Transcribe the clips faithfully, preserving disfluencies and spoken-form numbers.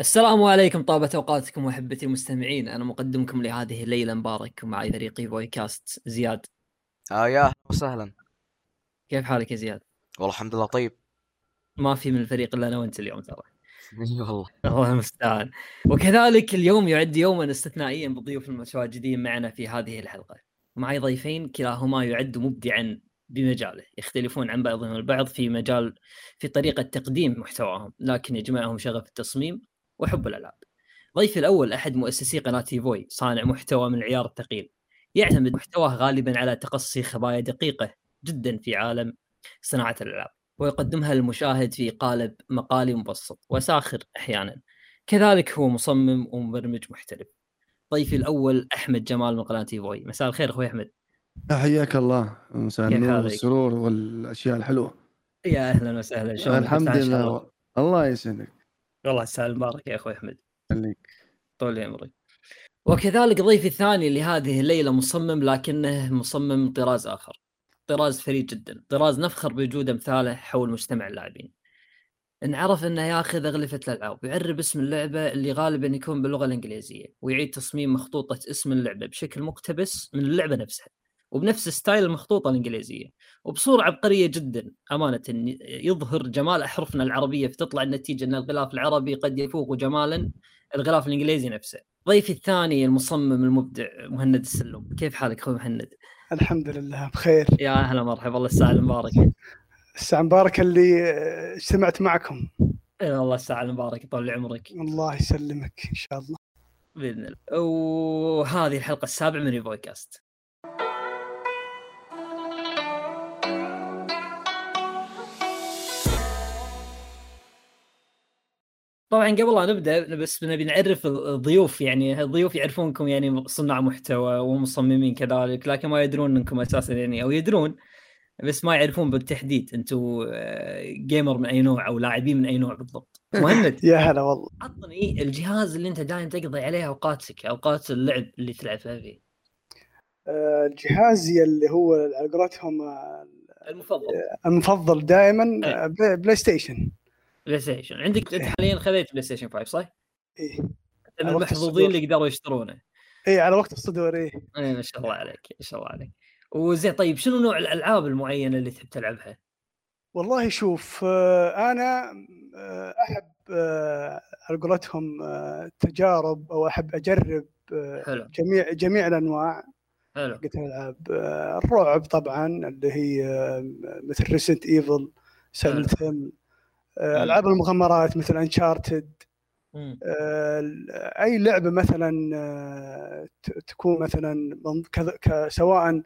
السلام عليكم، طابت اوقاتكم واحبتي المستمعين. انا مقدمكم لهذه الليله مبارك، ومعي فريقي بودكاست زياد. اه يا وسهلا، كيف حالك يا زياد؟ والله الحمد لله طيب. ما في من الفريق الا انا وانت اليوم ترى. والله الله المستعان. وكذلك اليوم يعد يوما استثنائيا بضيوف المتواجدين معنا في هذه الحلقه. معي ضيفين كلاهما يعد مبدعا بمجاله، يختلفون عن بعضهم البعض في مجال في طريقه تقديم محتواهم، لكن يجمعهم شغف التصميم وحب الألعاب. ضيف الأول أحد مؤسسي قناة تيفوي، صانع محتوى من العيار الثقيل، يعتمد محتواه غالبا على تقصي خبايا دقيقة جدا في عالم صناعة الألعاب، ويقدمها للمشاهد في قالب مقالي مبسط وساخر أحيانا. كذلك هو مصمم ومبرمج محترف. ضيفي الأول أحمد جمال من قناة تيفوي. مساء الخير أخوي أحمد. حياك الله، مساء النور والسرور والأشياء الحلوة. يا أهلا وسهلا، شكرا. الحمد لله، الله يسعدك. والله السلام مبارك يا أخوي أحمد. خليك طول عمرك. وكذلك ضيفي الثاني لهذه الليلة مصمم، لكنه مصمم طراز آخر، طراز فريد جدا، طراز نفخر بوجود أمثاله حول مجتمع اللاعبين. نعرف أنه يأخذ أغلفة الألعاب، يعرب اسم اللعبة اللي غالبا يكون باللغة الإنجليزية، ويعيد تصميم مخطوطة اسم اللعبة بشكل مقتبس من اللعبة نفسها، وبنفس ستايل المخطوطة الإنجليزية، وبصورة عبقرية جدا. أمانة يظهر جمال أحرفنا العربية، فتطلع النتيجة أن الغلاف العربي قد يفوق جمالا الغلاف الإنجليزي نفسه. ضيفي الثاني المصمم المبدع مهند السلم. كيف حالك أخوي مهند؟ الحمد لله بخير. يا أهلا مرحبا، الله الساعة المبارك. الساعة المبارك اللي اجتمعت معكم. الله الساعة المبارك، يطول عمرك. الله يسلمك إن شاء الله بإذن الله. وهذه الحلقة السابعة من بودكاست. طبعا قبل لا نبدا بس نبي نعرف الضيوف، يعني الضيوف يعرفونكم يعني صناع محتوى ومصممين كذلك، لكن ما يدرون انكم اساسا يعني، او يدرون بس ما يعرفون بالتحديد انتم جيمر من اي نوع او لاعبين من اي نوع بالضبط. مهند يا هلا والله، عطني الجهاز اللي انت دائما تقضي عليه اوقاتك، اوقات اللعب اللي تلعب فيه. الجهاز اللي هو على قولتهم المفضل المفضل دائما بلاي ستيشن. بلاي ستيشن عندك انت حاليا؟ خذيت بلاي ستيشن خمسة صح؟ ايه، من المحظوظين اللي يقدروا يشترونه. ايه على وقت الصدور. ايه ايه ما شاء الله عليك، ما شاء الله عليك. وزين طيب، شنو نوع الالعاب المعينه اللي تحب تلعبها؟ والله شوف، انا احب على قولتهم تجارب، او احب اجرب حلو. جميع جميع الانواع حقت الالعاب. الرعب طبعا اللي هي مثل ريسنت ايفل، سايلنت هيل، ألعاب المغامرات مثل أنشارتد، أي لعبة مثلا تكون مثلا سواء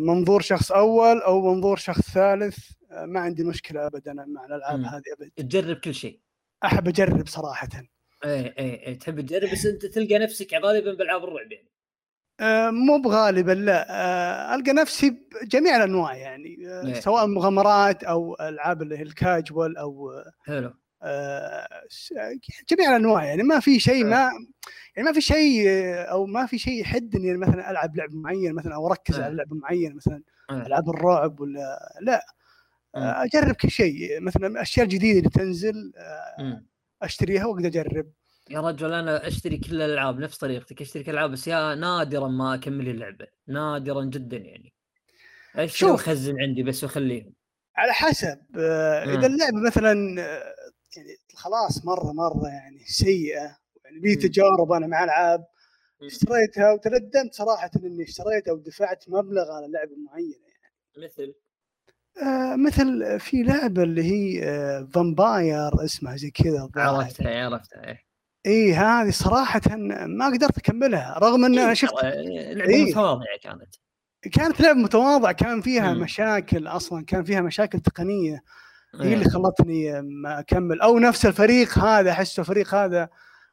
منظور شخص أول أو منظور شخص ثالث، ما عندي مشكلة أبدا مع الألعاب هذه أبدا. تجرب كل شيء؟ أحب أجرب صراحة. أي أي, أي تحب تجرب، بس أنت تلقى نفسك غالبا بالألعاب الرعب يعني؟ مو بغالبا لا، ألقى نفسي بجميع الأنواع يعني، إيه. سواء مغامرات أو ألعاب اللي هي الكاجوال أو حلو. جميع الأنواع يعني، ما في شيء ما يعني ما في شيء أو ما في شيء يحدني يعني مثلا ألعب لعب معين مثلا، أو أركز إيه. على لعب معين مثلا إيه. ألعاب الرعب ولا لا إيه. أجرب كل شيء، مثلا أشياء جديدة اللي تنزل أشتريها وأقدر أجرب. يا رجل أنا أشتري كل الألعاب نفس طريقتك، أشتري كل الألعاب، بس يا نادرا ما أكمل اللعبة، نادرا جدا يعني. أشتري وخزن عندي بس وخليهم على حسب. إذا اللعبة مثلا يعني خلاص مرة مرة يعني سيئة، يعني لي تجارب أنا مع ألعاب اشتريتها وتندمت صراحة إني اشتريتها ودفعت مبلغ على لعبة معينة يعني. مثل آه مثل في لعبة اللي هي آه فامباير اسمها زي كذا. عرفتها عرفتها إيه. ايه هذه صراحه ما قدرت اكملها، رغم ان انا شفت لعبه إيه. متواضعه كانت كانت لعبه متواضعه، كان فيها مم. مشاكل اصلا، كان فيها مشاكل تقنيه هي إيه اللي خلتني ما اكمل، او نفس الفريق هذا احسه فريق هذا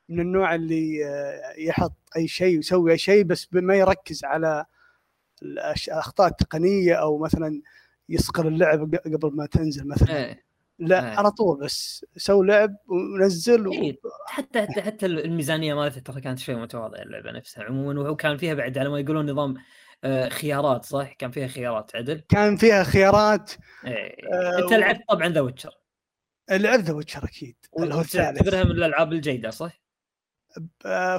من النوع اللي يحط اي شيء ويسوي اي شيء، بس ما يركز على الاخطاء التقنيه، او مثلا يسقل اللعب قبل ما تنزل مثلا إيه. لا آه. على طول بس سوي لعب ونزل و... إيه. حتى حتى حتى الميزانيه مالته ترى كانت شوي متواضعه اللعبه نفسها عموما، وكان فيها بعد على ما يقولون نظام آه خيارات صح، كان فيها خيارات عدل، كان فيها خيارات. إيه. آه انت لعبت طبعا ذا ويتشر؟ لعبت ذا ويتشر اكيد اللي هو الثالث. تعتبرها من الالعاب الجيده صح؟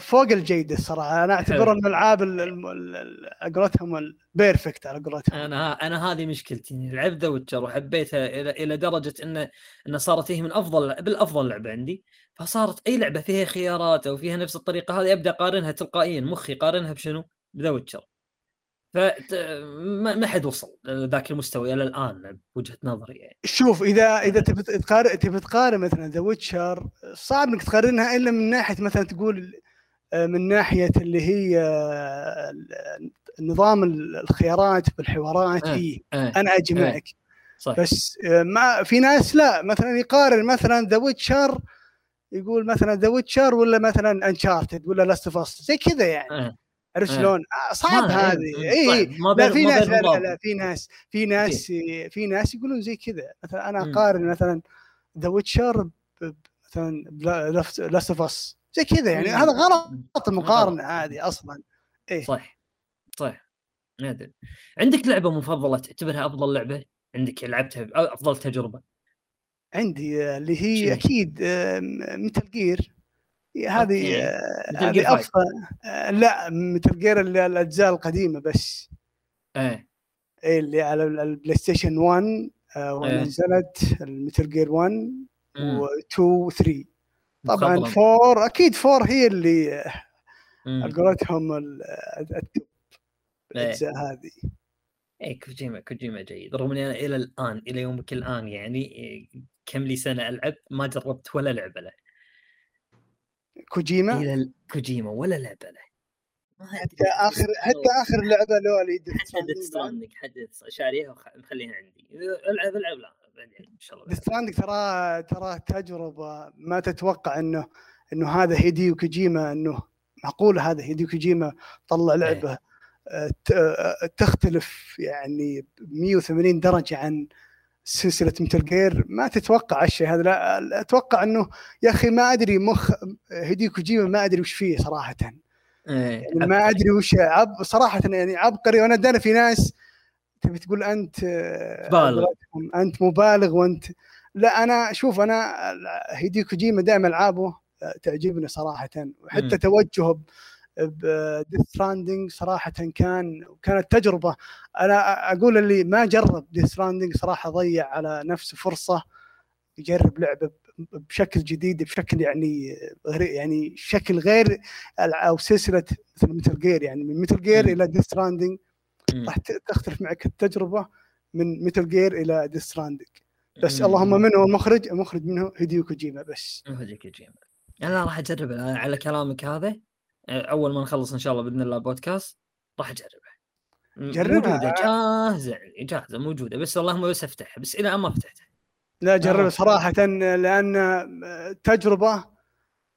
فوق الجيده الصراحه انا اعتبرها من الالعاب اقرتهم البيرفكت على قولتهم. انا انا هذه مشكلتي اني لعبت ذا ويتشر وحبيتها الى الى درجه انه انه صارت هي من افضل بالافضل لعبه عندي، فصارت اي لعبه فيها خيارات او فيها نفس الطريقه هذه ابدا قارنها تلقائيا، مخي قارنها بشنو؟ ذا ويتشر. ف ما حد وصل ذاك المستوى الى الان بوجهه نظري يعني. شوف اذا اذا تبي تقارن تبي تقارن مثلا ذا ويتشر صعب انك تقارنها الا من ناحيه مثلا تقول من ناحيه اللي هي نظام الخيارات بالحوارات آه. إيه. آه. انا اجي معك آه. بس ما في ناس لا مثلا يقارن مثلا ذا ويتشر يقول مثلا ذا ويتشر ولا مثلا انشارتد ولا لاست اوف اس زي كذا يعني آه. عرفت شلون؟ صعب هذه. اي لا في ناس لا, لا, لا في ناس في ناس إيه. في ناس يقولون زي كذا مثلا انا اقارن مثلا ذا ويتشر مثلا لاست اوف اس زي كذا يعني هذا غلط المقارنه هذه اصلا. اي صح صح نادر. عندك لعبه مفضله تعتبرها افضل لعبه عندك لعبتها افضل تجربه؟ عندي اللي هي شيء. اكيد متل جير هذه هذه أفضل. لا مترجر الأجزاء القديمة بس ايه اللي على البلاي ستيشن واحد ونزلت المترجر واحد و2 و3 طبعا أربعة اكيد أربعة هي اللي قراتهم التوب الأجزاء هذه. اي كوجيما كوجيما جيد رغم اني انا الى الان الى يومك الان يعني كم لي سنة ألعب ما جربت ولا لعبة له كوجيما الى كوجيما ولا لعبه له حتى اخر حتى اخر لعبه لو ديستراندك حدث شاريها ومخليها عندي العب العب لا بعدين ان شاء الله. ديستراندك ترى ترى تجربه ما تتوقع انه انه هذا هيديو كوجيما انه معقول هذا هيديو كوجيما طلع لعبه تختلف يعني مية وثمانين درجه عن سلسلة متل جير ما تتوقع الشيء هذا. لا أتوقع أنه يا أخي ما أدري مخ هيديو كوجيما ما أدري وش فيه صراحة يعني ما أدري وش عب صراحة يعني عبقري. وأنا دانا في ناس تبي تقول أنت بالغ أنت مبالغ وأنت لا أنا شوف أنا هيديو كوجيما دائما ألعابه تعجبني صراحة وحتى توجهه بديث ستراندينج صراحة كان كانت تجربة. أنا أقول اللي ما جرب ديث ستراندينج صراحة ضيع على نفسه فرصة يجرب لعبة بشكل جديد بشكل يعني غير يعني شكل غير أو سلسلة مثل متل جير يعني من متل جير إلى ديث ستراندينج راح تختلف معك التجربة من متل جير إلى ديث ستراندينج بس مم. اللهم منه المخرج المخرج منه هيديو كوجيما بس هيديو كوجيما. أنا راح أجرب على كلامك هذا اول ما نخلص ان شاء الله باذن الله بودكاست راح اجربها جربها جاهزه جاهزه موجوده بس اللهم بس افتحها بس الى ما فتحتها لا جربها صراحه لان تجربه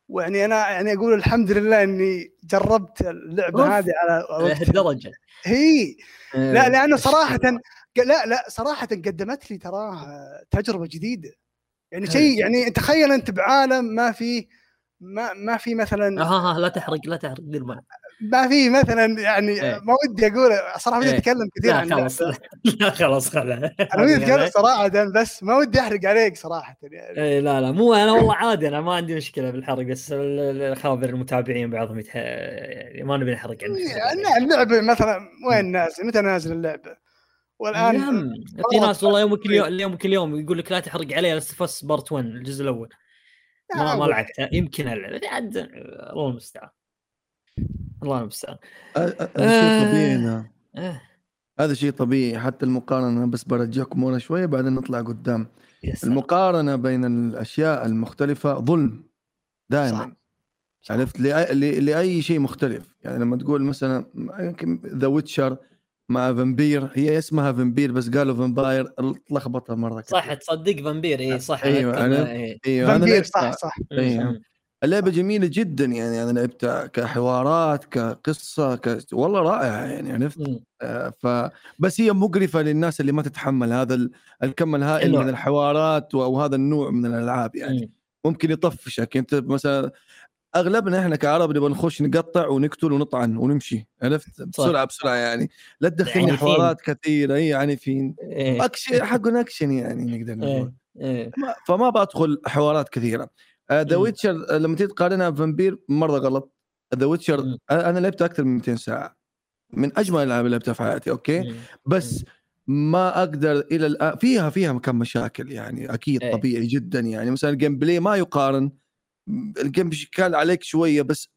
ويعني انا يعني اقول الحمد لله اني جربت اللعبه هذه على هالدرجه هي لا لانه صراحه لا لا صراحه قدمت لي تراها تجربه جديده يعني شيء يعني تخيل انت بعالم ما في ما ما في مثلا ها ها لا تحرق لا تحرق دير بالك ما في مثلا يعني ايه. ما ودي اقول صراحه بدي اتكلم كثير عن خلاص لا خلاص خلاص انا اتكلم صراحه بس ما ودي احرق عليك صراحه يعني اي لا لا مو انا والله عادي انا ما عندي مشكله بالحرق بس خاطر المتابعين بعضهم يتح... يعني ما نبي نحرق عنهم يعني اللعبه مثلا وين نازل متى نازل اللعبه والان في ناس والله يوم كل يوم اليوم كل يوم يقول لك لا تحرق علي استفس بارت واحد الجزء الاول ما ما لعبتها يمكن العب عاد الله المستعان الله المستعان. شيء طبيعي هذا شيء طبيعي حتى المقارنه بس برجعكم ورا شويه بعدين نطلع قدام. المقارنه بين الاشياء المختلفه ظلم دائما عرفت لأي, لاي شيء مختلف يعني لما تقول مثلا ذا ويتشر مع فامبير هي اسمها فامبير بس قالوا فامباير لخبطها مره كده. صح تصدق فامبير اي صح ايوه انا ايوه أيوة انا صح صح أيوة. اللعبه جميله جدا يعني انا لعبتها كحوارات كقصه ك... والله رائعه يعني عرفت آه ف بس هي مقرفه للناس اللي ما تتحمل هذا ال... الكم الهائل من الحوارات وهذا النوع من الالعاب يعني مم. ممكن يطفشك انت مثلا اغلبنا احنا كعرب نبغى نخش نقطع ونقتل ونطعن ونمشي عرفت بسرعه بسرعه يعني لا تدخلني حوارات كثيره يعني فين اكشن حق اكشن يعني نقدر نقول إيه. فما بدخل حوارات كثيره. ذا ويتشر لما تيجي تقارنها بفامبير مره غلط. ذا ويتشر انا لعبت اكثر من مئتين ساعه من اجمل الالعاب اللي لعبتها في حياتي اوكي مم. بس مم. ما اقدر الى الآن فيها فيها كم مشاكل يعني اكيد إيه. طبيعي جدا يعني مثلا الجيم بلاي ما يقارن، الجيم شكال عليك شويه بس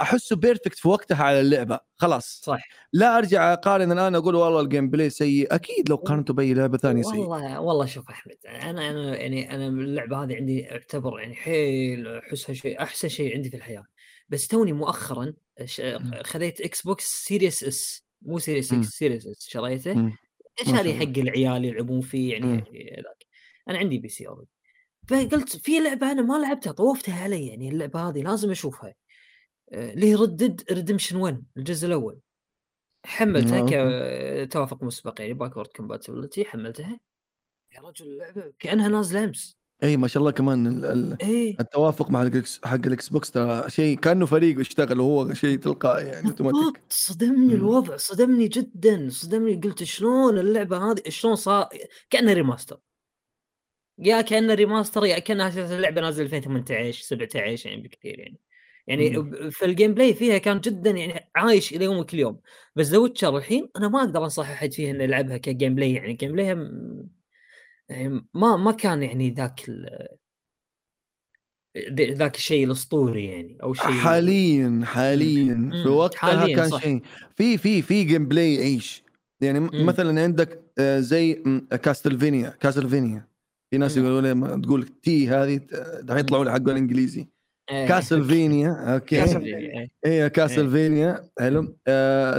احسه بيرفكت في وقتها على اللعبه خلاص صح. لا ارجع اقارن الان اقول والله الجيم بلاي سيء، اكيد لو قارنته باي لعبه ثانيه سيء. والله والله شوف احمد انا انا يعني انا اللعبه هذه عندي اعتبر يعني حيل احسها شيء احسن شيء عندي في الحياه، بس توني مؤخرا خذيت اكس بوكس سيريس اس مو سيريس اكس سيريس اس شريته ايش هذه حق العيال يلعبون فيه يعني هذاك. انا عندي بي سي اوريدي، فقلت في لعبه انا ما لعبتها طوفتها علي يعني اللعبه هذه لازم اشوفها ليه. ردد ريدمشن واحد الجزء الاول حملتها كتوافق مسبق يعني باكورد كومباتيبلتي، حملتها يا رجل اللعبه كانها نازله امس. اي ما شاء الله كمان ال... إيه؟ التوافق مع الكس... حق الاكس بوكس ترى شيء كانه فريق يشتغل وهو شيء تلقائي يعني اوتوماتيك. صدمني الوضع، صدمني جدا صدمني. قلت شلون اللعبه هذه شلون صار كانها ريماستر، يا كانها ريماستر يا كانها لعبه نازله ألفين وثمانية عشر سبعة عشر يعني بكثير يعني يعني مم. في الجيم بلاي فيها كان جدا يعني عايش الى يومك اليوم. بس ذا ويتشر الحين انا ما اقدر انصح احد فيه انه يلعبها كجيم بلاي يعني جيم بلاي هم... يعني ما ما كان يعني ذاك ال... ذاك الشيء الاسطوري يعني او شيء حاليا حاليا مم. في وقتها حالياً كان صح. شيء في في في جيم بلاي يعيش يعني مم. مثلا عندك زي كاستلفينيا كاستلفينيا في ناس يقولوا تقول تي هذه راح يطلعوا لي حقه الانجليزي كاسلفينيا اوكي ايه كاسلفينيا حلو.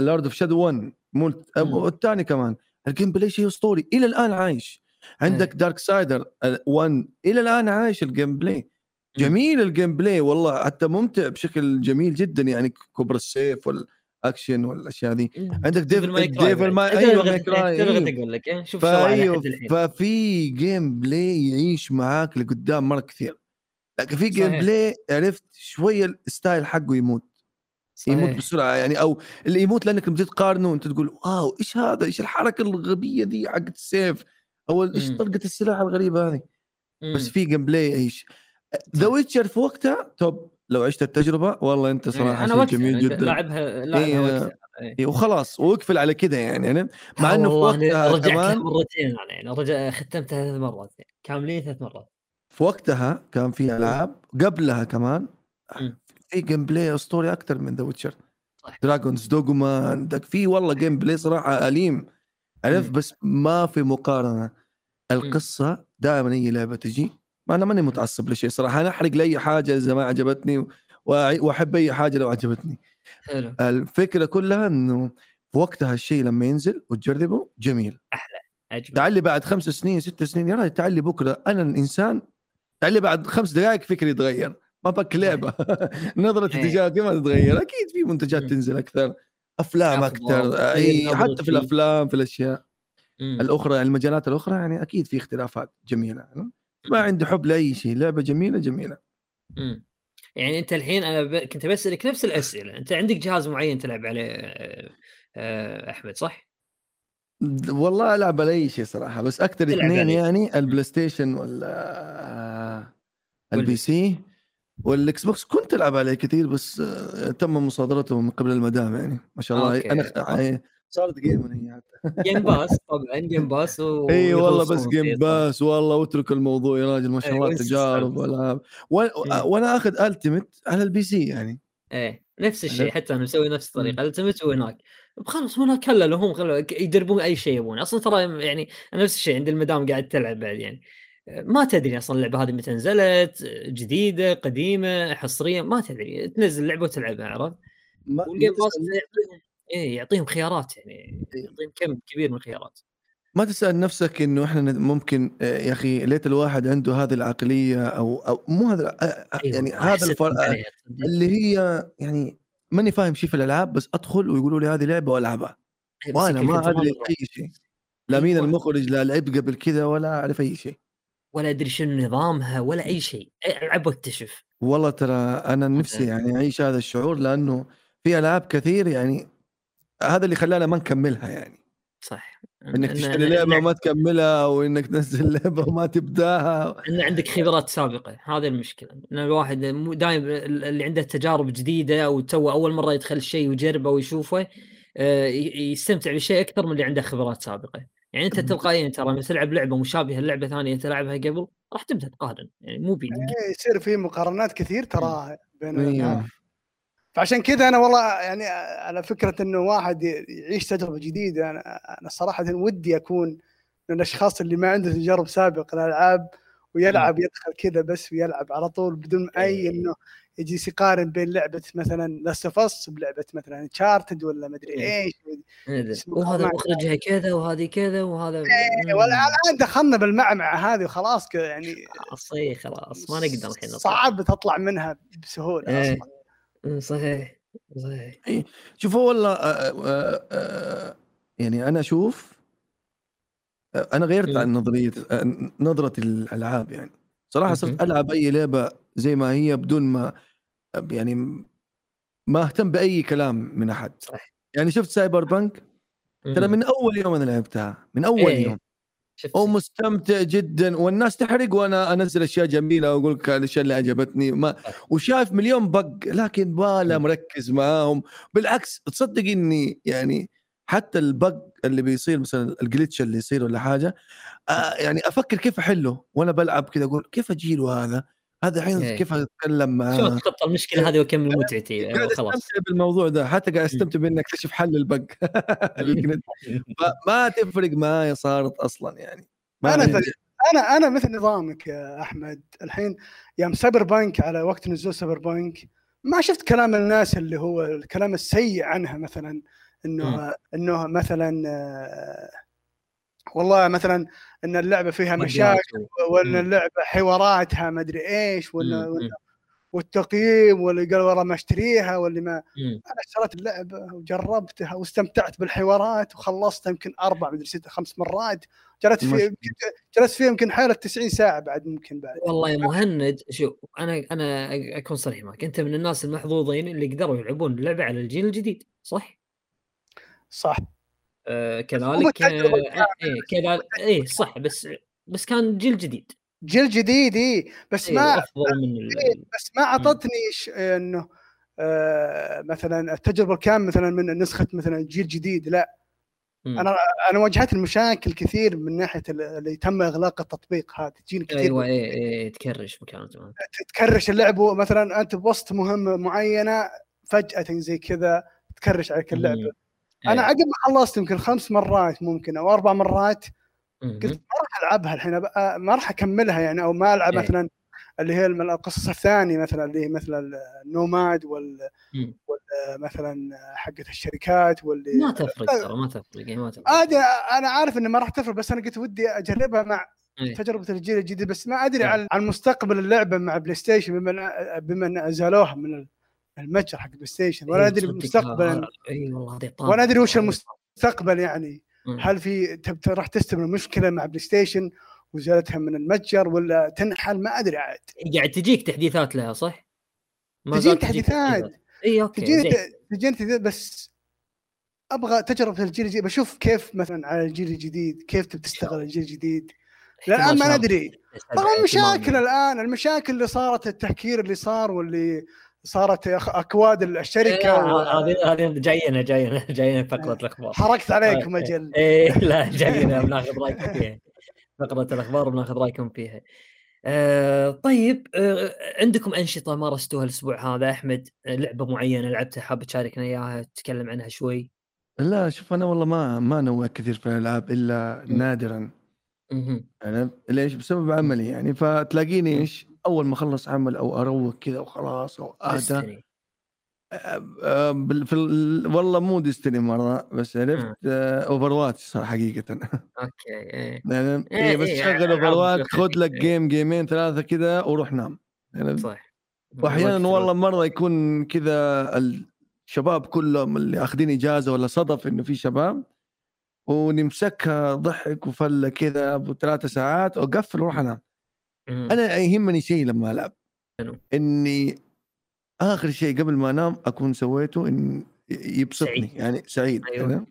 لورد اوف شادو واحد مو الثاني كمان الجيم بلاي شيء اسطوري الى الان عايش. عندك دارك سايدر واحد الى الان عايش الجيم بلاي جميل الجيم بلاي والله حتى ممتع بشكل جميل جدا يعني كبر السيف والاكشن والاشياء هذه. عندك ديفل ماي ايوه شوف ففي جيم بلاي يعيش معاك لقدام مره كثير، لكن في جيم بلاي عرفت شويه الستايل حقه يموت صحيح. يموت بسرعه يعني او اللي يموت لانك بديت تقارنه وانت تقول واو ايش هذا ايش الحركه الغبيه دي حقت السيف او ايش طلقه السلاح الغريبه هذه. بس في جيم بلاي يعيش. ذا ويتشر في وقتها طب لو عشت التجربه والله انت صراحه جميل جدا لعبها لعبها إيه وخلاص وقفل على كده يعني انا مع انه وقتها رجعت مرتين يعني رجع ختمتها ثلاث مرات كاملين ثلاث مرات في وقتها كان في ألعاب قبلها كمان في جيم بلاي أسطوري أكتر من ذا ويتشر دراجونز دوغما عندك في والله جيم بلاي صراحة أليم عرف بس ما في مقارنة. القصة دائما أي لعبة تجي ما أنا ماني متعصب لشيء صراحة، أنا أحرق لأي حاجة إذا ما عجبتني وأحب أي حاجة لو عجبتني. الفكرة كلها أنه في وقتها الشيء لما ينزل وتجربه جميل أحلى أجمل. تعالي بعد خمس سنين ست سنين يا رأي تعالي بكرة أنا الإنسان تعالي بعد خمس دقائق فكري يتغير ما بك لعبة نظرة تجاه كما تتغير أكيد في منتجات تنزل أكثر أفلام أكثر أي حتى في الأفلام في الأشياء الأخرى المجالات الأخرى يعني أكيد في اختلافات جميلة. ما عندي حب لأي شيء لعبة جميلة جميلة يعني. أنت الحين أنا كنت بسألك نفس الأسئلة، أنت عندك جهاز معين تلعب عليه أحمد صح؟ والله ألعب على أي شيء صراحة بس أكتر اثنين يعني البلايستيشن وال البي سي والإكس بوكس كنت ألعب عليه كثير بس تم مصادرته من قبل المدام يعني ما شاء الله أوكي. أنا صارت جيم هي حتى جيم باس طبعا جيم باس و... اي والله بس جيم باس والله واترك الموضوع يا راجل ما شاء الله تجارب وألعاب وأنا أخذ ألتيمت على البي سي يعني ايه نفس الشيء حتى انا مسوي نفس الطريقه التمت وهناك بخلص هناك هلا لهم خلوا يدربون اي شيء يبون اصلا ترى يعني انا نفس الشيء عند المدام قاعد تلعب بعد يعني ما تدري اصلا اللعبه هذه متى نزلت جديده قديمه حصريه ما تدري تنزل لعبه وتلعبها عرفت والجيم باس يعطيهم ايه يعطيهم خيارات يعني يعطيهم كم كبير من الخيارات. ما تسال نفسك انه احنا ممكن يا اخي ليت الواحد عنده هذه العقليه او او مو هذا يعني هذا الفرق اللي هي يعني ماني فاهم شيء في الالعاب بس ادخل ويقولوا لي هذه لعبه والعبها وانا ما ادري اي شيء لا مين المخرج لا لعب قبل كذا ولا اعرف اي شيء ولا ادري شنو نظامها ولا اي شيء العب واكتشف. والله ترى انا نفسي يعني اعيش هذا الشعور لانه في العاب كثير يعني هذا اللي خلانا ما نكملها يعني صح، انك تشتري لعبه وما تكملها وانك تنزل لعبه وما تبداها، ان عندك خبرات سابقه. هذه المشكله، ان الواحد مو دايم اللي عنده تجارب جديده او تو اول مره يدخل شيء ويجربه ويشوفه يستمتع بالشيء اكثر من اللي عنده خبرات سابقه. يعني انت تلقائيا ترى لما تلعب لعبه مشابهه للعبه ثانيه انت لعبها قبل راح تبدا تقارن، يعني مو بيدك يصير في مقارنات كثير ترى بين. فعشان كذا أنا والله يعني على فكرة إنه واحد يعيش تجربة جديدة، أنا أنا صراحة ودي أكون من الأشخاص اللي ما عنده تجارب سابقة للألعاب ويلعب يدخل كذا بس ويلعب على طول بدون أي إنه يجي يقارن بين لعبة مثلاً لاستفص بلعبة مثلاً تشارتد ولا مدري إيش، وهذا مخرجها كذا وهذه كذا وهذا إيه، والآن دخلنا بالمعمعة هذه وخلاص كذا يعني أصلي خلاص ما نقدر الحين، صعب تطلع منها بسهولة إيه. أصلاً صحيح صحيح. شوفوا والله أه أه أه يعني أنا أشوف أنا غيرت عن نظرية نظرة الألعاب، يعني صراحة صرت ألعب أي لعبة زي ما هي بدون ما يعني ما أهتم بأي كلام من أحد. يعني شفت سايبر بانك ترى من أول يوم أنا لعبتها، من أول إيه. يوم ومستمتع جدا والناس تحرق وانا انزل اشياء جميله واقول لك الاشياء اللي عجبتني ما وشايف مليون بق، لكن بالا مركز معاهم. بالعكس تصدق اني يعني حتى البق اللي بيصير مثلا الجليتش اللي يصير ولا حاجه آه يعني افكر كيف احله وانا بلعب كذا، اقول كيف اجيله هذا هذا الحين كيف اتكلم معاه، شو تخطط المشكله هذه واكمل متعتي خلاص. استمتع بالموضوع ده، حتى قاعد استمتع بانك اكتشف حل البق ما تفرق معايا صارت اصلا يعني. انا انا انا مثل نظامك يا احمد الحين، يوم سايبر بانك على وقت نزول سايبر بانك ما شفت كلام الناس اللي هو الكلام السيء عنها، مثلا انه انه مثلا والله مثلا ان اللعبه فيها مشاكل وان اللعبه حواراتها ما ادري ايش ولا والتقييم ولا قال والله ما اشتريها ولا ما مم. انا اشتريت اللعبه وجربتها واستمتعت بالحوارات وخلصت يمكن اربع مدري ست خمس مرات، جلست فيها جلست فيها يمكن حوالي تسعين ساعه بعد ممكن بعد. والله يا مهند شوف انا انا اكون صريح معك، انت من الناس المحظوظين اللي قدروا يلعبون اللعبه على الجيل الجديد صح؟ صح آه كذلك آه ايه كذلك ايه صح، بس بس كان جيل جديد جيل جديد ايه بس إيه ما إيه بس ما عطتنيش انه آه مثلا التجربه الكامله مثلا من نسخه مثلا جيل جديد لا مم. انا انا واجهت المشاكل كثير من ناحيه اللي تم اغلاق التطبيق هذا جيل كثير ايوه ايه ايه تكرش مكانته تكرش اللعبه، مثلا انت بوسط مهمه معينه فجاه زي كذا تكرش عليك اللعبه مم. أنا عقب ما خلصت يمكن خمس مرات ممكن أو أربع مرات قلت ما رح ألعبها الحين بقى ما رح أكملها يعني، أو ما ألعب مثلا اللي هي القصص الثانية مثلا اللي هي مثلا النوماد وال مثلا حقة الشركات واللي ما تفرق ترى ما تفرق يعني ما تفرق آه أنا عارف إن ما رح تفرق، بس أنا قلت ودي أجربها مع تجربة الجيل الجديد، بس ما أدري على مستقبل اللعبة مع بلاي ستيشن بما بما أزالوها من المتجر حق بلاي ستيشن ولا ادري المستقبل ولا ادري وش المستقبل يعني مم. هل في راح تستمر المشكله مع بلاي ستيشن وزالتها من المتجر ولا تنحل ما ادري عاد. قاعد تجيك تحديثات لها صح؟ ما تجيك تحديثات اي اوكي تجيني تجيني بس ابغى تجربه الجيل الجديد بشوف كيف مثلا على الجيل الجديد كيف تستغل الجيل الجديد الآن ما ندري. طبعا مشاكل الان المشاكل اللي صارت التهكير اللي صار واللي صارت اكواد الشركه هذه هذه جاينا جاينا جاينا فقره الاخبار حركت عليكم مجل اي لا جاينا بناخذ رايكم فيها فقره الاخبار بناخذ رايكم فيها. آه طيب آه عندكم انشطه مارستوها الاسبوع هذا احمد؟ لعبه معينه لعبتها حاب تشاركنا اياها تتكلم عنها شوي؟ لا شوف انا والله ما ما نوع كثير في الالعاب الا نادرا انا ليش بسبب عملي يعني، فتلاقيني ايش أول ما أخلص عمل أو أروق كذا وخلاص أو أهدى والله مو ديستني مرة بس عرفت أوفرواتش صار حقيقة أوكي إيه يعني إيه بس شغل أوفرواتش خد لك جيم جيمين ثلاثة كذا وروح نام يعني صح. وأحيانا والله مرة يكون كذا الشباب كلهم اللي أخذين إجازة ولا صدف إنه في شباب ونمسكها ضحك وفلة كذا أبو ثلاثة ساعات وقفل وروح نام. أنا يهمني شيء لما ألعب إني آخر شيء قبل ما أنام أكون سويته إن يبسطني يعني سعيد أيوة.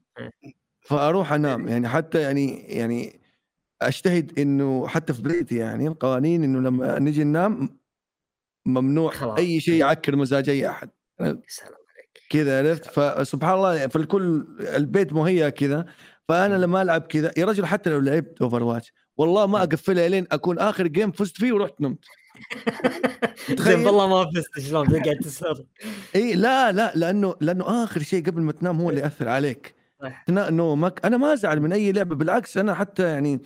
فاروح انام يعني. حتى يعني يعني اجتهد انه حتى في بيتي يعني القوانين انه لما نجي ننام ممنوع خلاص. اي شيء يعكر مزاج اي احد كذا، عرفت؟ فسبحان الله فالكل البيت مهيأ كذا. فانا لما العب كذا يا رجل، حتى لو لعبت اوفر واتش والله ما اقفلها لين اكون اخر جيم فزت فيه ورحت نمت. تخيل والله ما فزت. شلون تقعد تسهر؟ اي لا لا لانه لانه اخر شيء قبل ما تنام هو اللي ياثر عليك اثناء نومك. انا ما ازعل من اي لعبه، بالعكس انا حتى يعني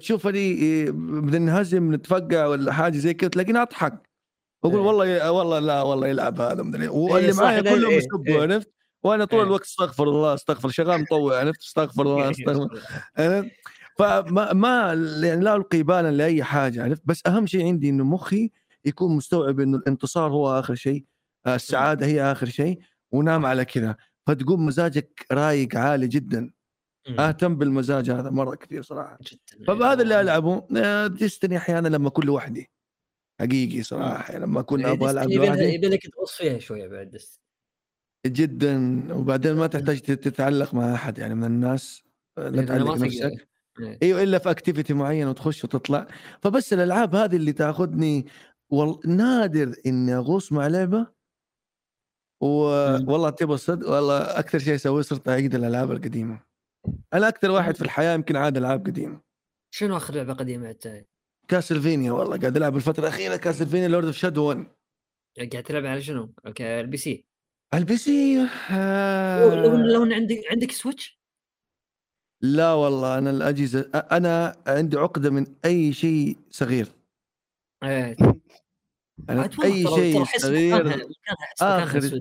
تشوفني بننهزم نتفقع ولا حاجه زي كذا لكن اضحك اقول والله والله لا والله يلعب هذا مدري، واللي معايا كلهم يسبوا، عرفت؟ وانا طول الوقت استغفر الله استغفر، شغال مطوع، عرفت؟ استغفر الله استغفر. فما ما يعني لا القي بالا لاي حاجه، عرفت؟ بس اهم شيء عندي انه مخي يكون مستوعب انه الانتصار هو اخر شيء، السعاده هي اخر شيء، ونام على كذا فتقوم مزاجك رايق عالي جدا. اهتم بالمزاج هذا مره كثير صراحه. فهذا اللي العبه تستني احيانا لما كل وحدي حقيقي صراحه، لما كنا ابغى العب لوحدي يبلك تغوص فيها شويه بعد جدا. وبعدين ما تحتاج تتعلق مع احد يعني من الناس، لا تعلق نفسك ايوه الا في اكتيفيتي معين وتخش وتطلع. فبس الالعاب هذه اللي تاخذني وال... نادر اني اغوص مع لعبه و... والله تبى صدق والله اكثر شيء اسويه صرت اعيد الالعاب القديمه. انا اكثر واحد في الحياه يمكن عاد العاب قديمه. شنو اخر لعبه قديمه عدتها؟ كاسلفينيا. والله قاعد العب الفتره الاخيره كاسلفينيا لورد اوف شادو واحد. قاعد تلعب على شنو؟ اوكي البي سي. البي سي آه... لو لو عندك عندك سويتش؟ لا والله انا الاجهزه انا عندي عقده من اي شيء صغير. ايه اي شيء صغير. اخر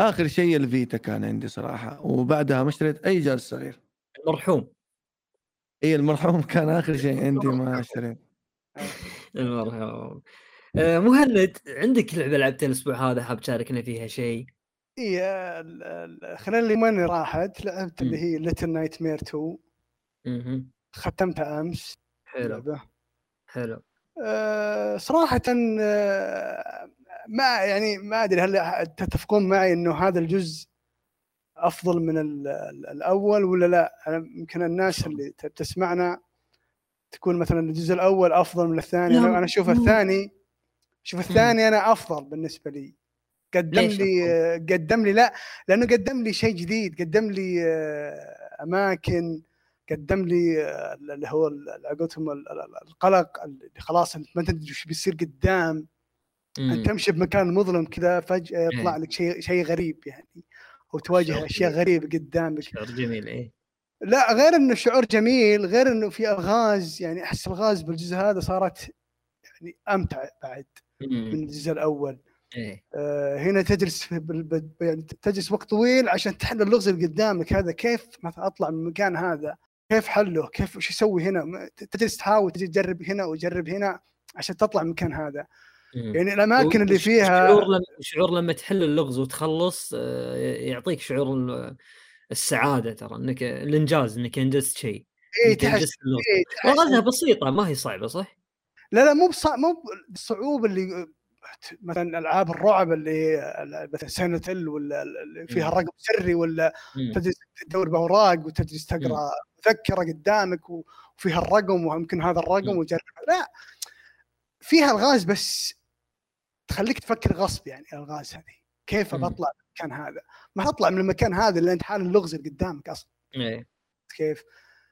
اخر شيء الفيتا كان عندي صراحه، وبعدها ما اشتريت اي جهاز صغير. المرحوم اي المرحوم كان اخر شيء عندي ما اشتريت. المرحوم. مهند عندك لعبه لعبتها الاسبوع هذا حاب تشاركنا فيها شيء؟ يا خلال اللي ماني راحت لعبت اللي هي ليتل نايت مير تو. اها ختمتها امس. حلو حلو. أه صراحه ما يعني ما ادري هل تتفقون معي انه هذا الجزء افضل من الاول ولا لا. انا يمكن الناس اللي تسمعنا تكون مثلا الجزء الاول افضل من الثاني. انا اشوف الثاني شوف الثاني انا افضل بالنسبه لي. قدم لي قدم لي لا لانه قدم لي شيء جديد، قدم لي اماكن، قدم لي اللي هو عقدهم القلق اللي خلاص انت ما تدري وش بيصير قدام. انت تمشي بمكان مظلم كذا فجاه يطلع لك شيء شيء غريب يعني، او تواجه اشياء غريبه قدامك. شعور جميل. ايه لا غير انه شعور جميل، غير انه في الغاز يعني. احس الغاز بالجزء هذا صارت يعني امتع بعد من الجزء الاول. إيه. آه هنا تجلس بال... يعني تجلس وقت طويل عشان تحل اللغز اللي قدامك هذا. كيف مثلا اطلع من المكان هذا؟ كيف حله؟ كيف وش اسوي هنا؟ تجلس تحاول تجرب هنا وتجرب هنا عشان تطلع من المكان هذا. مم. يعني الاماكن و... اللي فيها شعور لما... شعور لما تحل اللغز وتخلص يعطيك شعور السعاده ترى، انك الانجاز، انك انجزت شيء. اي تحس والله بسيطه ما هي صعبه صح؟ لا لا مو بصع... مو بالصعوبه اللي مثلا العاب الرعب اللي مثلا سايلنت هيل ولا اللي فيها رقم سري ولا تجلس تدور باوراق وتجلس تقرا مذكره قدامك وفيها الرقم ويمكن هذا الرقم وجرب. لا فيها الغاز بس تخليك تفكر غصب يعني. الغاز هذه كيف بطلع من المكان هذا؟ ما تطلع من المكان هذا اللي انت حال اللغز اللي قدامك اصلا. كيف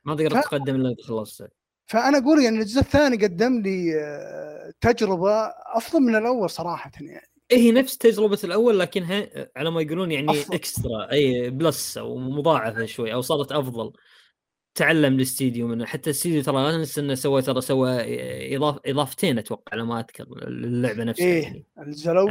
ما تقدر ف... تقدم الا خلصت. فانا اقول يعني الجزء الثاني قدم لي تجربه افضل من الاول صراحه يعني. هي نفس تجربه الاول لكنها على ما يقولون يعني أفضل. اكسترا اي بلس او مضاعفه شوي او صارت افضل. تعلم الاستديو منه حتى الاستديو ترى انا لسه سوى ترى سوى اضاف اضافتين اتوقع على ما اذكر اللعبه نفسها. إيه. يعني الجزء الاول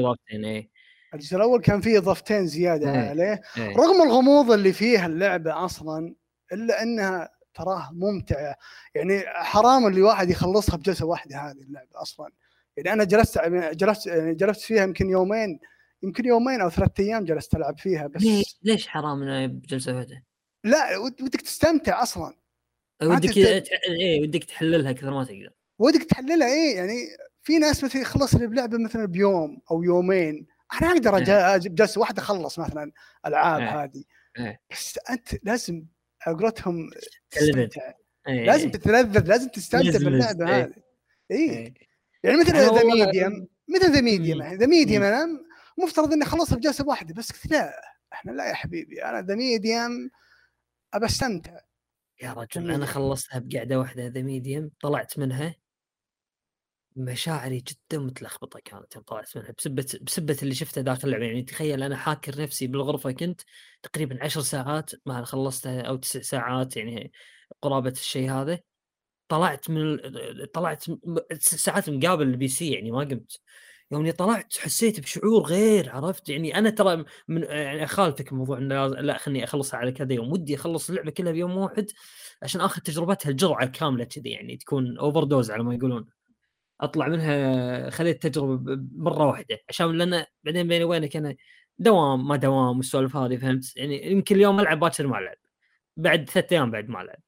اضافتين. اي الجزء الاول كان فيه اضافتين زياده. إيه. عليه. إيه. رغم الغموض اللي فيها اللعبه اصلا الا انها تراه ممتعة يعني. حرام اللي واحد يخلصها بجلسة واحدة هذه اللعبة أصلاً يعني. أنا جلست جلست جلست فيها يمكن يومين يمكن يومين أو ثلاثة أيام جلست ألعب فيها بس. ليش ليش حرام أنا بجلسة واحدة؟ لا ودك تستمتع أصلاً. ودك تت... إيه ودك تحللها كثر ما تقدر. ودك تحللها إيه يعني. في ناس مثل يخلص اللعبة مثلاً بيوم أو يومين. أنا أقدر أجلس واحدة خلص مثلاً ألعاب. أه. هذه. أه. بس أنت لازم اقولتهم أيه. لازم تتلذذ، لازم تستمتع باللعبه هذه. اي أيه. يعني مثل ذا ميديم، مثل ذا ميديم ذا ميديم انا مفترض اني اخلصها بجلسه واحده، بس لا احنا لا يا حبيبي، انا ذا ميديم ابى استمتع يا رجل. انا خلصتها بقعده واحده ذا ميديم، طلعت منها مشاعري جدا متلخبطه كانت، طلعت منها بسبه بسبه اللي شفته داخل اللعبه. يعني تخيل انا حاكر نفسي بالغرفه، كنت تقريبا عشر ساعات ما خلصتها او تسع ساعات يعني قرابه الشيء هذا. طلعت من طلعت ساعات مقابل البي سي، يعني ما قمت. يومني طلعت حسيت بشعور غير، عرفت يعني. انا ترى من يعني اخالفك موضوع انه لا خلني اخلصها على كذا يوم، ودي اخلص اللعبه كلها بيوم واحد عشان اخذ تجربتها الجرعه كامله كذا، يعني تكون اوفر دوز على ما يقولون. اطلع منها خليت تجربه مره واحده، عشان لان بعدين بيني وبينك انا دوام ما دوام والسوالف هذه، فهمت يعني. يمكن اليوم العب باكر ما العب، بعد ثلاثة ايام بعد ما العب.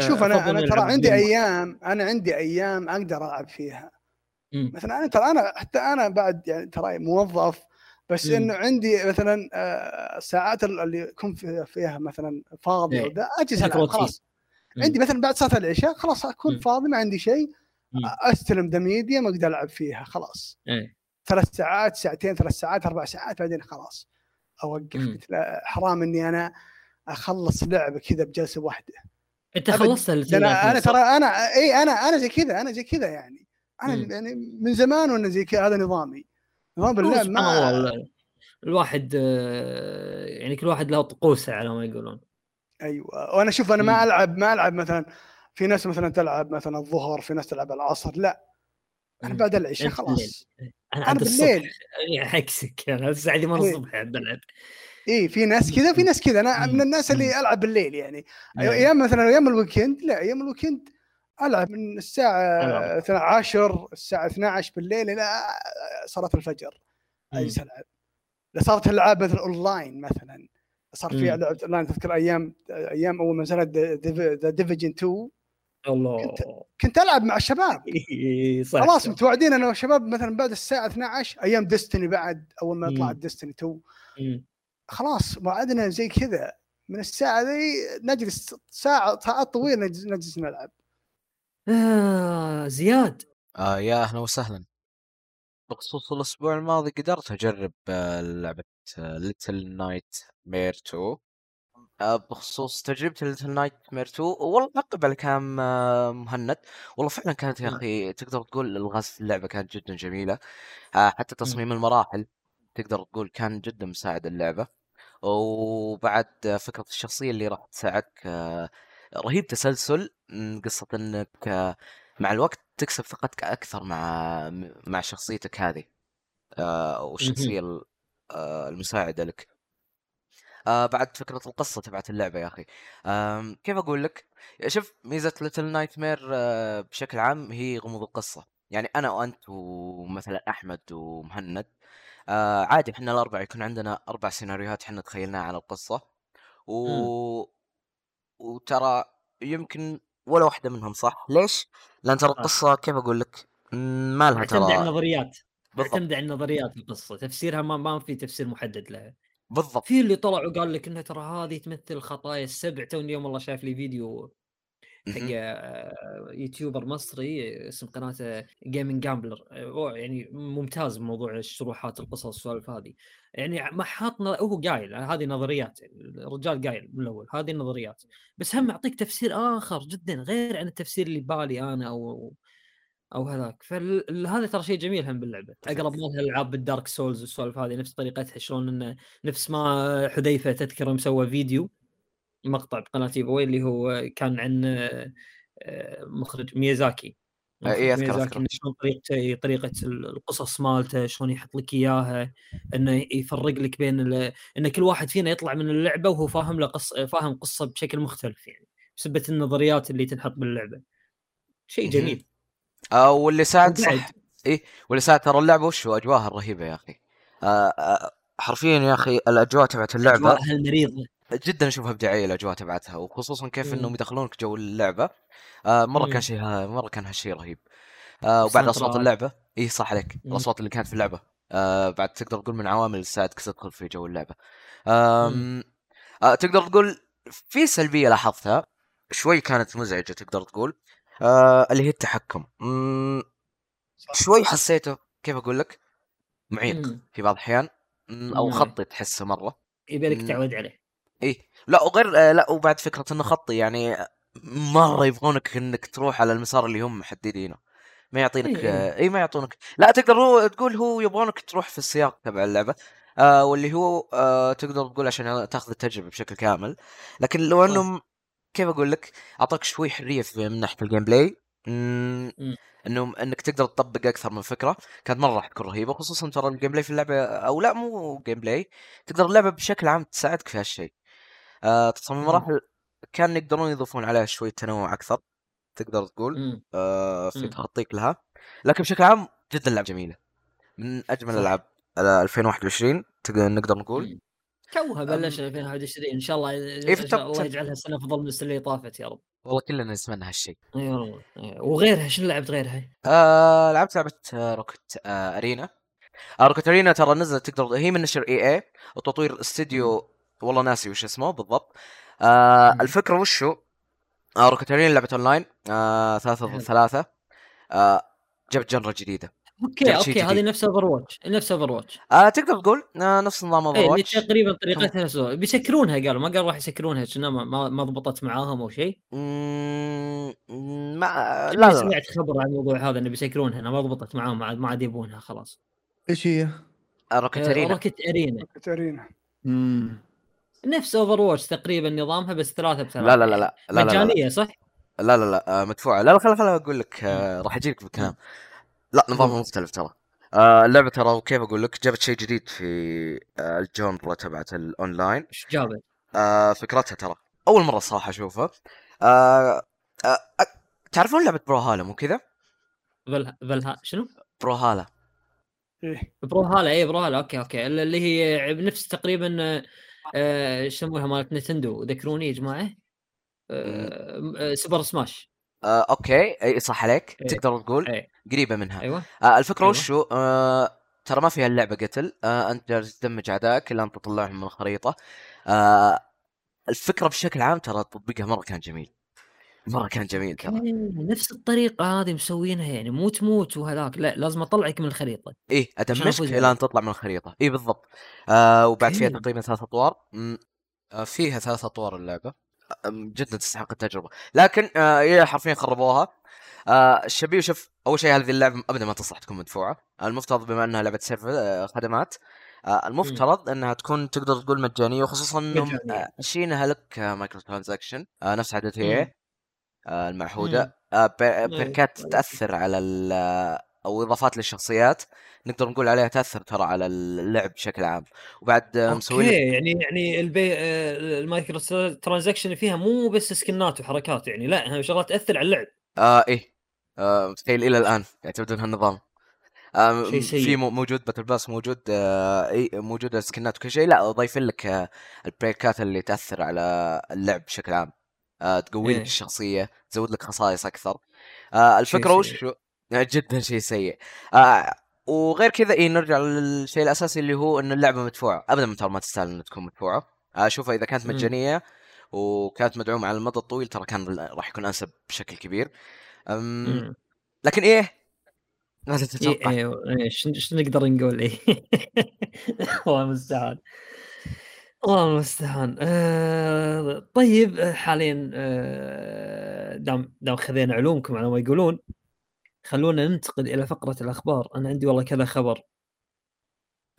شوف انا انا ترى عندي ايام، انا عندي ايام اقدر العب فيها. مم. مثلا انا ترى انا حتى انا بعد يعني ترى موظف، بس مم. انه عندي مثلا ساعات اللي يكون فيها مثلا فاضي وده اجلس العب خلاص. مم. عندي مثلا بعد صلاه العشاء خلاص اكون مم. فاضي ما عندي شيء، استلم دميديا ما اقدر العب فيها خلاص. ايه. ثلاث ساعات ساعتين ثلاث ساعات اربع ساعات بعدين خلاص اوقف. قلت حرام اني انا اخلص لعبه كذا بجلسه واحده. انت خلصت انا انا ترى انا اي انا انا زي كذا انا زي كذا يعني انا مم. يعني من زمان وانا زي كذا، هذا نظامي نظام باللعب. ما الواحد يعني كل واحد له طقوسه على ما يقولون. ايوه. وانا شوف انا ما العب ما العب مثلا، في ناس مثلا تلعب مثلا الظهر، في ناس تلعب العصر. لا انا بعد العشاء خلاص انا بالليل عكسك. انا ساعتي ما الصبح عند العب. اي في ناس كذا في ناس كذا. انا من الناس اللي العب بالليل يعني. ايام مثلا ايام الويكند، لا ايام الويكند العب من الساعه عشرة الساعه اثنا عشر بالليل الى صلاه الفجر اجلس العب. صارت العاب مثلا اونلاين، مثلا صار في لعبه اونلاين. تذكر ايام ايام اول ما نزلت ذا ديفيجن اثنين، الله كنت, كنت ألعب مع الشباب. خلاص متوعدين أنا والشباب مثلا بعد الساعة اثنا عشر. أيام ديستني بعد، أول ما طلعت ديستني تو خلاص وعدنا زي كذا من الساعة ذي نجلس ساعة طويلة نجلس, نجلس نلعب. آه زياد آه يا أهلا وسهلا. بخصوص الأسبوع الماضي قدرت أجرب لعبة Little Nightmare تو. بخصوص تجربة ليتل نايت مير تو، والله نقب على كلام مهند، والله فعلا كانت يا أخي تقدر تقول الغاز اللعبة كانت جدا جميلة. حتى تصميم المراحل تقدر تقول كان جدا مساعد اللعبة، وبعد فكرة الشخصية اللي راح تساعدك رهيب. تسلسل قصة أنك مع الوقت تكسب ثقتك أكثر مع مع شخصيتك هذه، والشخصية المساعدة لك. آه بعد فكرة القصة تبعت اللعبة يا أخي، آه كيف أقول لك، شوف ميزة ليتل نايتمير آه بشكل عام هي غموض القصة. يعني أنا وأنت ومثلا أحمد ومهند آه عادي إحنا الأربعة يكون عندنا أربع سيناريوهات إحنا تخيلناها على القصة، و... وترى يمكن ولا واحدة منهم صح. ليش؟ لأن ترى القصة كيف أقول لك ما لها ترى، تعتمد على النظريات، تعتمد على النظريات القصة، تفسيرها ما ما في تفسير محدد لها بالضبط. في اللي طلع وقال لك انها ترى هذه تمثل خطايا السبع. تو اليوم والله شايف لي فيديو حق يوتيوبر مصري اسم قناته جيمنج جامبلر، يعني ممتاز موضوع الشروحات القصص والسوالف هذه. يعني ما حاطنا هو قايل هذه نظريات، الرجال قايل من الاول هذه النظريات، بس هم يعطيك تفسير اخر جدا غير عن التفسير اللي بالي انا او او هذاك. فهذا ترى شيء جميل هم باللعبه. اقرب لها الالعاب بالدارك سولز والسوالف هذه نفس طريقتها، شلون انه نفس ما حذيفه تذكر مسوى فيديو مقطع بقناتي بوي اللي هو كان عن مخرج ميازاكي. اي اذكر شلون طريقته، طريقه القصص مالته شلون يحط لك اياها، انه يفرق لك بين ان كل واحد فينا يطلع من اللعبه وهو فاهم له قصه، فاهم قصه بشكل مختلف يعني بسبه النظريات اللي تنحط باللعبه. شيء جميل. او اللي ساعد صح ايه، واللي ساعد ترى اللعبه وش اجواءها الرهيبه يا اخي. أه حرفيا يا اخي الاجواء تبعت اللعبه اجواءها المريضه جدا اشوفها بدعيه الاجواء تبعتها، وخصوصا كيف انهم يدخلونك جو اللعبه. أه مره مم. كان شيء مره كان هالشيء رهيب. أه وبعد اصوات اللعبه ايه صح عليك، الاصوات اللي كانت في اللعبه أه بعد تقدر تقول من عوامل الساعد كيف تدخل في جو اللعبه. أه أه تقدر تقول في سلبية لاحظتها شوي كانت مزعجة تقدر تقول، آه اللي هي التحكم. مم... شوي حسيته كيف أقول لك معيق في بعض الأحيان، أو خطي تحسه مرة يبالك تعود عليه. إيه لا وغير آه لا، وبعد فكرة إنه خطي يعني مرة يبغونك إنك تروح على المسار اللي هم محددينه، ما يعطينك آه إيه ما يعطونك، لا تقدر هو تقول هو يبغونك تروح في السياق تبع اللعبة، آه واللي هو آه تقدر تقول عشان تاخذ التجربة بشكل كامل. لكن لو إنه كيف أقول لك أعطاك شوي حرية من ناحية الجيم بلاي، إنه إنك تقدر تطبق أكثر من فكرة، كانت مرة راح تكون رهيبة. خصوصا ترى الجيم بلاي في اللعبة، أو لا مو جيم بلاي، تقدر اللعبة بشكل عام تساعدك في هالشيء. آه تصميم مراحل كان يقدرون يضيفون عليها شوي تنوع أكثر تقدر تقول آه في تخطيك لها. لكن بشكل عام جدا لعبة جميلة، من أجمل الألعاب ألفين وواحد وعشرين تقدر نقدر نقول. كوها بلش ألفين وواحد وعشرين إن شاء الله، الله يجعلها سنة أفضل من السنة اللي طافت يا رب. والله كلنا نتمنى هالشيء. اي والله. وغيرها شنو لعبت غيرها؟ آه لعبت لعبة روكت آه أرينا. آه روكت أرينا ترى نزلت تقدر، هي من نشر اي اي وتطوير استديو والله ناسي وش اسمه بالضبط. آه الفكرة وشو؟ آه روكت أرينا لعبة أونلاين آه ثلاثة ضد ثلاثة، آه جبت جنرة جديدة. اوكي اوكي هذه نفس اوفرواتش، نفس اوفرواتش آه تقدر تقول آه نفس نظام اوفرواتش تقريبا، طريقتها نفسها. بيسكرونها قالوا، ما قالوا راح يسكرونها عشان ما ما ضبطت معاهم او شيء. امم ما لا سمعت خبر عن الموضوع هذا انه بيسكرونها، ما ضبطت معاهم، ما عاد يبونها خلاص. ايش هي؟ روكت أرينا. روكت أرينا روكت أرينا امم نفس اوفرواتش تقريبا نظامها، بس ثلاثة بثلاثة. لا لا لا لا مجانية صح؟ لا لا لا مدفوعة. لا خل خل اقول لك آه راح اجيك بالكلام. لا نظامها مختلف ترى. آه اللعبة ترى وكيف أقول لك جابت شيء جديد في آه الجانرة تبعت الأونلاين. إيش جابت؟ آه فكرتها ترى أول مرة صراحة أشوفها. آه آه تعرفون لعبة بروهالا مو كذا؟ بلها بلها شنو؟ بروهالا. إيه بروهالا إيه بروهالا أوكي أوكي اللي هي نفس تقريبا ااا يسموها مالت نينتندو، ذكروني يا جماعة. آه سوبر سماش. آه، اوكي اي صح عليك. أيه. تقدر تقول أيه. قريبه منها. أيوة. آه، الفكره أيوة. وشو آه، ترى ما فيها اللعبه قتل، آه، انت تدمج اعدائك الا انت تطلعهم من الخريطه. آه، الفكره بشكل عام ترى تطبيقها مره كان جميل، مره كان جميل ترى. نفس الطريقه هذه مسوينها يعني مو تموت وهذاك، لا لازم اطلعك من الخريطه. ايه ادمجك الا انت تطلع من الخريطه. ايه بالضبط. آه، وبعد فيها تقريبا ثلاث اطوار. م- آه، فيها ثلاث اطوار اللعبه، جدا تستحق التجربة. لكن آه حرفيا خربوها. آه الشبيه شوف، أول شيء هذه اللعبة أبدا ما تصلح تكون مدفوعة. المفترض بما أنها لعبة سيرفر آه خدمات، آه المفترض أنها تكون تقدر تقول مجانية، وخصوصا أنهم شينها لك آه مايكرو ترانزاكشن آه نفس عادتها هي آه المعهودة، آه بركات تأثر على أو إضافات للشخصيات نقدر نقول عليها تأثر ترى على اللعب بشكل عام. وبعد مسوين يعني يعني البي... المايكرو ترانزاكشن فيها مو بس سكنات وحركات يعني، لا شغلات تأثر على اللعب. آه إيه آه تخيل إلى الآن يعني تبدون هالنظام آه في موجود باتل باس، موجود آه إيه موجود سكنات وكل شيء، لا ضايفين لك آه البريكات اللي تأثر على اللعب بشكل عام، آه تقوي لك إيه. الشخصية، تزود لك خصائص أكثر. آه الفكرة وش جدا شيء سيء. آه وغير كذا إيه نرجع للشيء الأساسي اللي هو إن اللعبة مدفوعة، أبدا مثل ما تستاهل إن تكون مدفوعة. أشوفها آه إذا كانت مجانية وكانت مدعومة على المدى الطويل ترى كان راح يكون أنسب بشكل كبير. لكن إيه لازم تتوقع إيه إيه شن شن نقدر نقول إيه والله مستعان والله مستعان. آه طيب حاليا آه دام دام خذينا علومكم على ما يقولون، خلونا ننتقل إلى فقرة الأخبار. أنا عندي والله كذا خبر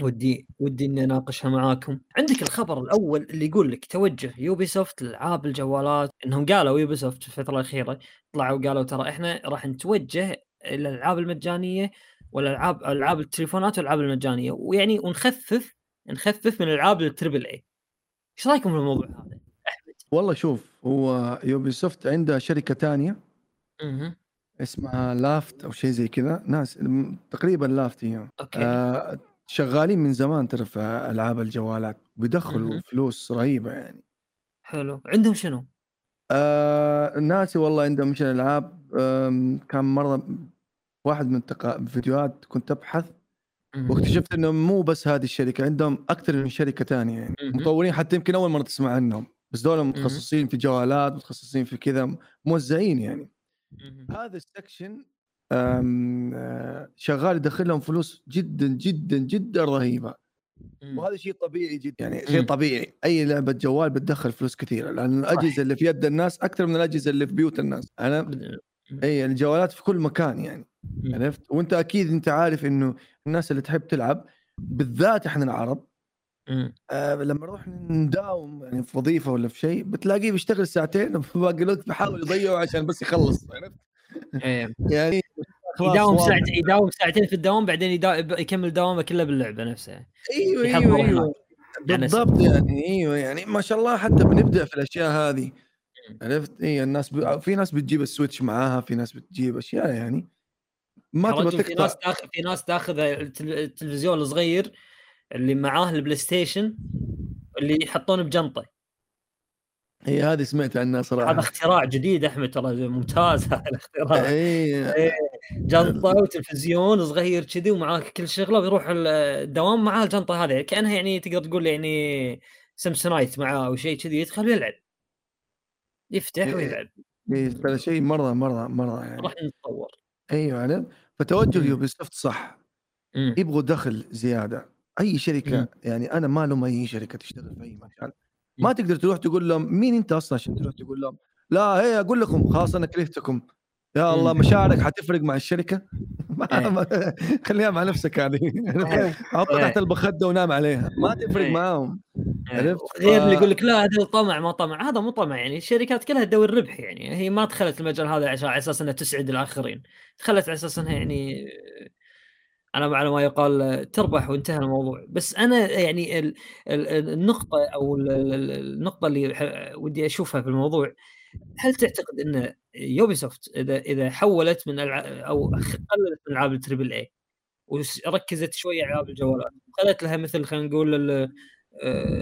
ودي ودي إني أناقشها معاكم. عندك الخبر الأول اللي يقول لك توجه يوبيسوفت لألعاب الجوالات، إنهم قالوا يوبيسوفت في الفترة الأخيرة طلعوا وقالوا ترى إحنا راح نتوجه إلى الألعاب المجانية والألعاب ألعاب التليفونات والألعاب المجانية، ويعني ونخفف نخفف من الألعاب التريبل إيه. إيش رأيكم في الموضوع هذا أحمد؟ والله شوف، هو يوبيسوفت عنده شركة تانية أمم اسمها لافت او شيء زي كذا، ناس تقريبا لافت يعني. آه شغالين من زمان ترى في العاب الجوالات، بيدخلوا م-م. فلوس رهيبه يعني. حلو. عندهم شنو؟ آه ناسي والله عندهم مش العاب. كان مره واحد من تق... فيديوهات كنت ابحث م-م. واكتشفت انه مو بس هذه الشركه، عندهم اكثر من شركه ثانيه يعني م-م. مطورين حتى يمكن اول مره تسمع عنهم. بس دول متخصصين في جوالات، متخصصين في كذا، موزعين يعني. هذا السكشن شغال يدخل لهم فلوس جدا جدا جدا رهيبة، وهذا شيء طبيعي جدا يعني، شيء طبيعي. أي لعبة جوال بتدخل فلوس كثيرة، لأن الأجهزة اللي في يد الناس أكثر من الأجهزة اللي في بيوت الناس. أنا أي الجوالات في كل مكان يعني، عرفت؟ وأنت أكيد أنت عارف إنه الناس اللي تحب تلعب بالذات إحنا العرب آه لما نروح نداوم يعني في وظيفة ولا في شيء، بتلاقيه بيشتغل ساعتين وباقي الوقت بحاول يضيعه عشان بس يخلص، عرفت؟ يعني يداوم ساعتين، يداوم ساعتين في الدوام، بعدين يدا... يكمل دوامه كله باللعبة نفسها. أيوة أيوة, أيوة. بالضبط يعني، أيوة يعني ما شاء الله حتى بنبدأ في الأشياء هذه، عرفت؟ إيه الناس ب... في ناس بتجيب السويتش معاها، في ناس بتجيب أشياء يعني ما تبغى تقطع. في ناس تاخذ، في ناس تاخذ التلفزيون الصغير اللي معاه البلاي ستيشن اللي يحطونه بجنطه. هي هذه سمعت عنها صراحه، هذا اختراع جديد احمد، ترى ممتاز هذا الاختراع. اي جنطه وتلفزيون صغير كذي ومعاك كل شغله، ويروح الدوام معاه الجنطه هذه، كانها يعني تقدر تقول يعني سامسونايت معاه او شيء كذي، يدخل يلعب يفتح ويلعب. هذا شيء مره مره مره يعني راح نتطور. ايوه يعني فتوجه يوبيسوفت صح، يبغوا دخل زياده. اي شركه مم. يعني انا ما لهم اي شركه تشتغل في اي مكان، ما تقدر تروح تقول لهم مين انت اصلا عشان تروح تقول لهم لا هي اقول لكم خلاص انا كرهتكم يا الله. مشاعرك حتفرق مع الشركه خليها مع نفسك هذه، حطها تحت البخده ونام عليها، ما تفرق معاهم. غير اللي يقول لك لا هذا طمع، ما طمع، هذا مو طمع يعني. الشركات كلها تدور الربح يعني، هي ما دخلت المجال هذا عشان على اساس انها تسعد الاخرين، دخلت على اساس انها يعني أنا على ما يقال تربح وانتهى الموضوع. بس أنا يعني النقطة أو النقطة اللي ودي أشوفها في الموضوع، هل تعتقد أن يوبيسوفت إذا إذا حولت من أو قللت من ألعاب التريبل أي وركزت شوية على ألعاب الجوالات، خلت لها مثل خلينا نقول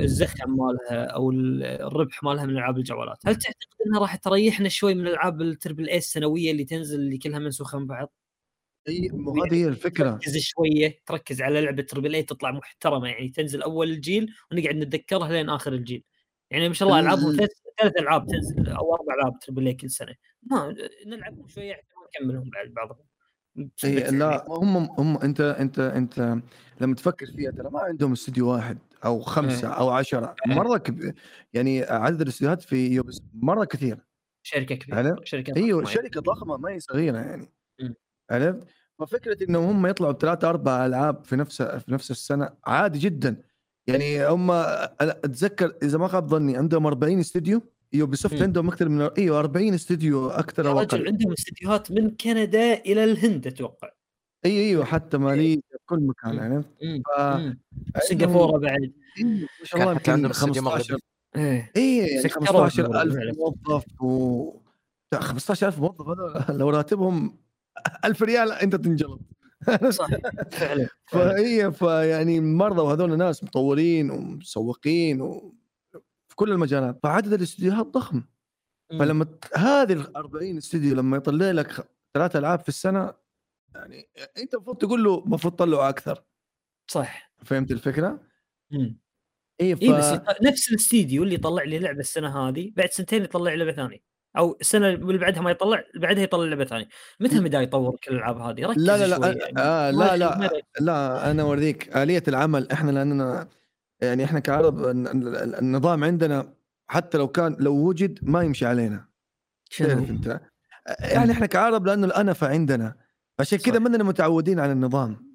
الزخم مالها أو الربح مالها من ألعاب الجوالات، هل تعتقد أنها راح تريحنا شوي من ألعاب التريبل أي السنوية اللي تنزل اللي كلها منسوخة من بعض؟ اي هذه هي الفكره، تركز شويه، تركز على لعبه تريبل اي تطلع محترمه يعني، تنزل اول الجيل ونقعد نتذكرها لين اخر الجيل يعني. ما شاء الله العابهم ثلاث ثلاث العاب تنزل او اربع العاب تريبل اي كل سنه، ما نلعبهم شويه حتى نكملهم بعد بعضهم. لا هم هم انت انت انت لما تفكر فيها ترى ما عندهم استوديو واحد او خمسه او عشرة، مره كبير يعني عدد الاستديوهات في يوبيس مره كثير، شركه كبيره، شركه ايوه شركه ضخمه ما هي صغيره يعني. عرفت؟ ففكرة إنه هم يطلعوا ثلاثة أربعة ألعاب في نفس في نفس السنة عادي جدا يعني. هم أتذكر إذا ما خاب ظني عندهم أربعين استديو، يوبيسوفت عندهم أكثر من إيوه أربعين استديو أكثر أو أقل. عندهم استديوهات من كندا إلى الهند أتوقع. أي أيوه حتى ماليزيا كل مكان يعني. سنغافورة بعد. ما شاء الله عندهم خمستاشر. إيه يعني خمستاشر ألف موظف و خمستاشر ألف موظف هذا لو راتبهم ألف ريال أنت تنجلط. صحيح فعلا. فهي فيعني مرضى، وهذول ناس مطورين ومسوقين وفي كل المجالات، فعدد الاستديوهات ضخم. فلما هذه الأربعين استديو لما يطلع لك ثلاثة ألعاب في السنة يعني أنت مفروض تقول له مفروض تطلعوا أكثر، صح؟ فهمت الفكرة؟ مم. إيه ف... إيه بس نفس الاستديو اللي طلع لي لعبة السنة هذه بعد سنتين يطلع لعبة ثانية، او السنه اللي بعدها ما يطلع، بعدها يطلع لعبه ثانيه. متى بدا يطور كل الالعاب هذه؟ ركز لا لا لا شوي يعني. آه لا لا مرة. لا انا اوريك آلية العمل احنا، لاننا يعني احنا كعرب النظام عندنا حتى لو كان لو وجد ما يمشي علينا، تعرف انت يعني احنا كعرب لانه الانفه عندنا، عشان كذا مننا متعودين على النظام،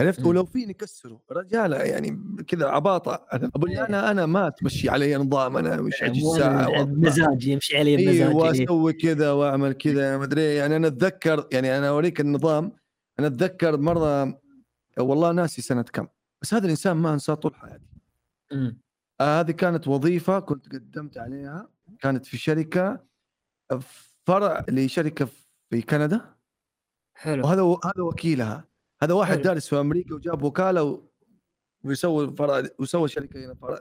عرفت؟ ولو في نكسره رجاله يعني كذا عباطه. ابو انا انا ما تمشي علي نظام، انا مش اجي الساعه مزاجي يمشي علي مزاجي ايه واسوي كذا واعمل كذا ما ادري يعني. انا اتذكر يعني انا اوريك النظام، انا اتذكر مره والله ناسي سنه كم، بس هذا الانسان ما انساه طول حياتي. آه هذه كانت وظيفه كنت قدمت عليها، كانت في شركه فرع لشركه في كندا. حلو. وهذا هذا وكيلها، هذا واحد دارس في أمريكا وجاب وكالة ويسوي فرع ويسوي شركة هنا، فرع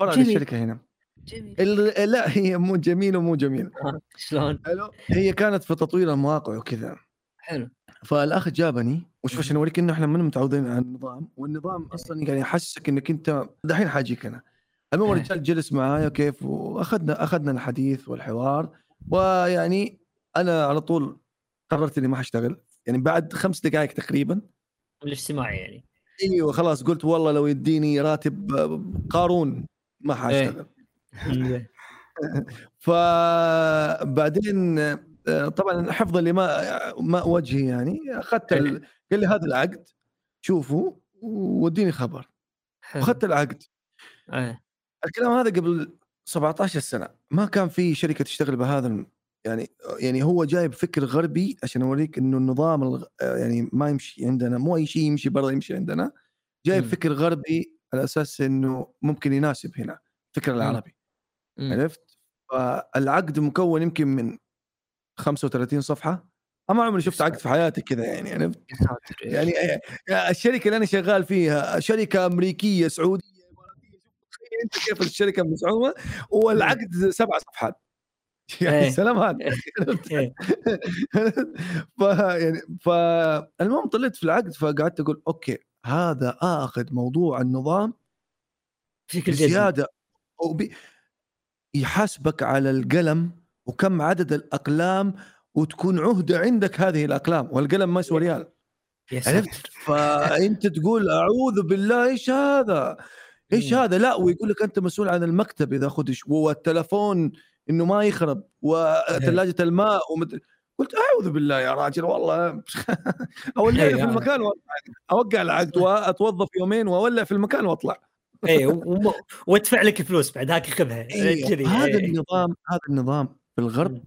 فرع للشركة هنا. جميل. لا هي مو جميل ومو جميل. شلون؟ هي كانت في تطوير المواقع وكذا. حلو. فالأخ جابني وشوف عشان أوريك إنه إحنا من متعودين على النظام، والنظام أصلاً يعني يحسسك إنك أنت دحين حاجيك. أنا المهم الرجال جلس معايا كيف، واخذنا اخذنا الحديث والحوار، ويعني انا على طول قررت اني ما حاشتغل يعني بعد خمس دقائق تقريبا الاجتماعي يعني. ايوه خلاص قلت والله لو يديني راتب قارون ما حاشتغل. فبعدين طبعا حفظ اللي ما ما وجهي يعني اخذت ال... قال لي هذا العقد شوفه ووديني خبر، اخذت العقد. أيه. الكلام هذا قبل سبعة عشر سنة، ما كان في شركة تشتغل بهذا يعني. يعني هو جايب فكر غربي عشان أوريك إنه النظام الغ... يعني ما يمشي عندنا، مو أي شيء يمشي برا يمشي عندنا. جايب م. فكر غربي على أساس إنه ممكن يناسب هنا فكر العربي. م. عرفت؟ فالعقد مكون يمكن من خمسة وثلاثين صفحة، أما عمري شفت عقد في حياتي كذا يعني. عرفت؟ يعني الشركة اللي أنا شغال فيها شركة أمريكية سعودية، انت كيف الشركه المسعومه والعقد سبع صفحات يعني. سلام هذا. ف يعني فالمهم طلعت في العقد، فقعدت اقول اوكي هذا اخذ موضوع النظام بشكل زياده وب... يحاسبك على القلم وكم عدد الاقلام وتكون عهده عندك هذه الاقلام، والقلم ما يسوى ريال. عرفت؟ فانت تقول اعوذ بالله ايش هذا ايش هذا. لا، ويقول لك انت مسؤول عن المكتب اذا خدش، والتلفون انه ما يخرب، وثلاجه الماء ومد... قلت اعوذ بالله يا راجل والله. اولع في المكان اوقع العقد واتوظف يومين واولع في المكان واطلع. اي و... وادفع لك فلوس بعد هاك خذها. أيه. هذا النظام، هذا النظام في الغرب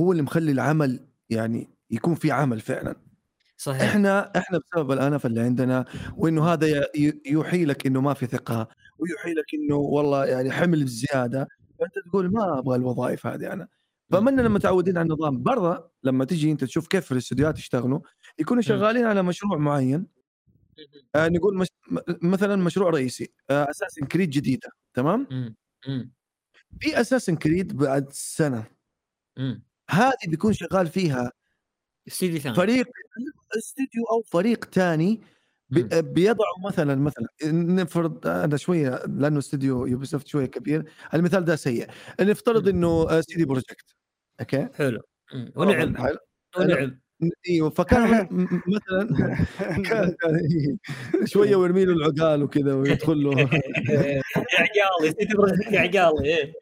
هو اللي مخلي العمل يعني يكون في عمل فعلا. صحيح. احنا احنا بسبب الانف اللي عندنا، وانه هذا يحيلك انه ما في ثقه، ويحيلك انه والله يعني حمل زياده، فانت تقول ما ابغى الوظائف هذه انا. فمننا لما متعودين على النظام. برا لما تجي انت تشوف كيف الاستديوهات يشتغلوا، يكونوا شغالين على مشروع معين، آه نقول مش... مثلا مشروع رئيسي، آه اساسن كريد جديده، تمام. في اساسن كريد بعد سنه هذه بيكون شغال فيها فريق استديو او فريق تاني بيضعوا مثلا مثلا نفرض انا شويه لانه استديو يوبيسوفت شويه كبير، المثال ده سيء. نفترض انه سيدي بروجكت. اوكي حلو ونعم ونعم ايوه. فكان مثلا شويه ويرمي له العقال وكذا ويدخل له يا عقالي سيدي بروجكت يا عقالي.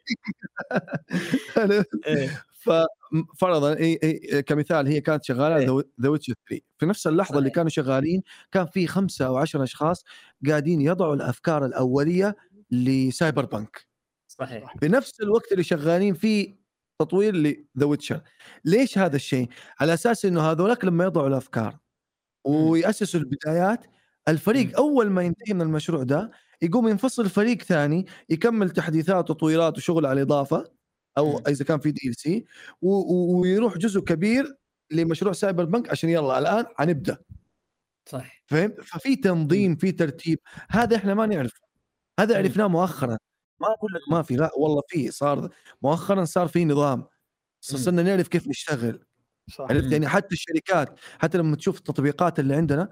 ففرضا اي اي كمثال هي كانت شغاله ذا ويتش ثري. في نفس اللحظه صحيح. اللي كانوا شغالين كان في خمسة او عشرة اشخاص قاعدين يضعوا الافكار الاوليه لسايبر بانك. صحيح. بنفس الوقت اللي شغالين فيه تطوير لذا ويتشر. ليش هذا الشيء؟ على اساس انه هذولك لما يضعوا الافكار وياسسوا البدايات، الفريق م. اول ما ينتهي من المشروع ده يقوم ينفصل فريق ثاني يكمل تحديثات وتطويرات وشغل على الاضافه او اذا كان في دي ال سي، ويروح جزء كبير لمشروع سايبر بنك عشان يلا الان هنبدا. صح. فاهم؟ ففي تنظيم، في ترتيب. هذا احنا ما نعرفه، هذا عرفناه مؤخرا. ما اقول لك ما في، لا والله في. صار مؤخرا صار في نظام، صرنا نعرف كيف نشتغل. صح. يعني حتى الشركات، حتى لما تشوف التطبيقات اللي عندنا،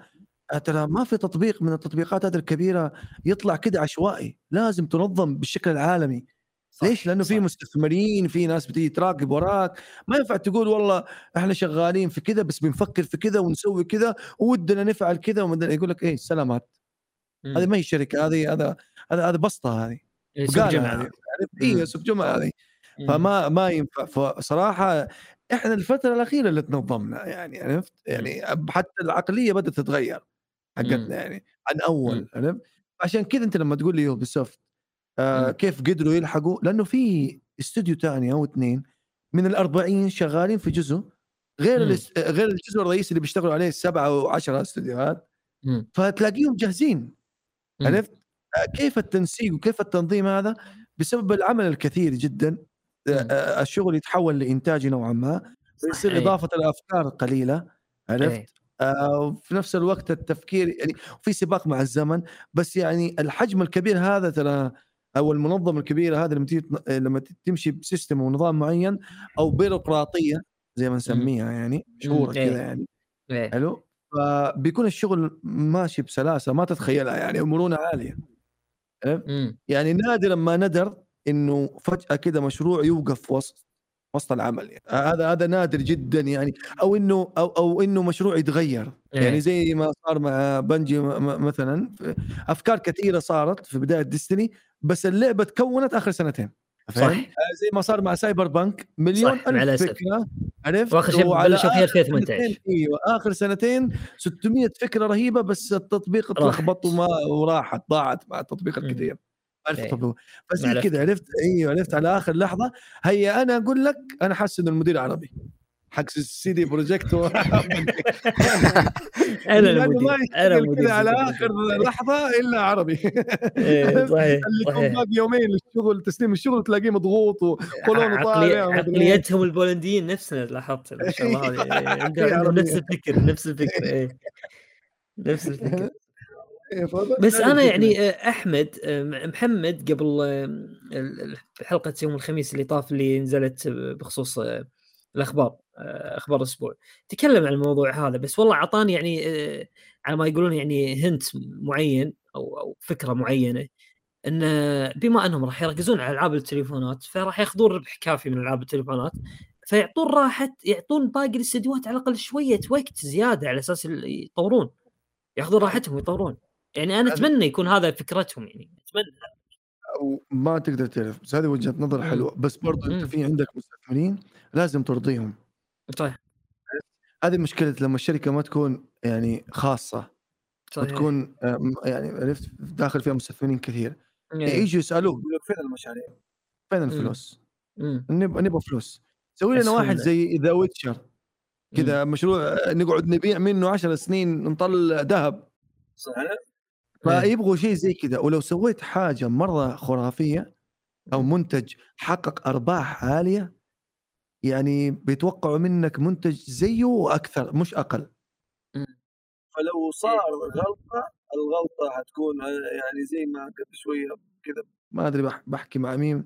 ترى ما في تطبيق من التطبيقات هذه الكبيره يطلع كده عشوائي، لازم تنظم بالشكل العالمي. ليش؟ لأنه في مستثمرين، في ناس بتيجي تراقب وراك. ما ينفع تقول والله احنا شغالين في كذا بس بنفكر في كذا ونسوي كذا ودنا نفعل كذا، ومدنا يقول لك ايه سلامات. هذه ما هي شركة، هذه هذا هذا هذا بسطة، هذه بقالة، هذه سوق جمعة هذه. فما ما ينفع. فصراحة احنا الفترة الأخيرة اللي تنظمنا يعني، عرفت يعني، حتى العقلية بدأت تتغير حقتنا يعني عن أول. عرفت؟ عشان كذا انت لما تقول لي يوبيسوفت آه كيف قدروا يلحقوا، لأنه في استوديو تاني أو اثنين من الأربعين شغالين في جزء غير الاس... غير الجزء الرئيسي اللي بيشتغلوا عليه السبعة أو عشرة استوديوهات، فتلاقيهم جاهزين. عرفت كيف التنسيق وكيف التنظيم؟ هذا بسبب العمل الكثير جدا. آه الشغل يتحول لإنتاج نوعا ما، يصير إضافة الأفكار قليلة. عرفت؟ وفي نفس الوقت التفكير يعني في سباق مع الزمن، بس يعني الحجم الكبير هذا ترى، أو المنظمة الكبيرة هذا لما تمشي بسيستم ونظام معين أو بيروقراطية زي ما نسميها يعني، شهور كذا يعني. حلو. فبيكون الشغل ماشي بسلاسة ما تتخيلها يعني، أمورنا عالية. امم يعني نادرا ما ندر انه فجأة كده مشروع يوقف وسط وسط العمل، يعني هذا هذا نادر جدا يعني، او انه او او انه مشروع يتغير، يعني إيه. زي ما صار مع بنجي م- م- مثلا افكار كثيره صارت في بدايه ديستني، بس اللعبه تكونت اخر سنتين، فاهم؟ صح، زي ما صار مع سايبر بانك، مليون صح، مع الأسف. فكره، عرفت؟ واخر شيء بلشوا فيها ألفين وثمانية عشر، ايوه اخر سنتين ستمية فكره رهيبه، بس التطبيق اتلخبط وما وراحت ضاعت مع التطبيق الكثير، عرفت؟ طب بس كذا عرفت، ايوه عرفت على اخر لحظه. هيا انا اقول لك، انا حاسس انه المدير عربي حق السي دي بروجكت و... انا المدير انا المدير على اخر لحظه الا عربي. ايه صحيح، اللي قبل يومين للشغل تسليم الشغل تلاقيه مضغوط وقولون طالع عقليتهم البولنديين نفسنا، لاحظت ما شاء الله عندهم نفس الفكر نفس الفكر ايه نفس الفكر. بس أنا يعني أحمد محمد قبل حلقة يوم الخميس اللي طاف اللي نزلت بخصوص الأخبار أخبار الأسبوع، تكلم عن الموضوع هذا، بس والله عطاني يعني على ما يقولون يعني هنت معين أو أو فكرة معينة، أن بما أنهم راح يركزون على ألعاب التليفونات فراح يأخذون ربح كافي من ألعاب التليفونات، فيعطون راحة، يعطون باقي الاستديوهات على الأقل شوية وقت زيادة على أساس يطورون، يأخذون راحتهم ويطورون. يعني أنا أتمنى يكون هذا فكرتهم، يعني أتمنى. ما تقدر تعرف، بس هذه وجهة نظر مم. حلوة، بس برضو أنت في عندك مستثمرين لازم ترضيهم. صحيح. هذه مشكلة لما الشركة ما تكون يعني خاصة، صحيح. وتكون يعني عرفت داخل فيها مستثمرين كثير، يجوا يسألوك فين المشاريع، فين الفلوس، نبغى نبغى فلوس، سوي لنا واحد زي ذا ويتشر كذا، مشروع نقعد نبيع منه عشر سنين نطلع ذهب. صحيح. فيبغوا شيء زي كذا، ولو سويت حاجة مرة خرافية أو منتج حقق أرباح عالية، يعني بيتوقعوا منك منتج زيه وأكثر مش أقل. فلو صار غلطة، الغلطة هتكون يعني زي ما قبل شوية كذا، ما أدري بحكي مع مين،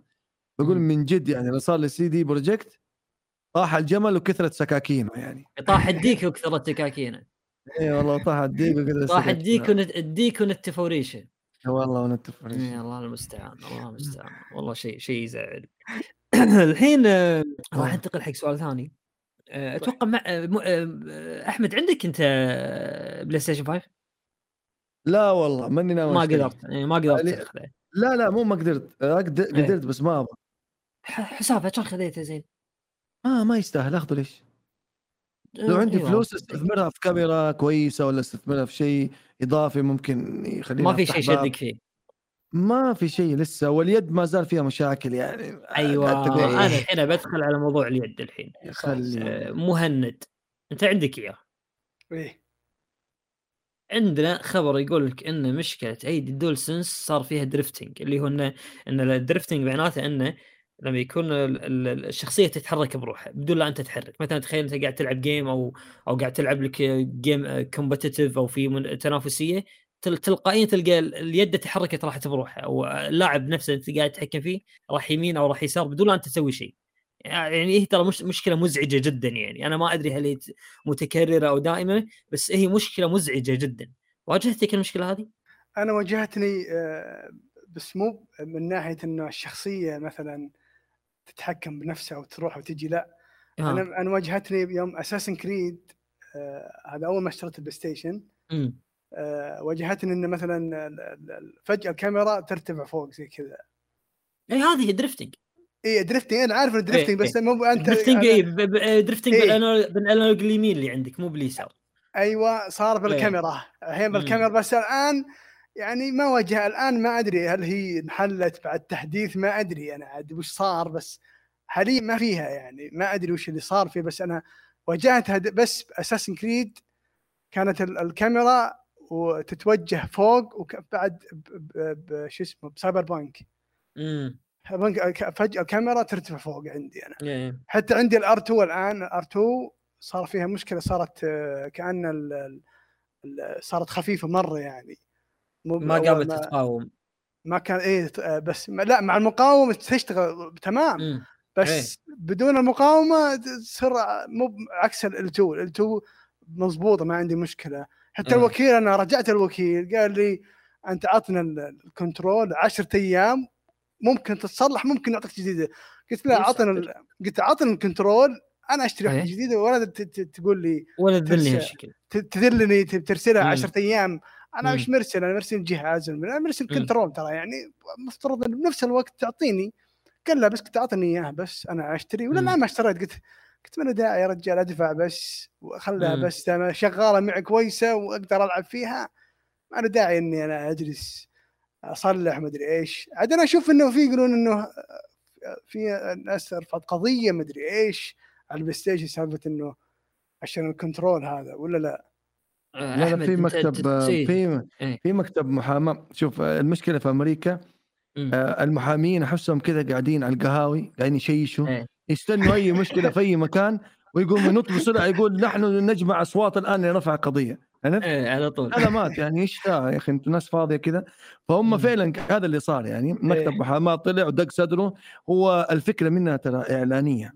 بقول من جد يعني لو صار لي سي دي بروجكت طاح الجمل وكثرة سكاكينه، يعني طاح الديك وكثرة سكاكينه. اي والله طاح الديك وكذا، طاح الديك والديك والتفوريشه، والله والتفوريشه، يا الله المستعان، الله المستعان، والله شيء شيء يزعل. الحين راح انتقل حق سؤال ثاني، اتوقع مع... احمد عندك انت بلاي ستيشن خمسة؟ لا والله ماني ناوي، ما قدرت ما قدرت لا لا مو ما قدرت قدرت بس ما ابغى حسابه كان خذيته زين، اه ما يستاهل اخذه. ليش؟ لو عندي أيوة. فلوس استثمرها في كاميرا كويسه، ولا استثمرها في شيء اضافي ممكن يخليني، ما في شيء شدك فيه، ما في شيء لسه، واليد ما زال فيها مشاكل يعني. ايوه انا الحين بدخل على موضوع اليد الحين. خلي مهند انت عندك اياه ايه؟ عندنا خبر يقول لك ان مشكله ايدي الدولسنس صار فيها درفتنج، اللي هو ان ان الدرفتنج معناته انه لما يكون الشخصيه تتحرك بروحها بدون لا انت تتحرك. مثلا تخيل انت قاعد تلعب جيم او او قاعد تلعب لك جيم كومبتيتيف او في تنافسيه، تلقائيا تلقى اليد تحركت راحت بروحها، او اللاعب نفسه انت قاعد تتحكم فيه راح يمين او راح يسار بدون لا انت تسوي شيء. يعني هي ترى مش مشكله مزعجه جدا، يعني انا ما ادري هل هي متكرره او دائمه، بس هي مشكله مزعجه جدا. واجهتك المشكله هذه؟ انا واجهتني بس مو من ناحيه انه الشخصيه مثلا تتحكم بنفسها وتروح وتجي، لا آه. انا انا واجهتني بيوم اساسن كريد، آه هذا اول ما اشتريت البلاي ستيشن، آه واجهتني ان مثلا فجاه الكاميرا ترتفع فوق زي كذا. اي هذه درفتنج. اي درفتنج انا عارف الدرفتنج، بس مو انت درفتنج. اي درفتنج بالانالوج اليمين اللي عندك مو باليسار. ايوه صار بالكاميرا الحين، بالكاميرا بس الان يعني ما واجه الآن، ما أدري هل هي انحلت بعد تحديث، ما أدري أنا عاد وش صار، بس حاليا ما فيها يعني ما أدري وش اللي صار فيه. بس أنا واجهتها بس بأساسن كريد، كانت الكاميرا وتتوجه فوق، وبعد شو اسمه بسايبر بانك امم فجأة الكاميرا ترتفع فوق عندي أنا. yeah. حتى عندي الار2 الآن، الار2 صار فيها مشكلة، صارت كأن صارت خفيفة مرة، يعني ما قامت تقاوم، ما كان ايه بس لا مع المقاومه تشتغل تمام. مم. بس ايه. بدون المقاومه تصير مو عكس التول، التول مضبوطه ما عندي مشكله. حتى مم. الوكيل انا رجعت الوكيل قال لي انت عطنا الكنترول عشرة ايام ممكن تتصلح ممكن نعطيك جديده. قلت لا عطنا، قلت عطنا الكنترول انا اشتري واحده جديده ولا تقول لي ولا تذلني هالشكل، تذلني ترسلها عشرة ايام. انا مش مرسل، انا مرسل جهاز، انا مرسل كنترول ترى، يعني مفترض ان بنفس الوقت تعطيني. قال لا بس كنت اعطني اياه بس انا اشتري ولا لا ما اشتريت. قلت قلت من داعي يا رجال ادفع بس واخلها بس انا شغاله معي كويسه واقدر العب فيها، ما له داعي اني انا اجلس اصلح ما ادري ايش. عاد انا اشوف انه في يقولون انه في ناس رفعت قضيه ما ادري ايش على البلاي ستيشن سالفه انه عشان الكنترول هذا ولا لا. لا لا في مكتب في في مكتب محاماه. شوف المشكله في امريكا المحامين احسهم كذا قاعدين على القهاوي قاعدين يشيشوا يستنوا اي مشكله في اي مكان ويقوم ينط بسرعه يقول نحن نجمع اصوات الان لرفع قضيه. انا إيه على طول كلمات يعني ايش ذا يا اخي انتوا ناس فاضيه كذا. فهم فعلا هذا اللي صار، يعني مكتب محاماه طلع ودق صدره. هو الفكره منها ترى اعلانيه،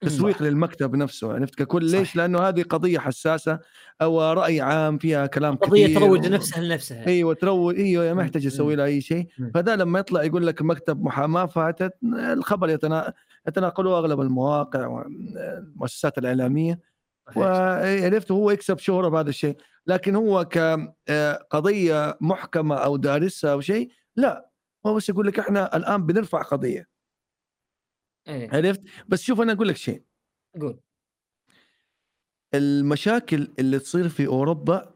تسويق للمكتب نفسه عرفت ككل. ليش؟ لانه هذه قضيه حساسه او راي عام فيها كلام كثير، قضيه تروج و... نفسها لنفسها. ايوه تروج، ايوه محتاج يسوي لها اي شيء. فذا لما يطلع يقول لك مكتب محاماه فاتت الخبر يتنا... يتناقلوه اغلب المواقع والمؤسسات الاعلاميه وعرفت هو يكسب شهره بهذا الشيء. لكن هو كقضيه محكمه او دارسها او شيء لا، هو بس يقول لك احنا الان بنرفع قضيه إيه. عرفت. بس شوف أنا أقول لك شيء، قول المشاكل اللي تصير في أوروبا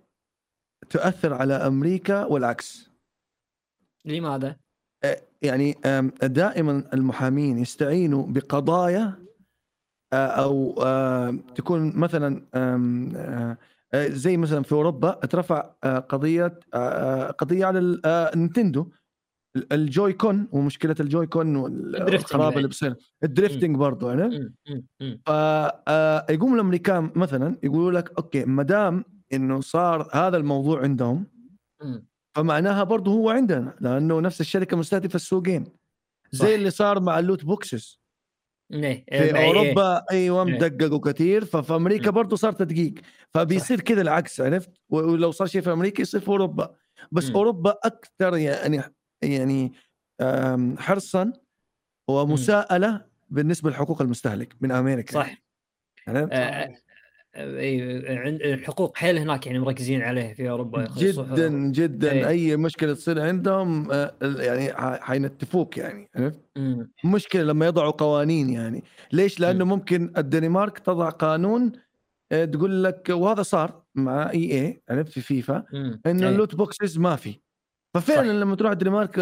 تؤثر على أمريكا والعكس. لماذا؟ يعني دائما المحامين يستعينوا بقضايا أو تكون مثلا زي مثلا في أوروبا ترفع قضية قضية على النينتندو الجوي كون ومشكله الجوي كون والخراب اللي بصير الدريفتنج برضه. انا فيقوم الامريكان مثلا يقولوا لك اوكي مدام انه صار هذا الموضوع عندهم فمعناها برضه هو عندنا، لانه نفس الشركه مستهدفه السوقين زي اللي صار مع اللوت بوكسز في اوروبا. ايوه مدققوا كثير، ففي امريكا برضه صار تدقيق. فبيصير كذا العكس عرفت. ولو صار شيء في امريكا يصير في اوروبا، بس اوروبا اكثر يعني يعني حرصا ومساءله بالنسبه لحقوق المستهلك من امريكا. صح يعني آه الحقوق حيل هناك يعني مركزين عليه في اوروبا جدا جدا أي. اي مشكله تصير عندهم يعني حينتفوك يعني مشكله لما يضعوا قوانين. يعني ليش؟ لانه مم. ممكن الدنمارك تضع قانون تقول لك، وهذا صار مع اي اي يعني في فيفا انه اللوت بوكسز ما في. ففعلا لما تروح الدنمارك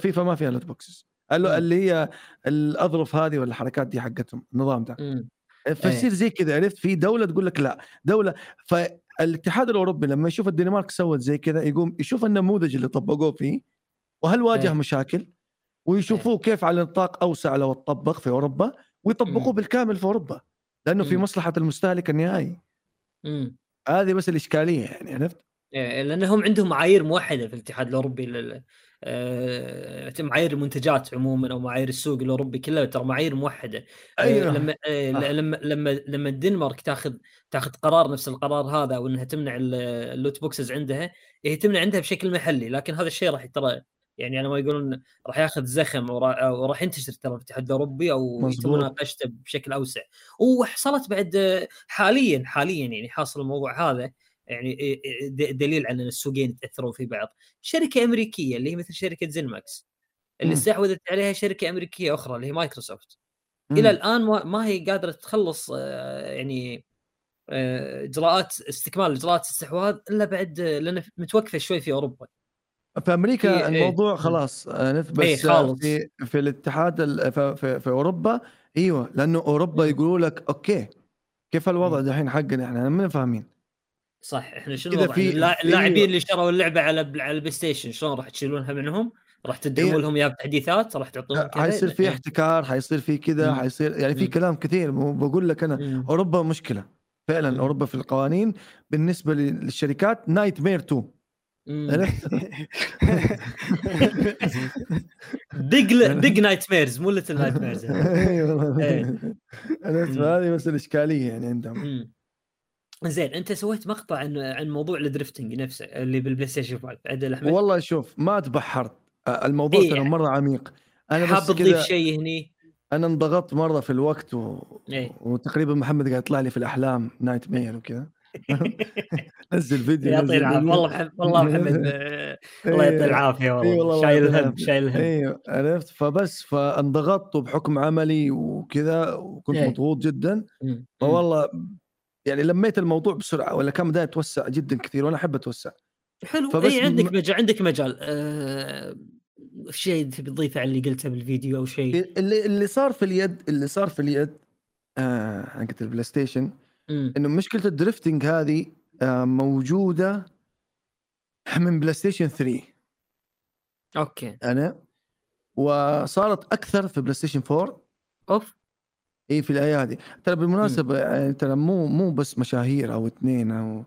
فيفا ما فيها لوت بوكسز اللي هي الاظرف هذه ولا الحركات دي حقتهم النظام ده. فيصير زي كذا عرفت. في دوله تقول لك لا دوله. فالاتحاد الاوروبي لما يشوف الدنمارك سوت زي كذا يقوم يشوف النموذج اللي طبقوه فيه وهل واجه مشاكل ويشوفوه كيف على نطاق اوسع لو تطبق في اوروبا ويطبقوه بالكامل في اوروبا، لانه في مصلحه المستهلك النهائي. هذه بس الاشكاليه يعني عرفت، لأنهم عندهم معايير موحدة في الاتحاد الأوروبي لل ااا معايير المنتجات عموما أو معايير السوق الأوروبي كله ترى معايير موحدة. أيوة. لما لما لما لما الدنمارك تأخذ تأخذ قرار نفس القرار هذا أو إنها تمنع اللوت بوكسز عندها، هي تمنع عندها بشكل محلي، لكن هذا الشيء راح ترى يعني أنا ما يقولون راح يأخذ زخم وراح ينتشر ترى الاتحاد الأوروبي أو يتم مناقشته بشكل أوسع. وحصلت بعد حاليا حاليا يعني حاصل الموضوع هذا يعني دليل على أن السوقين تأثروا في بعض. شركة أمريكية اللي هي مثل شركة زينماكس اللي استحوذت عليها شركة أمريكية أخرى اللي هي مايكروسوفت، إلى الآن ما هي قادرة تخلص يعني إجراءات استكمال إجراءات الاستحواذ إلا بعد، لأن متوقفة شوي في أوروبا. في أمريكا الموضوع خلاص بس في في الاتحاد في في أوروبا أيوة، لأنه أوروبا يقولوا لك أوكي كيف الوضع دحين حقنا إحنا ما نفهمين صح احنا شنو الوضع. اللاعبين اللي شروا اللعبه على على البلاي ستيشن شلون راح تشيلونها منهم؟ راح تدعموا إيه؟ لهم يا بتحديثات راح تعطوهم كذا، حيصير في احتكار، حيصير في كذا، حيصير يعني في كلام كثير. بقول لك انا مم. اوروبا مشكله فعلا مم. اوروبا في القوانين بالنسبه للشركات نايت مير تو دق دق نايت ميرز مو ليتل نايت ميرز. ايوه انا هذه بس الاشكاليه يعني عندهم. زين انت سويت مقطع عن عن موضوع الدريفتنج نفسه اللي بالبلاي ستيشن خمسة عدل احمد. والله شوف ما تبحرت الموضوع إيه؟ ترى مره عميق. انا حاب تضيف شيء هني؟ انا انضغطت مره في الوقت و... إيه؟ وتقريبا محمد قاعد يطلع لي في الاحلام نايت مير وكذا. نزل فيديو يا طير عام. والله والله محمد الله يعطيه العافيه والله شايل الهم شايل الهم. ايوه عرفت. فبس فانضغطت بحكم عملي وكذا وكنت إيه؟ مضغوط جدا. فوالله يعني لميت الموضوع بسرعه ولا كان بداية توسع جدا كثير وانا احب اتوسع. حلو اي عندك مجال عندك مجال أه... شيء بتضيفه على اللي قلته بالفيديو او شيء اللي اللي صار في اليد اللي صار في اليد آه... عن قلت البلاي ستيشن انه مشكله الدريفتنج هذه آه موجوده من بلاي ستيشن ثلاثة اوكي انا وصارت اكثر في بلاي ستيشن أربعة اوف ايه في الايه هذه ترى بالمناسبه يعني ترى مو مو بس مشاهير او اثنين او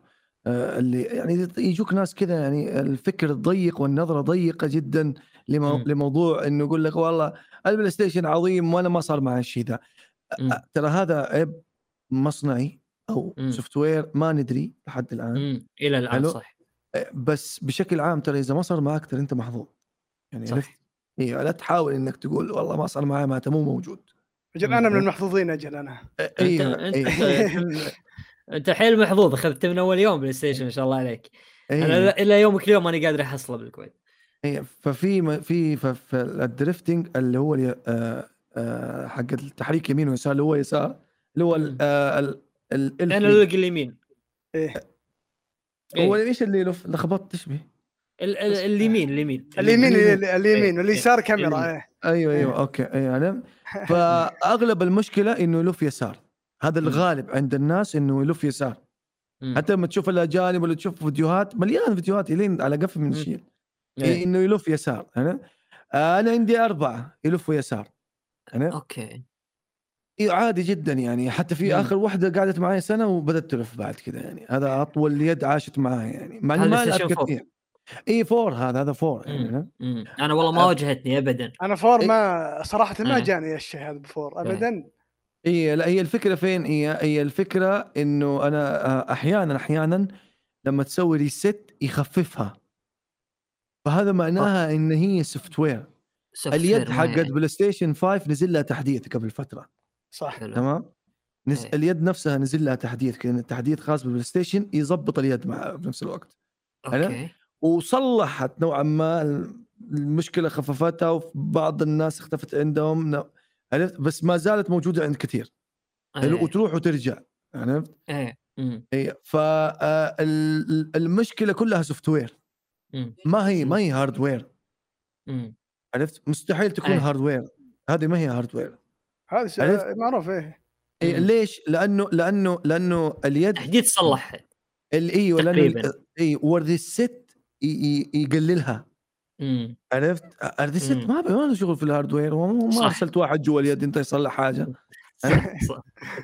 آه اللي يعني يجوك ناس كذا يعني الفكر ضيق والنظره ضيقه جدا لمو لموضوع انه يقول لك والله البلاي ستيشن عظيم وانا ما صار معي الشيء ذا آه ترى هذا عيب مصنعي او سوفت وير ما ندري لحد الان مم. الى الان صح بس بشكل عام ترى اذا ما صار معك ترى انت محظوظ يعني صح ايوه لا تحاول انك تقول والله ما صار معي ما مو موجود أجل أنا من المحظوظين أجل أنا أنت, أنت, أنت حيل محظوظ أخذت من أول يوم بلاي ستيشن إن شاء الله عليك أيه. أنا إلا يومك اليوم أنا قادر أحصله بالكويت أيه. ففي في فالدريفتنج اللي هو حق التحريك يمين ويسار اللي هو يسار اللي هو الأنالوج اليمين إيه هو إيش اللي لف لخبطت تشبه اليمين اليمين اليمين اليمين واليسار كاميرا ايوه ايوه, أيوة. اوكي ايوه انا فاغلب المشكله انه يلف يسار هذا الغالب عند الناس انه يلف يسار حتى لما تشوف الاجانب ولا تشوف فيديوهات مليان فيديوهات لين على قفه من الشيل انه يلف يسار انا انا عندي اربعه يلفوا يسار انا اوكي عادي جدا يعني حتى في اخر واحده قعدت معي سنه وبدت تلف بعد كذا يعني هذا اطول يد عاشت معها يعني مع ما كثير اي فور هذا هذا فور يعني مم. انا والله ما واجهتني ابدا انا فور ما صراحه ما جاني الشيء هذا بفور ابدا اي لا هي الفكره فين هي هي الفكره انه انا احيانا احيانا لما تسوي ريست يخففها فهذا معناها ان هي سوفت وير اليد حقت بلاي ستيشن خمسة نزل لها تحديث قبل فتره صح تمام نز... اليد نفسها نزل لها تحديث كان تحديث خاص بالبلاي ستيشن يضبط اليد مع بنفس الوقت اوكي وصلحت نوعا ما المشكله خففتها وبعض الناس اختفت عندهم عرفت بس ما زالت موجوده عند كثير أيه. وتروح وترجع عرفت اي اي فالمشكله كلها سوفت وير ما هي ما هي هاردوير عرفت مستحيل تكون أيه. هاردوير هذه ما هي هاردوير هذا معروف ايه ليش لانه لانه لانه اليد تحديد صلحها اي ولا اي وريست يقللها امم عرفت ارسلت ما بيقولوا شغل في الهاردوير وما ارسلت واحد جوا اليد انت يصلح حاجه صح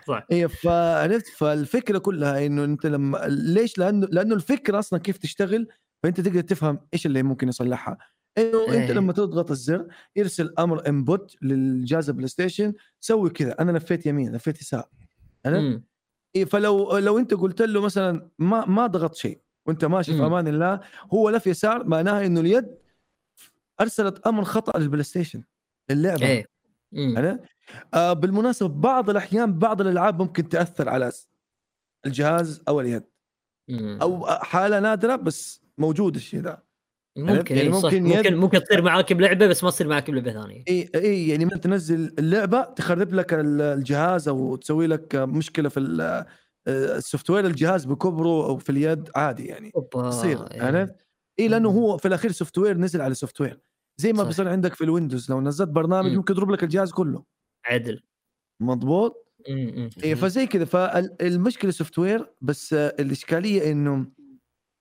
صح اي فعرفت فالفكره كلها انه انت لما ليش لانه لانه الفكره اصلا كيف تشتغل فانت تقدر تفهم ايش اللي ممكن يصلحها انه انت لما تضغط الزر يرسل امر انبوت للجهاز بلاي ستيشن سوي كذا انا لفيت يمين لفيت يسار انا اي فلو لو انت قلت له مثلا ما ما ضغط شيء وانت ماشي في امان الله هو لف يسار معناها انه اليد ارسلت امر خطا للبلاي ستيشن اللعبه ايه انا آه بالمناسبه بعض الاحيان بعض الالعاب ممكن تاثر على الجهاز او اليد مم. او حاله نادره بس موجود الشيء ذا ممكن يعني ممكن ممكن, ممكن تصير معاك بلعبه بس ما تصير معاك بلعبه ثانيه اي اي يعني ما تنزل اللعبه تخرب لك الجهاز او تسوي لك مشكله في السوفت وير الجهاز بكبره او في اليد عادي يعني تصير يعني. انا اي لانه هو في الاخير سوفت وير نزل على سوفت وير زي ما بيصير عندك في الويندوز لو نزلت برنامج ممكن يضرب لك الجهاز كله عدل مضبوط اي فزي كذا فالمشكله سوفت وير بس الاشكاليه انه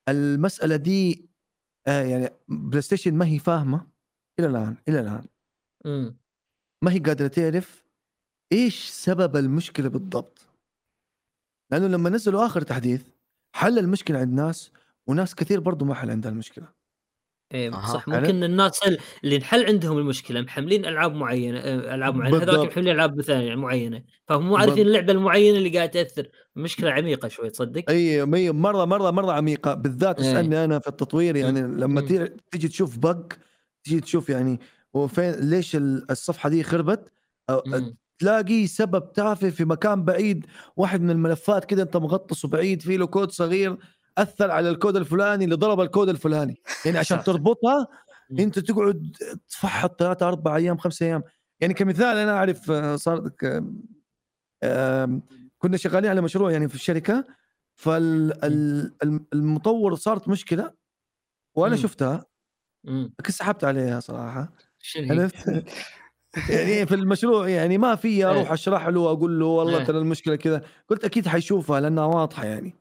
المساله دي آه يعني بلاي ستيشن ما هي فاهمه الى الان الى الان امم ما هي قادره تعرف ايش سبب المشكله بالضبط لأنه لما نزلوا آخر تحديث حل المشكلة عند ناس وناس كثير برضو ما حل عندها المشكلة إيه صح. ممكن عرفت؟ الناس اللي نحل عندهم المشكله محملين العاب معينه، العاب معينه هذول محملين العاب ثانيه معينه، فهم مو عارفين اللعبه المعينه اللي قاعده تاثر. مشكله عميقه شوي تصدق. اي مره مره مره عميقه بالذات. اسالني انا في التطوير يعني لما تيجي تشوف بق، تيجي تشوف يعني وفين ليش الصفحه دي خربت، تلاقي سبب تافه في مكان بعيد، واحد من الملفات كده انت مغطسه بعيد فيه له كود صغير أثر على الكود الفلاني اللي ضرب الكود الفلاني. يعني عشان تربطها أنت تقعد تفحط ثلاثة أربعة أيام خمسة أيام. يعني كمثال أنا أعرف صار كنا شغالين على مشروع يعني في الشركة، فالمطور صارت مشكلة وأنا شفتها كسحبت عليها صراحة. يعني في المشروع يعني ما في أروح أشرح له وأقول له والله ترى المشكلة كذا، قلت أكيد حيشوفها لأنها واضحة يعني.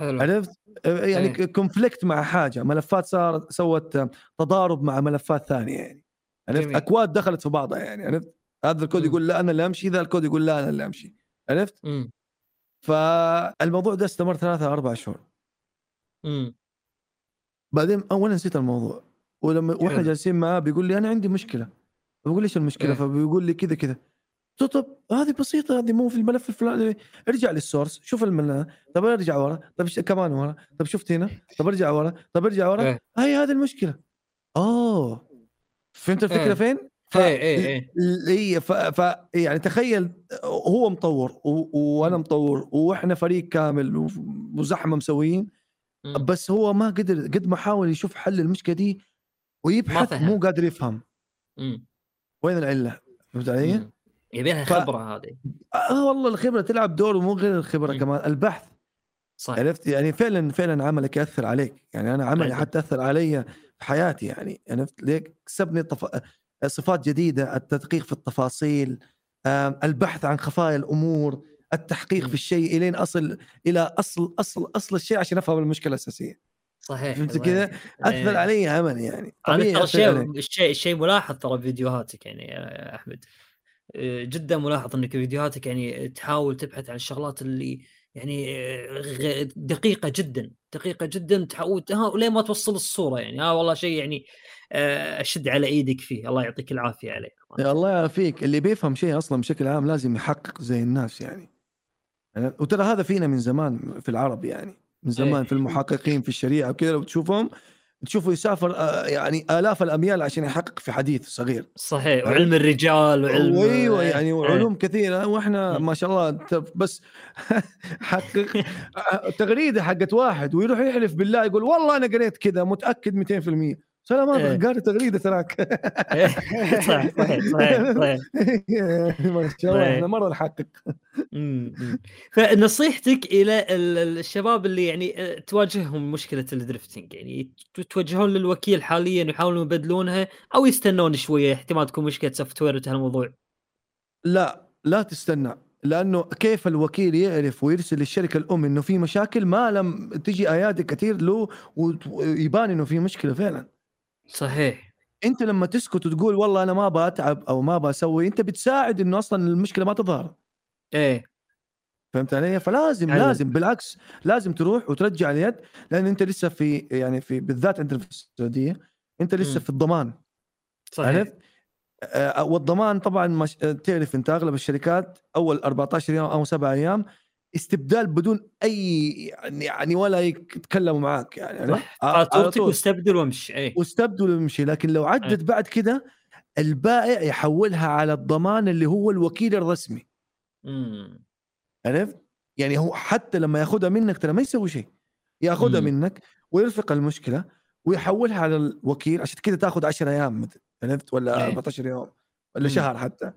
عرفت يعني كونفليكت مع حاجة، ملفات صار سوت تضارب مع ملفات ثانية يعني. عرفت أكواد دخلت في بعضها يعني. عرفت هذا الكود يقول لا أنا اللي أمشي، ذا الكود يقول لا أنا اللي أمشي. عرفت فالموضوع ده استمر ثلاثة أربعة شهور. مم. بعدين أولا نسيت الموضوع، ولما واحد جالسين معاه بيقول لي أنا عندي مشكلة، بقول ليش المشكلة؟ فبيقول لي كذا كذا. طب هذه بسيطة، هذه مو في الملف الفلاني، ارجع للسورس شوف الملف، طب ارجع ورا، طب كمان ورا، طب شفت هنا، طب ارجع ورا، طب ارجع ورا هي إيه. هذه المشكلة. اه فهمت الفكرة إيه. فين ف... إيه إيه. إيه ف... ف يعني تخيل هو مطور و... وانا مطور واحنا فريق كامل وزحمة مسويين، بس هو ما قدر قد ما حاول يشوف حل المشكلة دي ويبحث مو قادر يفهم مم. وين العلة. فهمت علي؟ يبينها خبرة هذه. آه والله الخبرة تلعب دور، ومو غير الخبرة م. كمان البحث. صحيح. عرفت يعني فعلا فعلا عملك يأثر عليك يعني. أنا عملي حتى أثر علي في حياتي يعني. عرفت ليك كسبني طف... صفات جديدة، التدقيق في التفاصيل، آه البحث عن خفايا الأمور، التحقيق م. في الشيء إلين أصل إلى أصل أصل أصل الشيء عشان أفهم المشكلة الأساسية. صحيح. فهمت كذا؟ أثر علي عمل يعني. أنا الشيء الشيء الشيء ملاحظ ترى فيديوهاتك يعني يا أحمد، جدا ملاحظ انك فيديوهاتك يعني تحاول تبحث عن الشغلات اللي يعني دقيقه جدا دقيقه جدا، تحاول وليه ما توصل الصوره يعني. اه والله شيء يعني اشد على ايدك فيه. الله يعطيك العافيه عليك. الله يعافيك. اللي بيفهم شيء اصلا بشكل عام لازم يحقق زي الناس يعني. وترى هذا فينا من زمان في العرب يعني، من زمان في المحققين في الشريعه وكذا، لو تشوفهم تشوفوا يسافر يعني آلاف الأميال عشان يحقق في حديث صغير. صحيح. وعلم الرجال وعلم ايوه يعني وعلوم كثيرة، واحنا ما شاء الله بس حقق تغريدة حقت واحد ويروح يحلف بالله يقول والله انا قريت كذا متأكد مئتين بالمئة. سلامات قاري تغريدة تراك. صح صح صح. ما شاء الله احنا مرة نحقق. فنصيحتك إلى الشباب اللي يعني تواجههم مشكلة الدريفتنج، يعني توجهون للوكيل حاليا يحاولون يبدلونها أو يستنون شوية احتمال تكون مشكلة سوفت وير وانتهى الموضوع؟ لا لا تستنى، لأنه كيف الوكيل يعرف ويرسل للشركة الأم إنه في مشاكل ما لم تجي أيادي كثير له ويبان إنه في مشكلة فعلا. صحيح. أنت لما تسكت وتقول والله أنا ما بأتعب أو ما بأسوي، أنت بتساعد إنه أصلا المشكلة ما تظهر. ايه فهمت علي؟ فلازم علم. لازم بالعكس لازم تروح وترجع اليد، لان انت لسه في يعني في بالذات عندنا في السعوديه انت لسه م. في الضمان. صحيح. آه والضمان طبعا مش... تعرف انت اغلب الشركات اول أربعة عشر يوم او سبعة ايام استبدال بدون اي يعني, يعني ولا يتكلموا معاك يعني. فاتورتك واستبدل وامشي. اي واستبدل وامشي. لكن لو عدت أي. بعد كده البائع يحولها على الضمان اللي هو الوكيل الرسمي. امم عرفت يعني هو حتى لما ياخذها منك ترى ما يسوي شيء، ياخذها منك ويرفق المشكله ويحولها على الوكيل عشان كده تاخذ عشرة ايام عرفت ولا أربعة عشر يوم ولا مم. شهر حتى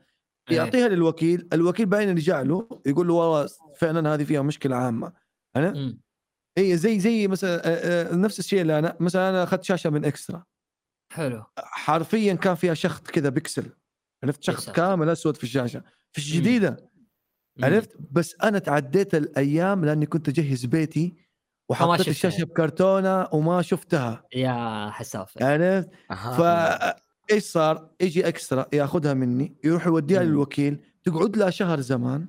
يعطيها للوكيل. الوكيل باين يرجع له يقول له والله فعلا هذه فيها مشكله عامه. انا اي زي زي مثلا نفس الشيء اللي انا مثلا انا اخذت شاشه من اكسترا. حلو. حرفيا كان فيها شخط كذا بكسل، عرفت شخط كامل اسود في الشاشه في الجديده. عرفت بس أنا تعديت الأيام لأني كنت أجهز بيتي وحطيت الشاشة بكرتونة وما شفتها يا حسافة. عرفت فإيش صار؟ يجي أكسترا يأخذها مني يروح يوديها للوكيل تقعد لها شهر زمان.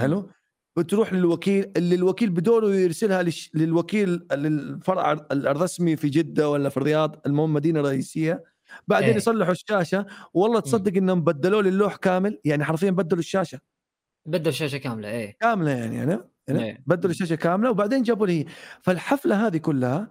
حلو بتروح للوكيل اللي الوكيل بدوره يرسلها للوكيل للفرع الرسمي في جدة ولا في الرياض، المهم مدينة رئيسية. بعدين إيه. يصلحوا الشاشة. والله تصدق إنهم بدلوا لي اللوح كامل، يعني حرفيا بدلوا الشاشة، بدلوا الشاشة كاملة. إيه كاملة يعني أنا, أنا إيه. بدلوا الشاشة كاملة وبعدين جابوا لي. فالحفلة هذه كلها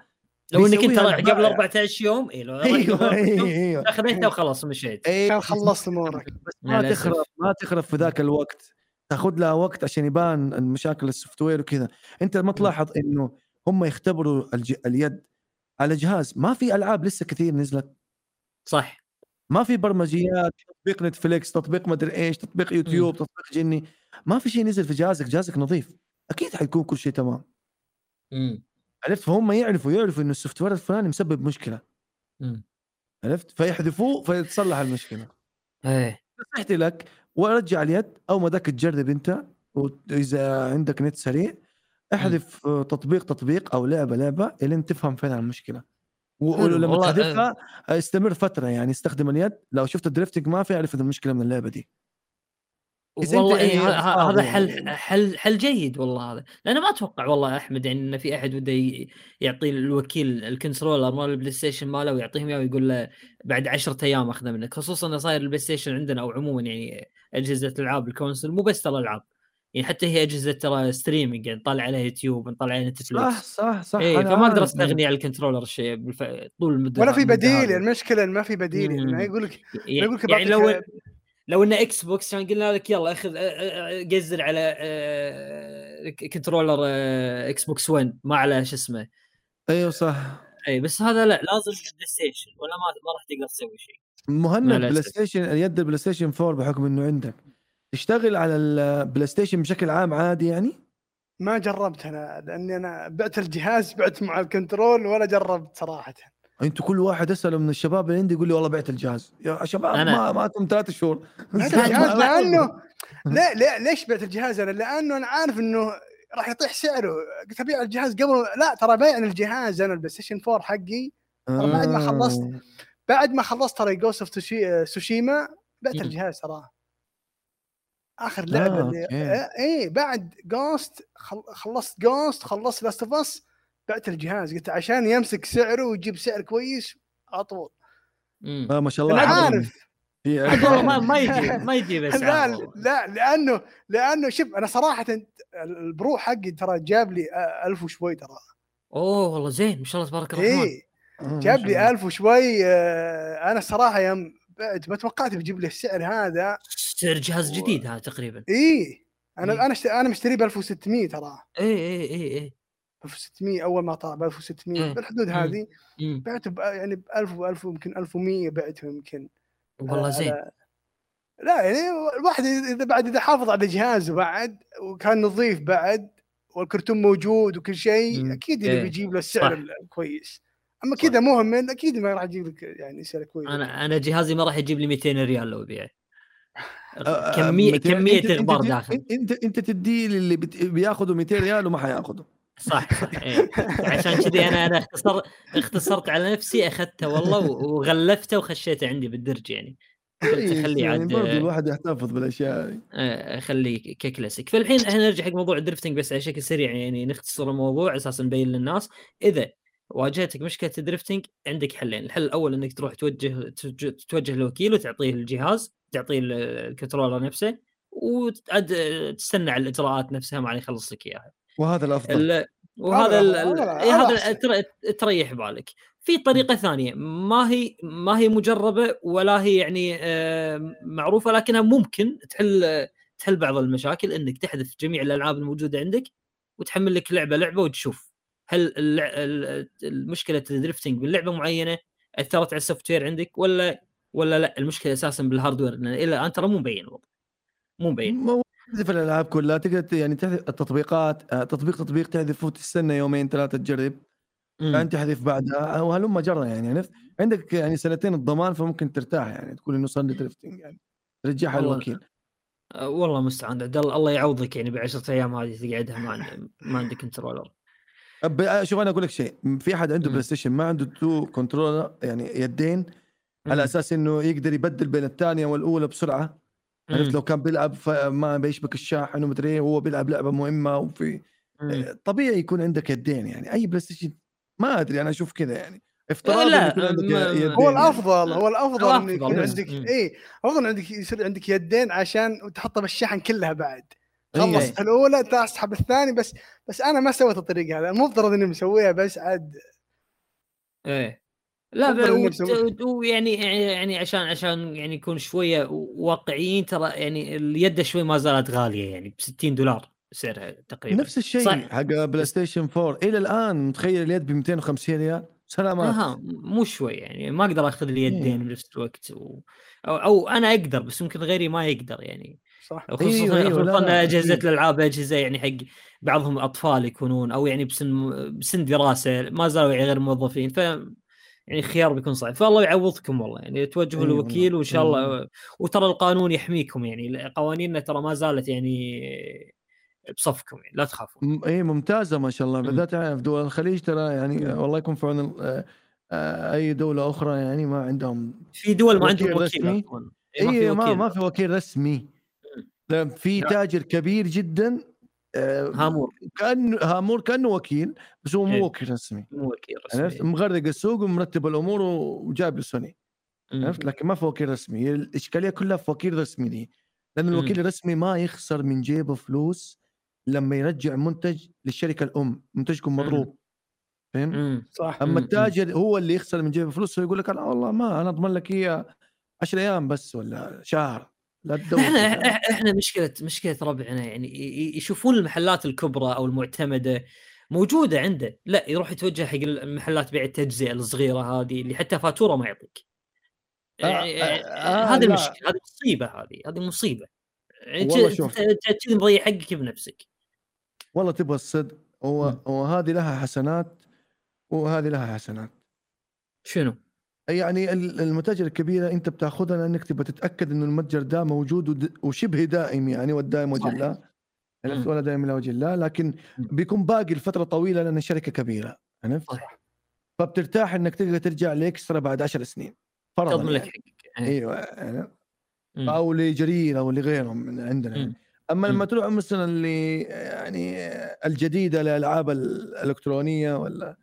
لو انك انت رايح قبل أربعة عشر يوم اي لو ايوه اخذته وخلاص مشيت ايوه خلصت امورك. بس ما تخرب ما تخرب في ذاك الوقت، تاخذ لها وقت عشان يبان المشاكل السوفت وير وكذا. انت ما تلاحظ انه هم يختبروا الج... اليد على جهاز ما في العاب لسه كثير نزلت، صح؟ ما في برمجيات، تطبيق نتفليكس، تطبيق مدري ايش، تطبيق يوتيوب، تطبيق جني، ما في شيء نزل في جهازك. جهازك نظيف اكيد حيكون كل شيء تمام. امم عرفت؟ فهم يعرفوا يعرفوا إنه السوفت وير الفلاني مسبب مشكلة. مم. عرفت؟ فيحذفوه فيتصلح المشكلة. إيه. نصحتي لك ورجع اليد أو ما ذاك تجرب أنت، وإذا عندك نت سريع احذف مم. تطبيق تطبيق أو لعبة لعبة إلين تفهم فين المشكلة. ولما تحذفها استمر فترة، يعني استخدم اليد. لو شفت الدريفتنج ما في، اعرف إذا المشكلة من اللعبة دي. والله إيه هذا حل حل حل جيد والله هذا، لأنه ما أتوقع والله أحمد يعني إن في أحد وده يعطي الوكيل الكنترولر مال البلاي ستيشن ماله ويعطيهم إياه ويقول له بعد عشرة أيام أخذه منك، خصوصاً إنه صاير البلاي ستيشن عندنا أو عموماً يعني أجهزة الألعاب الكونسول مو بس ترى الألعاب، يعني حتى هي أجهزة ترى ستريمينج، يعني نطلع عليها يوتيوب، نطلع عليها نتفليكس. صح صح صح. إيه فما أقدر أستغني عن الكنترولر شيء بالف... طول المدة. ولا في بديل، المشكلة ما في بديل. يعني يقولك يقولك يعني لو لو إنه إكس بوكس يعني قلنا لك يلا أخذ جزر على كنترولر إكس بوكس ون ما على شو اسمه. أيوة صح. أي بس هذا لا، لازم بلاي ستيشن ولا ما ما راح تقدر تسوي شيء. مهند بلاي ستيشن يد البلاي ستيشن فور بحكم إنه عندك تشتغل على البلاي ستيشن بشكل عام عادي يعني. ما جربت أنا لأني أنا بعت الجهاز بعت مع الكنترول ولا جربت صراحة. أنتوا كل واحد أسأله من الشباب اللي عندي يقول لي والله بعت الجهاز يا شباب ما ما أتم ثلاثة شهور. لأنه لا لا ليش بعت الجهاز أنا؟ لأنه أنا عارف إنه راح يطيح سعره. قلت أبيع الجهاز قبل، لا ترى بايع الجهاز أنا البلاي ستيشن فور حقي آه. بعد ما خلصت بعد ما خلصت ترى جوست أوف سوشيما بعت الجهاز ترى آخر لعبة آه. اللي... آه. إيه بعد جوست خلصت جوست خلصت لاست أوف أس بعت الجهاز قلت عشان يمسك سعره ويجيب سعر كويس أطول. آه ما شاء الله. أنا عارف. ما ما يجي ما يجي بس. لا لا لأنه لأنه شوف أنا صراحة البرو حقي ترى جاب لي ألف وشوي ترى. أوه والله زين ما شاء الله تبارك الرحمن. إيه جاب لي ألف وشوي. أنا صراحة يوم بعد ما توقعت بجيب لي السعر هذا. سعر جهاز جديد هذا تقريبا. إيه أنا أنا أنا مشتري بألف وستمية ترى. إيه إيه إيه إيه. ألف وستمية أول ما طلع ألف وستمية بالحدود هذه بعته يعني ب ألف وألف ويمكن ألف ومية بعته يمكن. والله زين. لا يعني الواحد إذا بعد إذا حافظ على جهازه بعد وكان نظيف بعد والكرتون موجود وكل شيء أكيد اللي إيه. بيجيب له السعر كويس. أما كذا مهمن أكيد ما راح يجيب لك يعني سعر كويس. أنا أنا جهازي ما راح يجيب لي مئتين ريال لو بيعه. كمية كمية غبار داخل. أنت أنت تدي اللي بياخده مئتين ريال وما حياخده. صح, صح. إيه. عشان كذي أنا أنا اختصر اختصرت على نفسي أخذته والله وغلفته وخشيته عندي بالدرج يعني. خليه يعني برضو الواحد يحتفظ بالأشياء. خليه ككلاسيك. فالحين إحنا نرجع حق موضوع الدريفتنج بس على شكل سريع يعني نختصر الموضوع أساساً نبين للناس. إذا واجهتك مشكلة الدريفتنج عندك حلين. الحل الأول إنك تروح توجه توجه الوكيل وتعطيه الجهاز تعطيه الكنترولر نفسه وتستنى على الإجراءات نفسها ما يخلص لك إياها. وهذا الأفضل. وهذا هذا تريح بالك. في طريقة ثانية ما هي ما هي مجربة ولا هي يعني معروفة لكنها ممكن تحل تحل بعض المشاكل، إنك تحذف جميع الألعاب الموجودة عندك وتحمل لك لعبة لعبة وتشوف هل المشكلة الدريفتنج باللعبة معينة أثرت على السوفتوير عندك ولا ولا لا المشكلة أساسا بالهاردوير. إلا أنت ترى مو مبين والله مو مبين. تحذف الألعاب كلها تقدر يعني تحذف التطبيقات تطبيق تطبيق تحذفه تستنى يومين ثلاثة تجرب أنت تحذف بعدها وهلما جرى يعني عرفت يعني عندك يعني سنتين الضمان فممكن ترتاح يعني تقول إنه صار لي دريفتنج يعني ترجعها الوكيل. والله مستعان عبد الله الله يعوضك يعني بعشرة أيام هذه تقعدها ما ما عندك كنترولر. شوف أنا أقول لك شيء، في أحد عنده بلاي ستيشن ما عنده تو كنترولر يعني يدين على أساس إنه يقدر يبدل بين الثانية والأولى بسرعة عرفت؟ لو كان بيلعب فما بيشبك الشاحن ومدري ايه، هو بيلعب لعبه مهمه وفي طبيعي يكون عندك يدين يعني. اي بلاي ستيشن ما ادري انا اشوف كذا يعني، افتراض هو الافضل، هو الافضل ان يكون عندك اي افضل عندك يصير عندك يدين عشان تحطها بالشحن كلها بعد. خلص إيه. الاولى تسحب الثاني بس. بس انا ما سويت الطريقه هذا، المفترض اني مسويها بس عاد ايه لا ويعني يعني عشان عشان يعني يكون شويه واقعيين ترى يعني اليد شوي ما زالت غاليه يعني ب ستين دولار سعرها تقريبا. نفس الشيء حق بلاي ستيشن أربعة الى الان، متخيل اليد ب مئتين وخمسين ريال سلامات. اها مو شوي يعني، ما اقدر اخذ اليدين بنفس الوقت و... أو... او انا اقدر بس ممكن غيري ما يقدر يعني صح. خصوصا أيوة أجهزة الألعاب أجهزة يعني حق بعضهم أطفال يكونون أو يعني بسن بسن دراسة ما زالوا يعني غير موظفين، ف يعني خيار بيكون صعب. فالله يعوضكم والله يعني، توجهوا أيوة لوكيل وإن شاء الله أيوة. وترى القانون يحميكم يعني، قوانيننا ترى ما زالت يعني بصفكم يعني لا تخافوا. م- إيه ممتازة ما شاء الله، بالذات يعني في دول الخليج ترى يعني والله يكون في عون أي دولة أخرى يعني ما عندهم، في دول ما عندهم وكيل رسمي. إيه ما في وكيل, ما ما في وكيل رسمي. في تاجر كبير جدا هامور كأنه هامور كأنه وكيل بس هو مو وكيل رسمي، مو وكيل رسمي، مغرق السوق ومرتب الأمور وجاب السوني عرفت، لكن ما في وكيل رسمي. الإشكالية كلها في وكيل رسمي دي، لأن الوكيل الرسمي ما يخسر من جيبه فلوس لما يرجع منتج للشركة الأم، منتجكم مضروب فهم صح. أما التاجر هو اللي يخسر من جيبه فلوس، ويقول لك أنا والله ما أنا أضمن لك هي عشر أيام بس ولا شهر. احنا احنا مشكله مشكله ربعنا يعني يشوفون المحلات الكبرى او المعتمده موجوده عنده، لا يروح يتوجه حق المحلات بيع التجزئه الصغيره هذه اللي حتى فاتوره ما يعطيك. يعني آه آه هذه المشكله، هذه مصيبه، هذه هذه مصيبه انت مضيع حقك بنفسك والله. تبغى الصدق هو وهذه لها حسنات وهذه لها حسنات. شنو يعني؟ المتاجر الكبيره انت بتاخذها لانك تبى تتاكد انه المتجر ده موجود ود... وشبه دائم يعني، والدائم وجه الله عرفت، ولا دائم لا وجه الله، لكن بيكون باقي الفتره طويله لان الشركه كبيره عرفت، فبترتاح انك تقدر ترجع لإكسترا بعد عشر سنين فرضا يعني. ايوه يعني. او لجرير او لغيرهم عندنا يعني. اما لما تروح مثلا اللي يعني الجديده للالعاب الالكترونيه ولا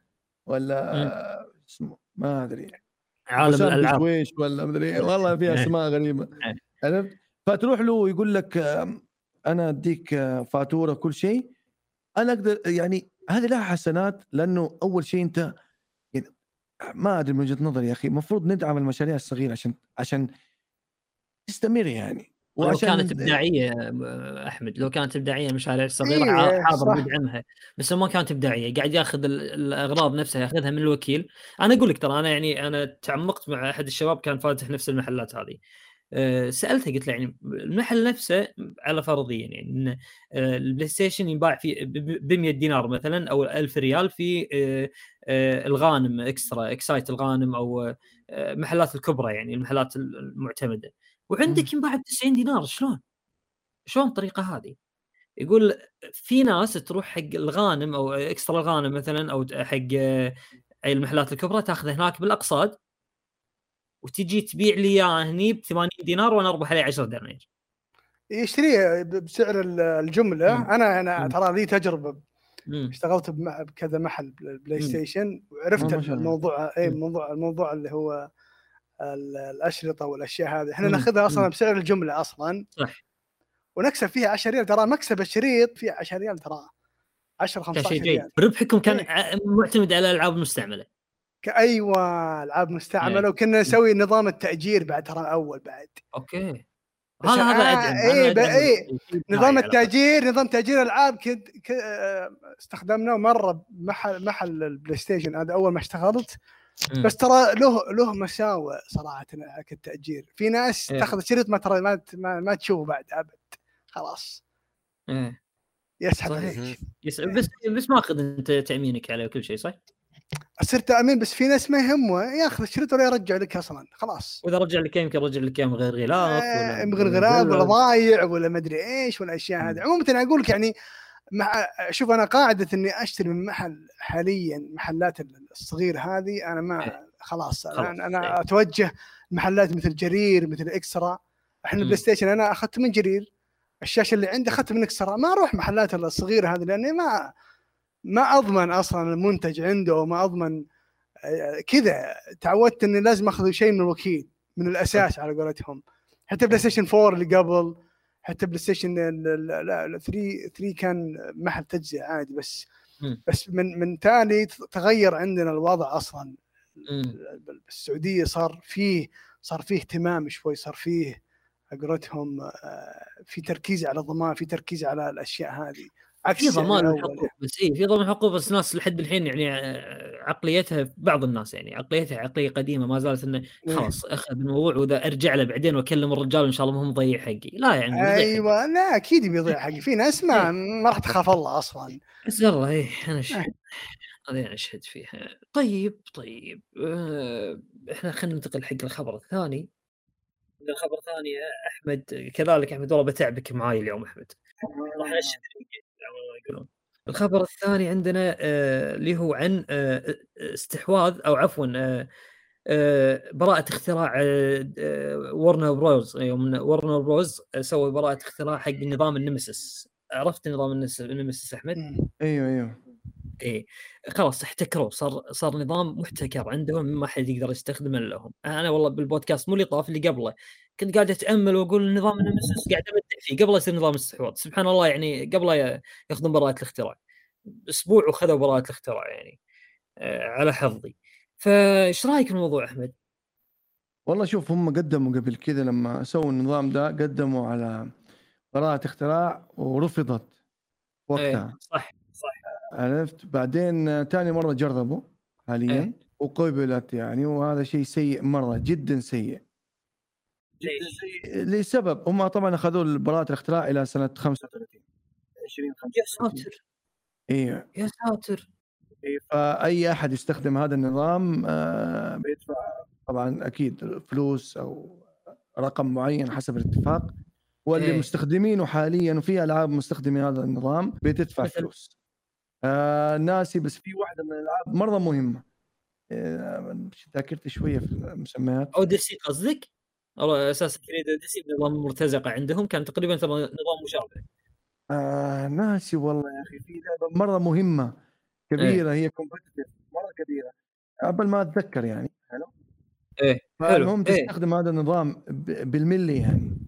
ولا اسمه ما ادري يعني. عالم الالعاب ويش ولا مدري والله في اسماء غريبه عرفت، فتروح له يقول لك انا اديك فاتوره كل شيء انا اقدر يعني. هذه لها حسنات لانه اول شيء انت يعني ما ادري من وجهه نظري يا اخي المفروض ندعم المشاريع الصغيره عشان عشان تستمر يعني، وعشان لو كانت ابداعيه احمد، لو كانت ابداعيه المشاريع الصغيره إيه حاضر ندعمها، بس ما كانت ابداعيه قاعد ياخذ الاغراض نفسها ياخذها من الوكيل. انا اقول لك ترى انا يعني انا تعمقت مع احد الشباب كان فاتح نفس المحلات هذه، سالته قلت له يعني المحل نفسه على فرضيا يعني البلاي ستيشن يباع في ب مئة دينار مثلا او ألف ريال في الغانم اكسترا اكسايت الغانم او محلات الكبرى يعني المحلات المعتمده، وعندك ينباع ب تسعين دينار. شلون شلون الطريقه هذه؟ يقول في ناس تروح حق الغانم او اكسترا الغانم مثلا او حق اي المحلات الكبرى تاخذ هناك بالاقساط وتجي تبيع لي اياه هني ب ثمانين دينار وانا اربح عليه عشرة دنانير يشتريها بسعر الجمله. مم. انا انا ترى لي تجربه، مم. اشتغلت بكذا محل بلاي ستيشن وعرفت الموضوع اي موضوع الموضوع اللي هو الأشرطة والأشياء هذه احنا ناخذها أصلاً بسعر الجملة أصلاً صح، ونكسب فيها عشر ريال ترى، مكسب الشريط فيها عشر ريال ترى، عشر خمسة عشر ريال. ربحكم كان إيه؟ معتمد على الألعاب المستعملة كأيوة ألعاب مستعملة إيه. وكنا نسوي نظام التأجير بعد ترى الأول بعد أوكي هذا هذا إيه بقى إيه نظام التأجير، نظام تأجير الألعاب كد استخدمناه مرة محل محل البلاي ستيشن هذا أول ما اشتغلت. بس ترى له له مساوئ صراحه كالتاجير، في ناس إيه. تاخذ شريط ما ترى ما ما تشوفه بعد ابد خلاص إيه. يسحب عليك يسحب إيه. بس بس ما اخذ انت تامينك عليه وكل شيء صح، اصير تامين بس في ناس ما يهمه ياخذ الشريط ولا يرجع لك اصلا خلاص، واذا رجع لك يمكن يرجع لك اياه غير غلاف ولا من غير غلاف ولا ضايع ولا ما ادري ايش والاشياء هذه. عموما اقول لك يعني مع شوف انا قاعده اني اشتري من محل حاليا محلات الصغير هذه انا ما خلاص انا, أنا اتوجه محلات مثل جرير مثل اكسترا احنا بلاي ستيشن انا اخذت من جرير، الشاشه اللي عندي اخذت من اكسرا، ما اروح محلات الصغيره هذه لاني ما ما اضمن اصلا المنتج عنده وما اضمن كذا. تعودت اني لازم اخذ شيء من الوكيل من الاساس على قولتهم. حتى بلاي ستيشن فور اللي قبل، حتى بلاي ستيشن ثري كان محل تجزئه عادي، بس بس من من تالي تغير عندنا الوضع اصلا. بالسعوديه صار فيه صار فيه اهتمام شوي، صار فيه قرتهم في تركيز على الضمان، في تركيز على الاشياء هذه، في ضمان حقوق. بس اي في ضمان حقوق، بس الناس لحد الحين يعني عقليتها، بعض الناس يعني عقليتها عقليه قديمه، ما زالت انه خلاص اخذ الموضوع واذا ارجع له بعدين واكلم الرجال ان شاء الله مهم ضيع حقي. لا يعني ايوه حقي. لا اكيد بيضيع حقي، في ناس ما ما راح تخاف الله اصلا. بس والله اي انا ش... انا اشهد فيها. طيب طيب أه... احنا خلينا ننتقل حق الخبر الثاني. الخبر الثاني احمد كذلك. احمد والله بتعبك معاي اليوم احمد. راح اشهد يقولون. الخبر الثاني عندنا اللي آه هو عن آه استحواذ او عفوا آه آه براءة اختراع آه آه ورنر بروز. يوم ورنر بروز سوى براءة اختراع حق نظام النمسيس. عرفت نظام النمسيس احمد؟ ايوه ايوه اي خلاص احتكروه، صار صار نظام محتكر عندهم، ما حد يقدر يستخدمه لهم. انا والله بالبودكاست مو اللي طاف اللي قبله كنت قاعد اتامل واقول نظام النمسيس قاعد ابدع فيه قبل يصير نظام الاستحواذ، سبحان الله. يعني قبل ياخذون براءه الاختراع اسبوع وخذوا براءه الاختراع يعني أه على حظي. فايش رايك بالموضوع احمد؟ والله شوف، هم قدموا قبل كذا لما سووا النظام ده قدموا على براءه اختراع ورفضت وقتها. صح صح عرفت. بعدين تاني مرة جربوا حاليا أيه. وقبلت يعني، وهذا شيء سيء مرة، جدا سيء جدا سيء لسبب هم طبعا أخذوا براءة الاختراع إلى سنة خمسة وثلاثين يا ساتر إيه. يا ساتر إيه. فأي أحد يستخدم هذا النظام آه بيدفع طبعا أكيد فلوس أو رقم معين حسب الاتفاق، واللي أيه. مستخدمينه حاليا وفي ألعاب مستخدمين هذا النظام بتدفع مثل... فلوس آه ناسي. بس في واحدة من الألعاب مرة مهمة آه مش ذاكرت شوية في المسميات. أوديسي قصدك؟ والله أساس كريد أوديسي بنظام مرتزقة عندهم كان تقريبا نظام مشابه آه ناسي والله يا أخي. في لعبة مرة مهمة كبيرة ايه. هي كومبتيتيف مرة كبيرة قبل ما أتذكر يعني. حلو إيه. فالمهم ايه. تستخدم هذا النظام بالملي يعني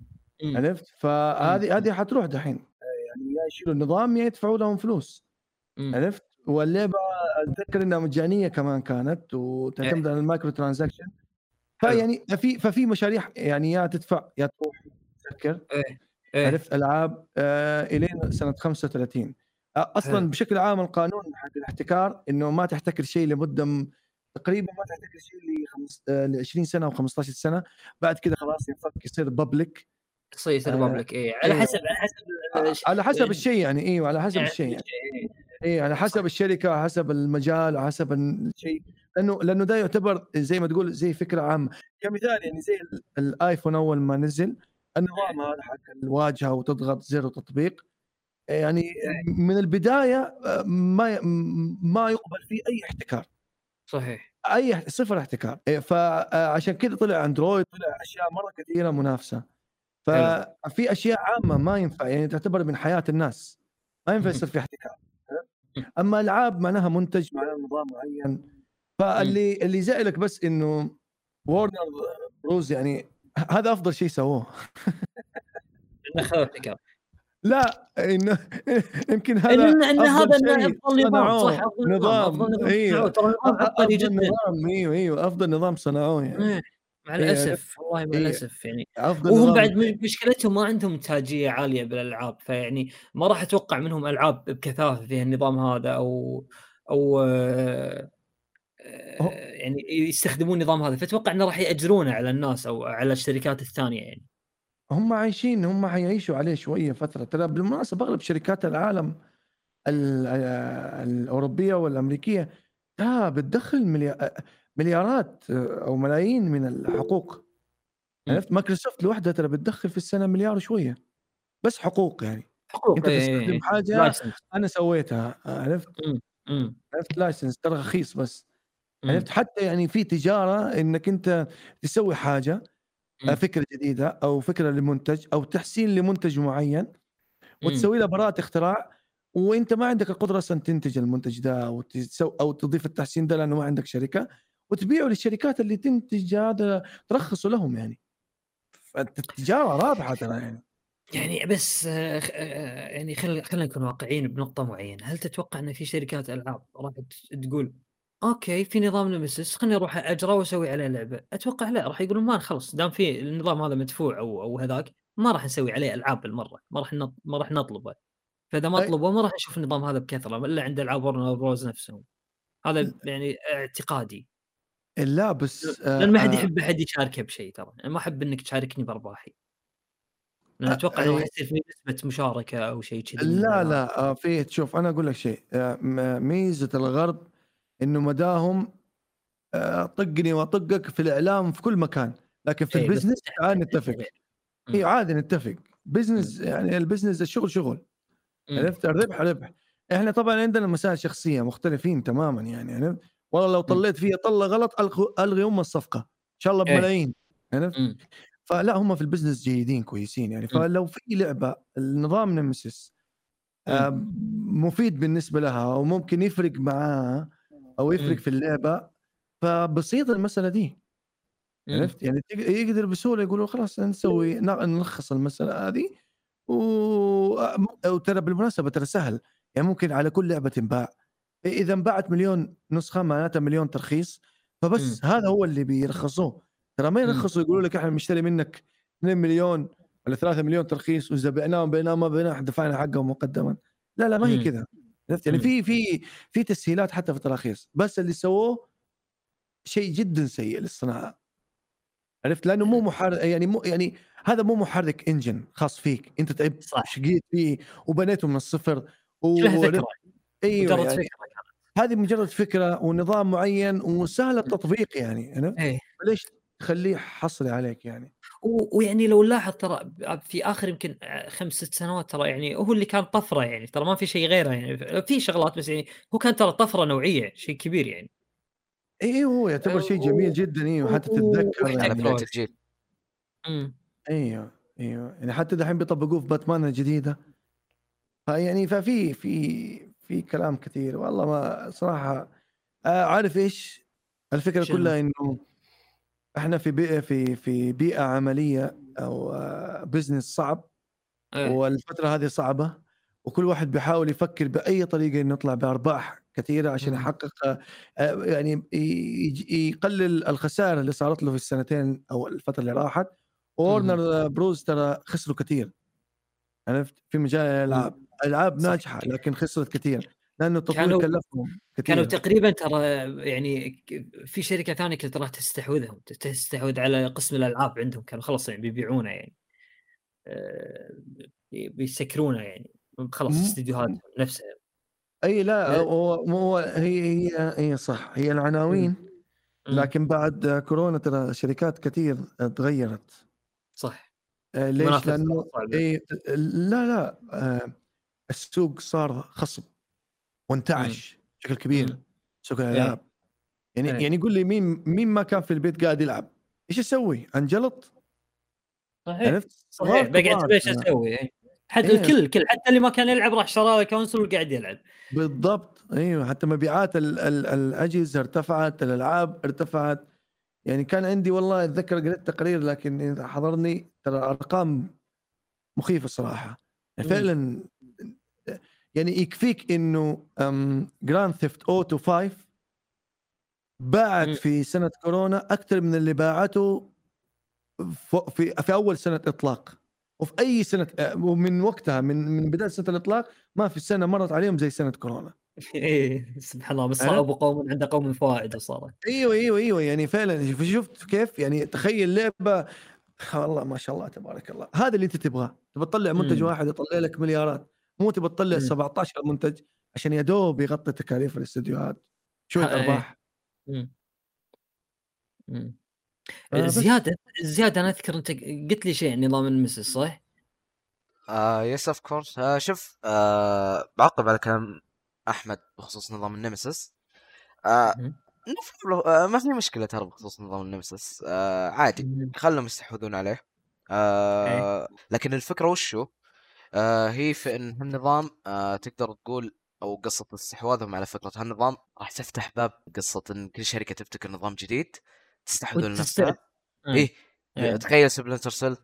ام. عرفت. فهذه هذه حتروح دحين يعني، يا يشيلوا النظام يا يدفعوا لهم فلوس عرفت. واللعبة أتذكر إنها مجانية كمان كانت وتعتمد على المايكرو ترانزاكشن. فيعني في ففي مشاريع يعني يا تدفع يا تروح تذكر عرفت. ألعاب آه إلين سنة خمسة وثلاثين أصلا بشكل عام القانون حق الاحتكار إنه ما تحتكر شيء لمدة تقريبا ما تحتكر شيء ل عشرين سنة أو خمسة عشر سنة. بعد كده خلاص ينفك يصير بابليك يصير بابليك إيه على حسب على حسب على حسب الشيء يعني إيه على حسب الشيء يعني ايه على حسب الشركه حسب المجال حسب الشيء. لانه لانه ده يعتبر زي ما تقول زي فكره عامه كمثال يعني. زي الايفون اول ما نزل النظام هذا حق الواجهه وتضغط زر وتطبيق يعني من البدايه ما ما يقبل فيه اي احتكار. صحيح اي صفر احتكار. فعشان كده طلع اندرويد طلع اشياء مره كثيره منافسه. ففي اشياء عامه ما ينفع يعني تعتبر من حياه الناس ما ينفع يصير في احتكار. اما العاب معناها منتج معناها نظام معين. فاللي اللي زعلك بس انه وورنر بروز يعني هذا افضل شيء سووه لا انه يمكن هذا ان هذا افضل نظام صح نظام افضل جدا ايوه ايوه افضل نظام صنعوه يعني مع الاسف والله مع الاسف يعني. وهم بعد مشكلتهم ما عندهم انتاجيه عاليه بالالعاب، فيعني ما راح اتوقع منهم العاب بكثافه في النظام هذا او او يعني يستخدمون النظام هذا. فاتوقع انه راح ياجرونه على الناس او على الشركات الثانيه يعني. هم عايشين هم حيعيشوا عليه شويه فتره. ترى بالمناسبه اغلب شركات العالم الاوروبيه والامريكيه اه بتدخل مليار مليارات او ملايين من الحقوق. عرفت مايكروسوفت لوحدها ترى بتدخل في السنه مليار وشويه بس حقوق يعني حقوق انت تستخدم ايه حاجه لايسنس. انا سويتها عرفت امم عرفت لايسنس ترخيص بس عرفت. حتى يعني في تجاره انك انت تسوي حاجه آه، فكره جديده او فكره لمنتج او تحسين لمنتج معين، امم وتسوي له براءه اختراع، وانت ما عندك القدره اصلا تنتج المنتج ده او تسو او تضيف التحسين ده لانه ما عندك شركه، وتبيعه للشركات اللي تنتج هذا، ترخصه لهم يعني. فالتجاره رابحه ترى يعني. يعني بس آه، خ- آه، يعني خل خلينا نكون واقعيين بنقطة معينة. هل تتوقع ان في شركات العاب راح ت- تقول اوكي في نظام نمسيس خليني اروح اجره واسوي عليه لعبة؟ اتوقع لا، راح يقولون ما خلص دام في النظام هذا مدفوع او او هذاك ما راح نسوي عليه العاب بالمرة، ما راح نط... ما راح نطلبه. فاذا ما أي- طلبوه ما راح اشوف النظام هذا بكثرة الا عند العاب ورنر بروز نفسهم. هذا يعني اعتقادي، لا بس لان آه، ما حد آه، يحب احد يشاركه بشيء. ترى انا ما احب انك تشاركني بارباحي، لان آه، اتوقع انه راح أي- يصير في نسبه مشاركه او شيء كذي من لا الالعاب. لا آه، في شوف انا اقول لك شيء، آه، م- ميزه الغرب انه مداهم آه، طقني واطقك في الاعلام في كل مكان، لكن في اي بس البزنس تعال تعال نتفق، غير. اي امم عادي نتفق امم بزنس يعني، البزنس الشغل شغل، امم عرفت؟ الربح ربح. احنا طبعا عندنا مسائل شخصيه مختلفين تماما يعني، عرفت؟ والله لو امم طليت فيها طله غلط الغي ألغي ام الصفقه ان شاء الله ايه بملايين، عرفت؟ امم فلا هم في البزنس جيدين كويسين يعني. امم فلو في لعبه النظام نمسيس امم آه، مفيد بالنسبه لها وممكن يفرق معاها او يفرق امم في اللعبه، فبسيطه المساله دي، امم عرفت يعني؟ تق- يقدر بسهوله يقولوا خلاص نسوي ن- نلخص المساله هذه و... وترى بالمناسبه ترى سهل يعني، ممكن على كل لعبه تنباع، اذا انباعت مليون نسخه معناتها مليون ترخيص، فبس هذا هو اللي بيرخصوه. ترى ما امم يرخصوا يقولوا لك احنا بنشتري منك اثنين مليون ولا ثلاثة مليون ترخيص، واذا بعناهم بعناهم ما بعناهم إحنا دفعنا حقهم مقدما، لا لا ما هي امم كذا، عرفت يعني؟ امم في في في تسهيلات حتى في التراخيص، بس اللي سووه شيء جدا سيء للصناعه، عرفت؟ لانه مو محرك يعني، مو يعني هذا مو محرك انجن خاص فيك، انت تعبت صح، شقيت فيه وبنيته من الصفر لها وعرفت. فكره، ايوه مجرد يعني فكره كانت. هذه مجرد فكره ونظام معين وسهل مم. التطبيق يعني، عرفت؟ ايه ليش تخليه حصري عليك يعني؟ و- ويعني لو نلاحظ ترى ب- في اخر يمكن ع- خمس ست سنوات ترى يعني هو اللي كان طفره، يعني ترى ما في شيء غيره، يعني ف- في شغلات بس يعني هو كان ترى طفره نوعيه، شيء كبير يعني. اي هو أه، يعتبر شيء جميل و- جدا، ايوه حتى و- تتذكر وحتى على بدايه يعني. كروس. الجيل. امم ايوه ايوه يعني حتى دحين بيطبقوه في باتمان الجديده، فيعني ففي في في كلام كثير والله. ما صراحه آه، عارف ايش الفكره شنو كلها، انه احنا في بيئه في في بيئه عمليه او آه، بزنس صعب، ايه والفتره هذه صعبه، وكل واحد بيحاول يفكر باي طريقه انه يطلع بارباح كثيره عشان امم يحقق آه، آه، يعني ي- ي- يقلل الخساره اللي صارت له في السنتين او الفتره اللي راحت. امم وورنر بروز ترى خسروا كثير، عرفت؟ في مجال الالعاب، العاب صح، ناجحه لكن خسرت كثير لانه التطوير كانوا كلفهم كانوا كثير. تقريبا ترى يعني ك- في شركه ثانيه كانت راح تستحوذهم، تت- تستحوذ على قسم الالعاب عندهم، كانوا خلاص يعني بيبيعونه، يعني أه، بي- بيسكرونه يعني خلاص م- استديوهات م- نفسها. اي لا أه، هو هو هي هي هي صح، هي مم. العناوين، مم. لكن بعد آه، كورونا ترى شركات كثير آه، تغيرت. صح، آه، ليش؟ المنافسه صارت لانه صعبه. إيه لا لا آه، السوق صار خصب مم. وانتعش بشكل كبير، مم. سوق ايه الالعاب يعني. ايه يعني قول لي مين مين ما كان في البيت قاعد يلعب ايش يسوي؟ انجلط، صحيح عرفت؟ صغار صحيح، بقعد كبار ايش ترى. اسوي يعني. حتى ايه الكل الكل حتى اللي ما كان يلعب راح شرى له كونسول وقاعد يلعب. بالضبط. ايوه حتى مبيعات ال ال الاجهزه ارتفعت، الالعاب ارتفعت يعني. كان عندي والله اتذكر قريت تقرير لكن إذا حضرني ترى ارقام مخيفه الصراحه يعني مم. فعلا. يعني يكفيك انه جراند ثيفت اوتو خمسة باعت مم. في سنه كورونا اكثر من اللي باعته ف- في في اول سنه اطلاق، وفي اي سنه آه، ومن وقتها، من من بدايه سنه الاطلاق ما في سنه مرت عليهم زي سنه كورونا، ايه سبحان الله، بس عرفت؟ ابو قوم عنده قوم فوائد وصارت. ايوه ايوه ايوه يعني فعلا. شفت كيف يعني؟ تخيل لعبه والله ما شاء الله تبارك الله، هذا اللي انت تبغاه، تبى تطلع منتج مم. واحد يطلع لك مليارات، مو تبى تطلع مم. سبعتاشر منتج عشان يا دوب يغطي تكاليف الاستديوهات شويه ها ايه ارباح. مم. مم. فبس زياده زياده، انا اذكر انت قلت لي شيء عن نظام المسس صح؟ آه يس اوف كورس. آه شوف، آه بعقب على كلام احمد بخصوص نظام النمسيس. آه مم. آه ما في مشكلة ترى بخصوص نظام النمسس، آه عادي خلهم يستحوذون عليه. آه لكن الفكرة وشو آه هي في إن هالنظام آه تقدر تقول أو قصة استحواذهم على فكرة هالنظام راح تفتح باب قصة إن كل شركة تبتكر نظام جديد تستحوذون نفسها. إيه يعني. تخيل سبلنتر سيل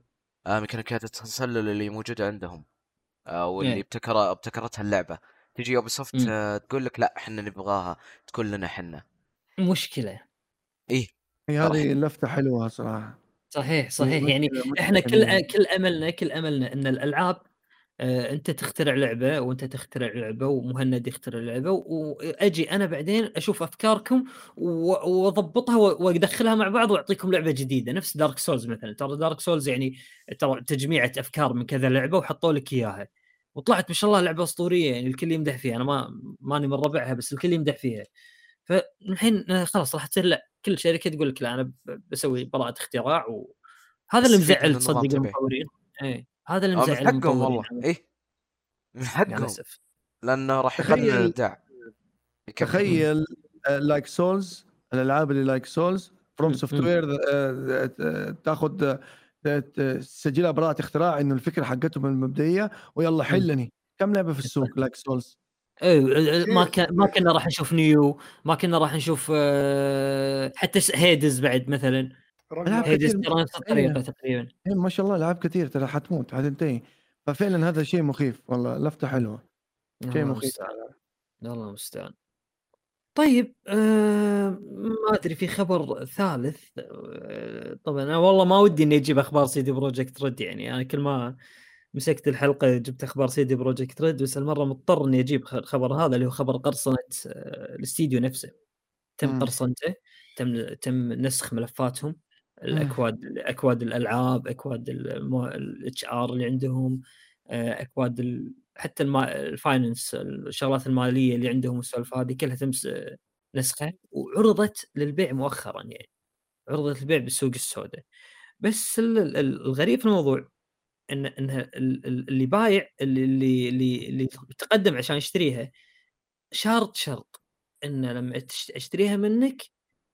آه ميكانيكيات التسلل اللي موجودة عندهم آه واللي يعني. ابتكرها ابتكرتها اللعبة، تجي Ubisoft آه تقول لك لا إحنا نبغاها تقول لنا إحنا مشكلة. إيه هذه لفتة حلوة صراحة. صحيح صحيح يعني إحنا كل كل أملنا كل أملنا إن الألعاب آه، أنت تخترع لعبة وأنت تخترع لعبة ومهند يخترع لعبة وأجي أنا بعدين أشوف أفكاركم وأضبطها وأدخلها مع بعض وأعطيكم لعبة جديدة نفس دارك سولز مثلا. ترى دارك سولز يعني ترى تجميعة أفكار من كذا لعبة وحطوا لك إياها وطلعت ما شاء الله لعبة أسطورية يعني الكل يمدح فيها. أنا ما ماني من ربعها بس الكل يمدح فيها. فالحين خلاص راح تصير لا كل شركة تقول لك لا أنا بسوي براءة اختراع وهذا اللي مزعل تصدق المطورين. إيه هذا اللي مزعل حقهم والله. ايه من حقهم لانه راح يقلل الابداع. تخيل لايك سولز الالعاب اللي لايك سولز فروم سوفت وير تاخذ تسجلها براءه اختراع انه الفكره حقتهم المبدئيه ويلا حلني كم لعبه في السوق لايك سولز. ايه ما كان ما كنا راح نشوف نيو ما كنا راح نشوف حتى هيدز بعد مثلا هيدز تقريبا تقريبا ما شاء الله لعب كثير ترى حتموت حتنتهي. ففعلا هذا شيء مخيف والله لفته حلوه شيء مخيف والله مستعان. طيب آه ما ادري في خبر ثالث آه طبعا انا والله ما ودي اني اجيب اخبار سيدي بروجكت ريد يعني انا يعني كل ما مسكت الحلقه جبت اخبار سيدي بروجكت ريد بس المره مضطر اني اجيب خبر هذا اللي هو خبر قرصنه آه الاستديو نفسه تم قرصنته تم تم نسخ ملفاتهم الاكواد اكواد الالعاب اكواد الاتش ار اللي عندهم اكواد ال... حتى الفاينانس الشغلات الماليه اللي عندهم والسالفه هذه كلها تم نسخها وعرضت للبيع مؤخرا يعني عرضت للبيع بالسوق السوداء. بس الغريب في الموضوع ان انها اللي بايع اللي اللي اللي تقدم عشان يشتريها شرط شرط ان لما اشتريها منك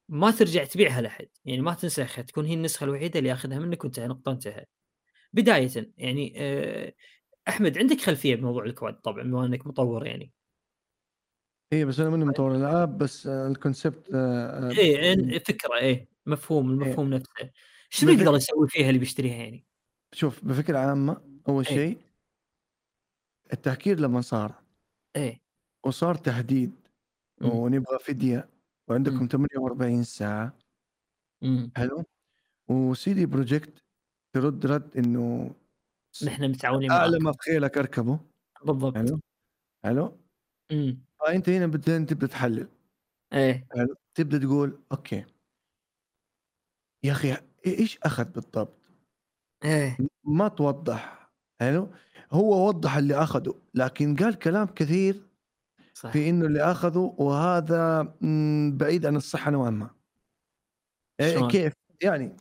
ما ترجع تبيعها لحد يعني ما تنسخها تكون هي النسخة الوحيدة اللي أخذها منك وانتهى نقطة انتهى. بداية يعني أحمد عندك خلفية بموضوع الكواد طبعا بما أنك مطور يعني إيه بس أنا من مطور الألعاب بس الكونسبت إيه فكرة إيه مفهوم المفهوم إيه. نفسه شو يقدر يسوي فيها اللي بيشتريها يعني. شوف بفكرة عامة أول إيه. شيء التهكير لما صار إيه وصار تهديد م. ونبغى فدية وعندكم ثمانية وأربعين ساعة مم. حلو وسيدي بروجكت ترد رد إنه نحن متعاونين معك أعلى ما في خيلك أركبه بالضبط. حلو حلو فأنت هنا بدأ تبدأ تحلل ايه حلو. تبدأ تقول أوكي يا أخي إيش أخذ بالضبط ايه ما توضح. حلو هو وضح اللي أخذه لكن قال كلام كثير صحيح. في إنه اللي أخذه وهذا بعيد عن الصحة نوعا ما. إيه كيف يعني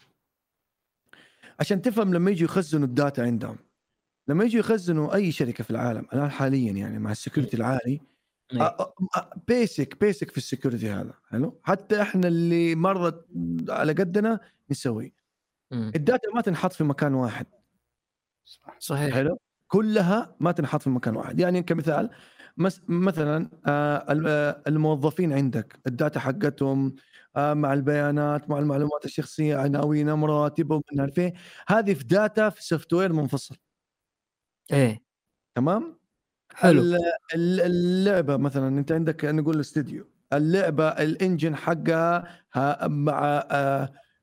عشان تفهم لما يجوا يخزنوا الداتا عندهم لما يجوا يخزنوا أي شركة في العالم الآن حاليا يعني مع السيكوريتي العالي بيسك بيسك في السيكوريتي هذا حلو حتى إحنا اللي مرت على قدنا نسوي م. الداتا ما تنحط في مكان واحد صحيح حلو كلها ما تنحط في مكان واحد يعني كمثال مثلا الموظفين عندك الداتا حقتهم مع البيانات مع المعلومات الشخصية عناوين مراتبهم من عارفين هذه في داتا في سوفت وير منفصل ايه تمام حلو. اللعبة مثلا انت عندك نقول الاستديو اللعبة الانجن حقها مع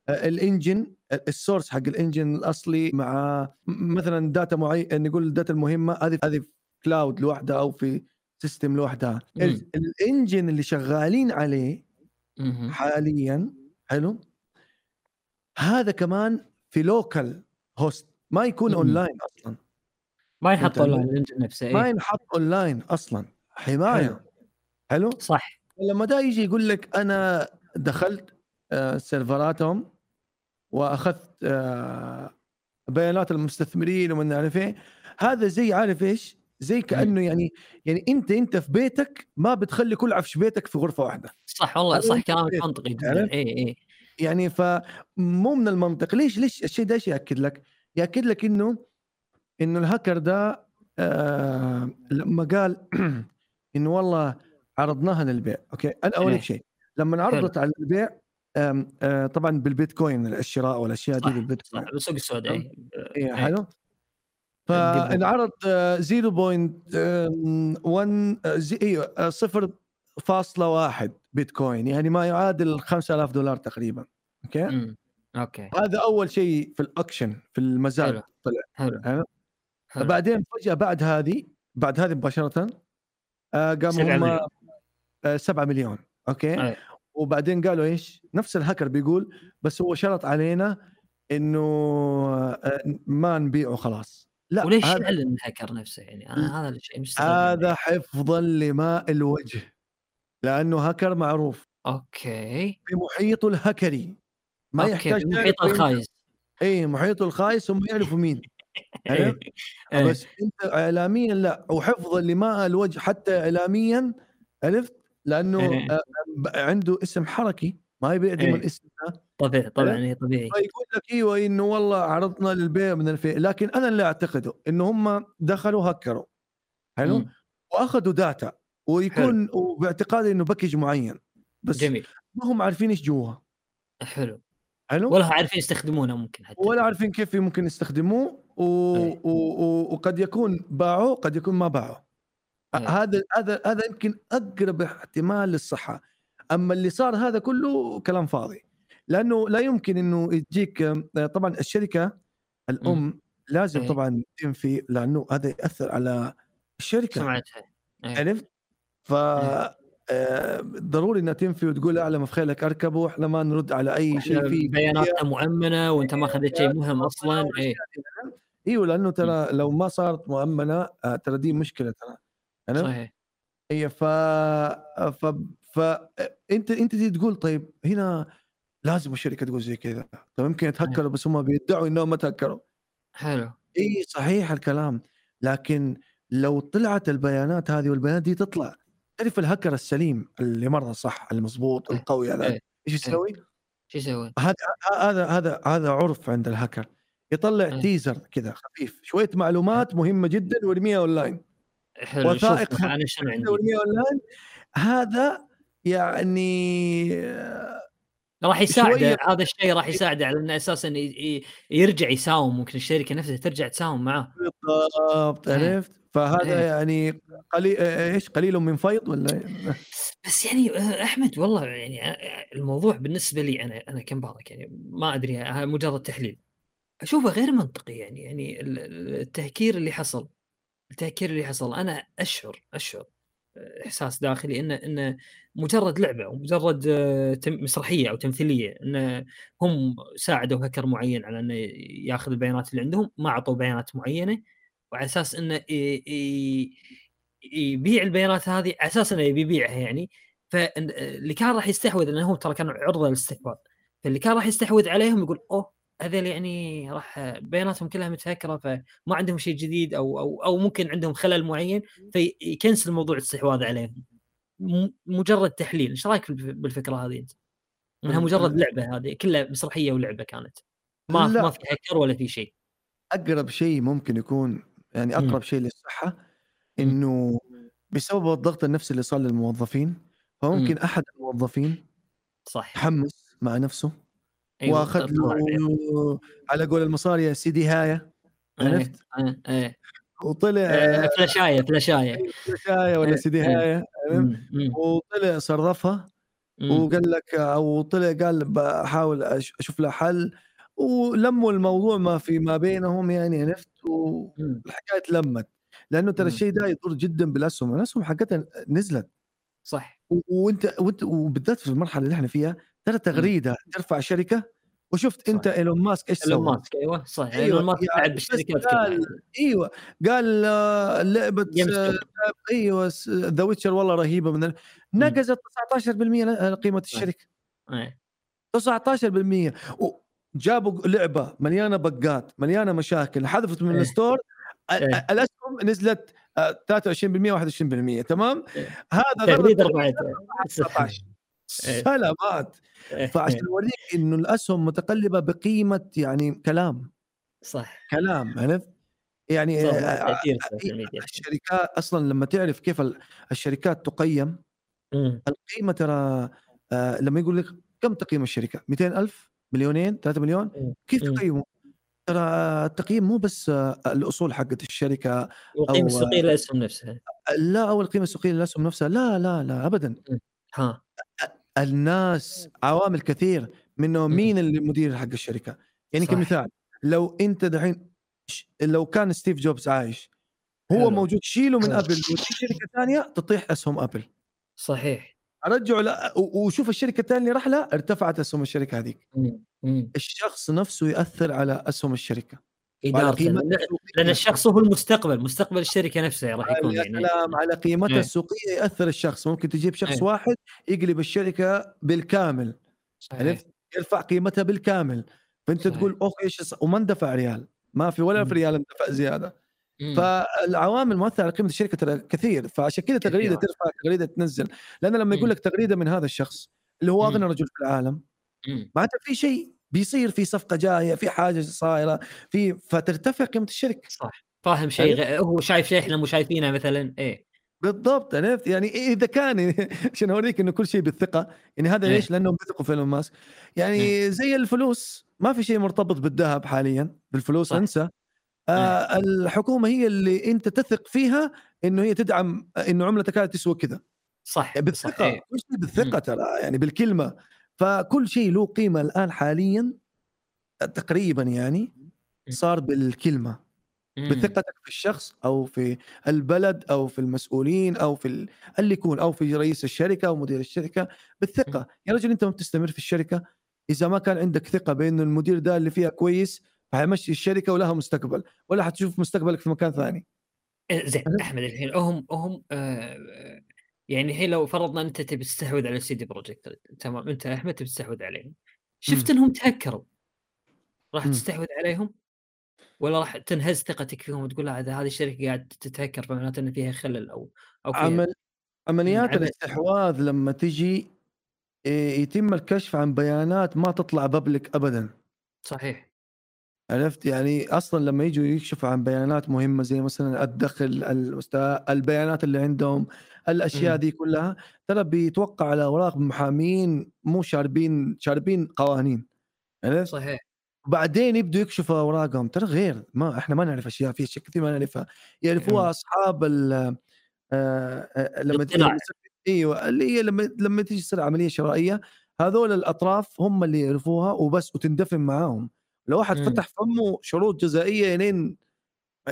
الانجن السورس حق الانجن الاصلي مع مثلا داتا معين نقول الداتا المهمة هذه هذه كلاود لوحدها او في سيستم لوحدها الانجن اللي شغالين عليه مم. حاليا حلو هذا كمان في لوكال هوست ما يكون اونلاين اصلا ما ينحط اونلاين الانجن نفسه إيه؟ ما ينحط اونلاين اصلا حمايه حلو, حلو؟ صح لما دا يجي يقول لك انا دخلت آه سيرفراتهم واخذت آه بيانات المستثمرين ومن عارفين هذا زي عارف ايش زي كأنه يعني يعني أنت أنت في بيتك ما بتخلي كل عفش بيتك في غرفة واحدة. صح والله صح كلامك منطقي جدا. إيه إيه يعني فمو من المنطق. ليش ليش الشيء ده شيء يأكد لك يأكد لك إنه إنه الهاكر ده آه لما قال إنه والله عرضناها للبيع. أوكي أنا أول إيه. شيء لما عرضت على البيع آه طبعا بالبيتكوين الشراء والأشياء دي بالبيتكوين بالسوق السعودي. إيه حلو. فانعرض صفر فاصلة واحد بيتكوين يعني ما يعادل خمسة آلاف دولار تقريبا. اوكي مم. اوكي هذا اول شيء في الاكشن في المزاد طلع. حلو. حلو. حلو. بعدين فجأة بعد هذه بعد هذه مباشرة آه قاموا هم سبعة مليون. اوكي حلو. وبعدين قالوا ايش نفس الهاكر بيقول بس هو شرط علينا انه ما نبيعه خلاص. لا وليش اعلن الهاكر نفسه يعني انا هذا الشيء مش هذا حفظا لماء الوجه لانه هاكر معروف. اوكي في محيطه الهكري ما أوكي. يحتاج محيط الخايس. اي محيط الخايس هم يعرفوا مين. أيه؟ بس انت اعلاميا لا وحفظا لماء الوجه حتى اعلاميا عرفت لانه عنده اسم حركي ما يبيع دم الاسم طبيعي طبعا يعني طبيعي فيقول لك ايوه انه والله عرضنا للبيع من الفئة. لكن انا اللي اعتقده انه هم دخلوا هكروا حلو واخذوا داتا ويكون باعتقادي انه باكج معين بس جميل. ما هم عارفين ايش جوه. حلو حلو ولا عارفين يستخدمونه ممكن حتى ولا عارفين كيف ممكن يستخدموه و... و... وقد يكون باعوا قد يكون ما باعوا. هذا هذا هذا يمكن اقرب احتمال للصحة. اما اللي صار هذا كله كلام فاضي لانه لا يمكن انه يجيك طبعا الشركه الام م. لازم أيه. طبعا تنفي لانه هذا ياثر على الشركه سمعتها عرفت أيه. ف أيه. ضروري انها تنفي وتقول اعلم في خيلك اركب واحنا ما نرد على اي شيء في بياناتنا مؤمنه وانت ما اخذت شيء مهم اصلا. اي ايوه لانه ترى لو ما صارت مؤمنه ترى دي مشكله ترى انا صحيح هي ف ف فانت انت تقول طيب هنا لازم الشركه تقول زي كذا طب يمكن يتهكروا بس هم بيدعوا انهم ما تهكروا. حلو اي صحيح الكلام. لكن لو طلعت البيانات هذه والبيانات دي تطلع تعرف الهكر السليم اللي مره صح المضبوط القوي هذا ايش يسوي ايش يسوي هذا هذا هذا هذا عرف عند الهكر يطلع تيزر كذا خفيف شويه معلومات مهمه جدا ويرميها اونلاين وثائق عن شنو عندي ويرميها اونلاين. هذا يعني راح يساعد هذا الشيء راح يساعد على انه اساسا يرجع يساوم ممكن الشركه نفسها ترجع تساوم معه بالضبط عرفت. فهذا يعني قليل ايش قليل من فيض ولا بس يعني احمد والله يعني الموضوع بالنسبه لي انا انا كم بعضك يعني ما ادري هذا مجرد تحليل اشوفه غير منطقي يعني يعني التهكير اللي حصل التهكير اللي حصل انا اشعر اشعر إحساس داخلي إنه إنه مجرد لعبة ومجرد مسرحية أو تمثيلية إنه هم ساعدوا هكر معين على إنه يأخذ البيانات اللي عندهم ما عطوا بيانات معينة وعلى أساس إنه يبيع البيانات هذه على أساس إنه يبيعها يعني فاللي كان راح يستحوذ إنه هو ترى كانوا عرضة للاستكبار فاللي كان راح يستحوذ عليهم يقول أوه هذول يعني راح بياناتهم كلها متهكرة فما عندهم شيء جديد أو أو أو ممكن عندهم خلل معين فيكنسل موضوع الاستحواذ عليهم. مجرد تحليل إيش رأيك بالفكرة هذه أنت؟ إنها مجرد لعبة هذه كلها مسرحية ولعبة كانت ما ما في هكر ولا في شيء. أقرب شيء ممكن يكون يعني أقرب شيء للصحة إنه بسبب الضغط النفسي اللي صار للموظفين فممكن م. أحد الموظفين صح تحمس مع نفسه أيوة واخذ له على قول المصاري يا سيدي هاية عرفت أيه. أيه. وطلع أيه. فلاشاية فلاشاية فلاشايه ولا أيه. سيدي هاية أيه. وطلع صرفها وقال لك او طلع قال بحاول اشوف له حل ولموا الموضوع ما في ما بينهم يعني عرفت والحكايه لمت لانه ترى الشيء ده يضر جدا بالاسهم الاسهم حقتها نزلت صح وانت وبالذات في المرحله اللي احنا فيها ترى تغريده ترفع شركه وشفت انت ايلون ماسك ايش سوى ايلون ماسك ايوه صح ايلون ماسك لعب بالشركات كلها ايوه قال لعبه ايوه ذا ويتشر والله رهيبه من نقزت تسعة عشر بالمية قيمه الشركه تسعة عشر بالمية وجابوا لعبه مليانه بقات مليانه مشاكل حذفت من الستور الاسهم نزلت ثلاثة وعشرين بالمئة وواحد وعشرين بالمئة تمام. هذا غلط سلامات. فعشان اوريك انه الاسهم متقلبه بقيمه يعني كلام صح كلام عرفت يعني صح. الشركات اصلا لما تعرف كيف الشركات تقيم م. القيمه ترى آه لما يقول لك كم تقييم الشركه مئتين ألف مليونين ثلاثة مليون م. كيف تقيمه؟ ترى التقييم مو بس الاصول حقت الشركه او القيمه السوقيه للاسهم نفسها لا او القيمه السوقيه للاسهم نفسها لا لا لا ابدا م. ها الناس عوامل كثير منهم مين اللي مدير حق الشركه يعني صح. كمثال لو انت دحين لو كان ستيف جوبز عايش هو هلو. موجود شيله من ابل وفي شركه ثانيه تطيح اسهم ابل صحيح ارجع لا وشوف الشركه الثانيه اللي راح لها ارتفعت اسهم الشركه هذيك الشخص نفسه ياثر على اسهم الشركه إدارة. لأن الشخص هو المستقبل مستقبل الشركة نفسها راح يكون يعني على قيمتها ايه. السوقية يأثر الشخص ممكن تجيب شخص ايه. واحد يقلب الشركة بالكامل ايه. يرفع قيمتها بالكامل فأنت صحيح. تقول أخ إيش وما اندفع ريال ما في ولا في ريال اندفع زيادة مم. فالعوامل مؤثرة على قيمة الشركة كثير فعشان كده تغريدة ترفع تغريدة تنزل لأن لما يقول لك تغريدة من هذا الشخص اللي هو أغنى رجل في العالم معناته في شيء بيصير في صفقة جاية في حاجة صايرة في فترتفع قيمة الشركة صح فاهم شيء يعني. هو شايف شيء احنا مو شايفينه مثلا ايه بالضبط عرفت يعني اذا كان عشان اوريك انه كل شيء بالثقة يعني هذا ليش إيه. لانهم بيثقوا في إيلون ماسك يعني إيه. زي الفلوس ما في شيء مرتبط بالذهب حاليا بالفلوس انسى آه إيه. الحكومة هي اللي انت تثق فيها انه هي تدعم انه عملتك تسوى كذا صح بالثقة صح. إيه. كل شيء بالثقة ترى يعني بالكلمة فكل شيء له قيمة الآن حالياً تقريباً يعني صار بالكلمة بثقتك في الشخص أو في البلد أو في المسؤولين أو في اللي يكون أو في رئيس الشركة أو مدير الشركة بالثقة يا رجل أنت ما بتستمر في الشركة إذا ما كان عندك ثقة بأن المدير ده اللي فيها كويس فهيمشي الشركة ولها مستقبل ولا حتشوف مستقبلك في مكان ثاني زين أحمد الحين أهم أهم أه يعني الحين لو فرضنا انت تبي تستحوذ على سيدي بروجكت تمام انت احمد تبي تستحوذ عليهم شفت انهم تهكروا راح تستحوذ عليهم ولا راح تنهز ثقتك فيهم وتقول هذا هذه الشركه قاعد تتهكر فمعناته ان فيها خلل او او فيها عمل عمليات الاستحواذ لما تجي يتم الكشف عن بيانات ما تطلع بابليك ابدا صحيح عرفت يعني اصلا لما يجوا يكشفوا عن بيانات مهمه زي مثلا الدخل المستوى البيانات اللي عندهم الاشياء م. دي كلها ترى بيتوقع على اوراق محامين مو شاربين شاربين قوانين عرفت صحيح بعدين يبدوا يكشفوا اوراقهم ترى غير ما احنا ما نعرف اشياء في اشياء كثير ما نعرفها يعرفوها اصحاب ال لما تيجي ايوه اللي هي لما لما تيجي تصير عمليه شرائيه هذول الاطراف هم اللي يعرفوها وبس وتندفن معاهم لو واحد فتح فمه شروط جزائيه لين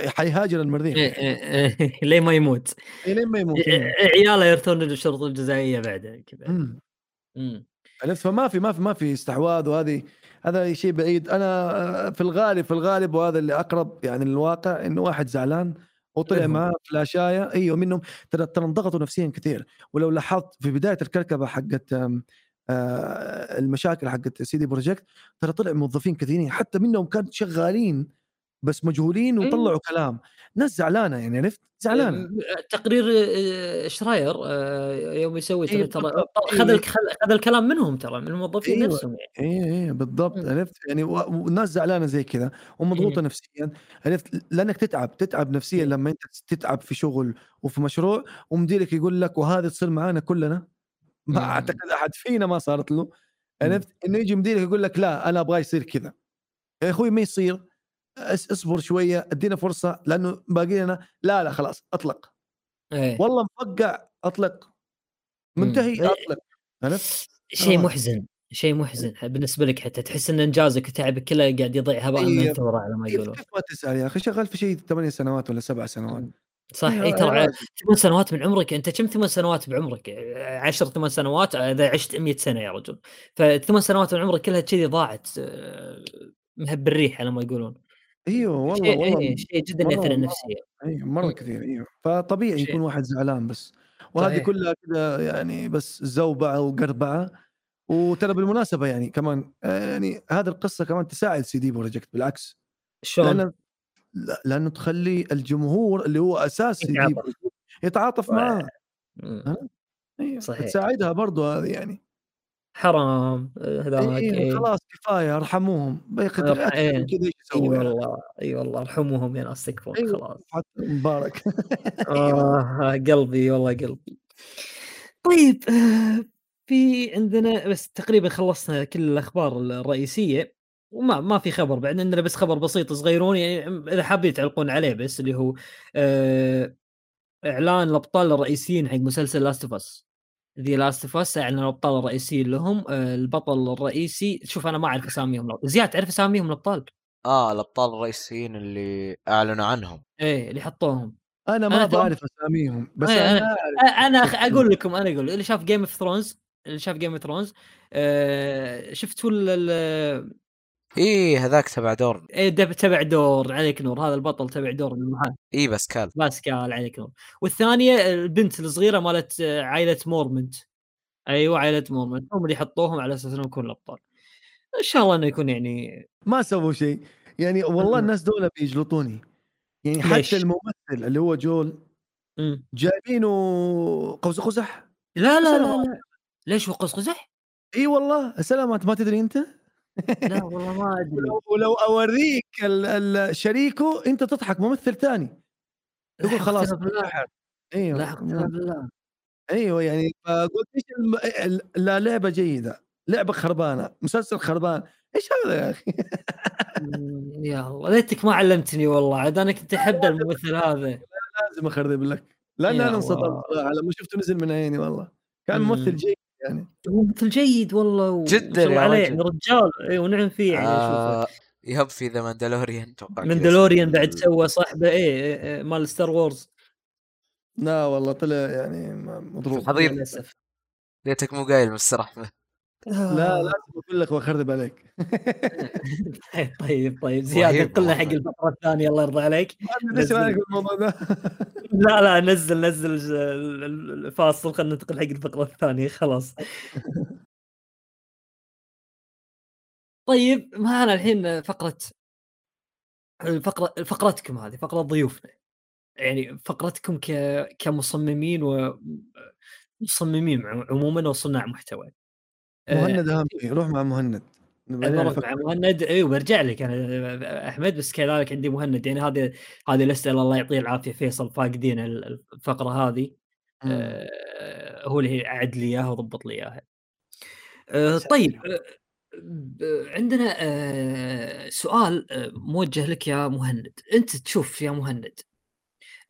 حيهاجر المريض لين ما يموت لين ما يموت عياله يرثون الشروط الجزائيه بعدين كذا عرفت ما في ما في ما في استحواذ وهذه هذا شيء بعيد انا في الغالب في الغالب وهذا اللي اقرب يعني للواقع انه واحد زعلان وطلع معاه فلاشايه ايوه منهم ترى ترى انضغطوا نفسيا كثير ولو لاحظت في بدايه الكركبه حقت آه المشاكل حقت سيدي بروجكت ترى طلع موظفين كثيرين حتى منهم كانوا شغالين بس مجهولين وطلعوا إيه؟ كلام ناس زعلانه يعني عرفت زعلانه تقرير شراير يوم يسوي إيه ترى خذ إيه؟ خذ الكلام منهم ترى من الموظفين إيه نفسهم يعني اي اي بالضبط عرفت يعني والناس زعلانه زي كذا ومضغوطه إيه؟ نفسيا عرفت لانك تتعب تتعب نفسيا لما انت تتعب في شغل وفي مشروع ومديرك يقول لك وهذا تصير معانا كلنا ما أعتقد أحد فينا ما صارت له عرفت إنه يجي مديرك يقول لك لا أنا أبغى يصير كذا يا أخوي ما يصير اصبر شوية أدينا فرصة لأنه باقي لنا لا لا خلاص أطلق ايه. والله مفقع أطلق منتهي أطلق عرفت شيء محزن شيء محزن بالنسبة لك حتى تحس إن إنجازك وتعبك كله قاعد يضيع هباء منثور على ما يقولون كيف ما تسأل يا أخي شغال في شيء ثمانية سنوات ولا سبع سنوات صح اي ترى ثمان سنوات من عمرك انت كم ثمان سنوات بعمرك عشر ثمان سنوات اذا عشت مئة سنه يا رجل فثمان سنوات من عمرك كلها كذي ضاعت مهب الريح على ما يقولون ايوه والله شيء والله شيء, شيء جدا ياثر النفسيه ايوه مره كثير ايوه فطبيعي شيء. يكون واحد زعلان بس وهذه صحيح. كلها كذا يعني بس زوبعه وقربعه وترى بالمناسبه يعني كمان يعني هذه القصه كمان تساعد سي دي بروجكت بالعكس شلون لأنه تخلي الجمهور اللي هو أساسي يتعاطف معها. صحيح. تساعدها برضو هذه يعني. حرام هذا. إيه خلاص كفايه ارحموهم بيقدر اكثر كذا يسوي. اي والله اي والله ارحموهم يا ناس تكفون. أيوة. خلاص مبارك. اه قلبي والله قلبي. طيب في عندنا بس تقريبا خلصنا كل الاخبار الرئيسيه وما ما في خبر بعد، عندنا بس خبر بسيط صغيرون يعني اذا حابين تعلقون عليه، بس اللي هو اعلان الابطال الرئيسيين حق مسلسل لاست اوف اس. ذي لاست اوف اس اعلنوا الابطال الرئيسيين لهم. البطل الرئيسي شوف انا ما اعرف اساميهم لو زياد تعرف اساميهم الابطال. اه الابطال الرئيسيين اللي اعلنوا عنهم ايه اللي حطوهم انا ما بعرف اساميهم بس ايه انا انا, أنا اقول لكم انا اقول اللي شاف جيم اوف ثرونز اللي شاف جيم اوف ثرونز آه شفتوا ال ايه هذاك تبع دور ايه ده تبع دور عليك نور، هذا البطل تبع دور المحامي ايه باسكال باسكال عليك نور. والثانيه البنت الصغيره مالت عائله مورمنت. ايوه عائله مورمنت هم اللي حطوهم على اساس انهم يكونوا الابطال. ان شاء الله انه يكون يعني ما سووا شيء يعني والله. الناس دول بيجلطوني يعني حتى ليش؟ الممثل اللي هو جول جايبينه قوس قزح. لا لا لا, لا. ليش هو قوس قزح؟ اي والله سلامات ما تدري انت. لا والله ما أدري. ولو أوريك الشريكه أنت تضحك. ممثل تاني يقول خلاص. أيوة. لا لا. أيوة يعني قلت إيش الم... لا لعبة جيدة لعبة خربانة مسلسل خربان إيش هذا يا أخي. يا الله ليتك ما علمتني والله عاد أنا كنت أحب الممثل هذا. لا لازم أخرب لك لأن أنا انصدمت لما شفته نزل من عيني والله كان ممثل جيد يعني مثل جيد والله و... جدا يعني رجال اي ونعم فيه يعني آه... اشوفه يهب في ذا ماندالوريان توقع ماندالوريان بعد سوى صاحبه ايه مال ستار وورز. لا والله طلع يعني مضروب حضير للاسف. ليتك مو قايل مسترحمه. لا لازم اقول لك واخرب عليك. طيب طيب زياد قلنا حق الفقره الثانيه الله يرضى عليك. ليش رايك بالموضوع ده؟ لا لا نزل نزل الفاصل خلينا ننتقل حق الفقره الثانيه خلاص. طيب معنا الحين فقره الفقره فقرتكم هذه فقره ضيوفنا يعني فقرتكم ك كمصممين ومصممين عموما وصناع محتوى. مهند اهم شيء روح مع مهند. نروح مع مهند اي وبرجع لك انا احمد بس كذلك عندي مهند يعني هذه هذه الاسئله الله يعطيه العافيه فيصل فاقدين الفقره هذه آه هو اللي عد لي اياها وضبط لي اياها. آه طيب آه عندنا آه سؤال آه موجه لك يا مهند. انت تشوف يا مهند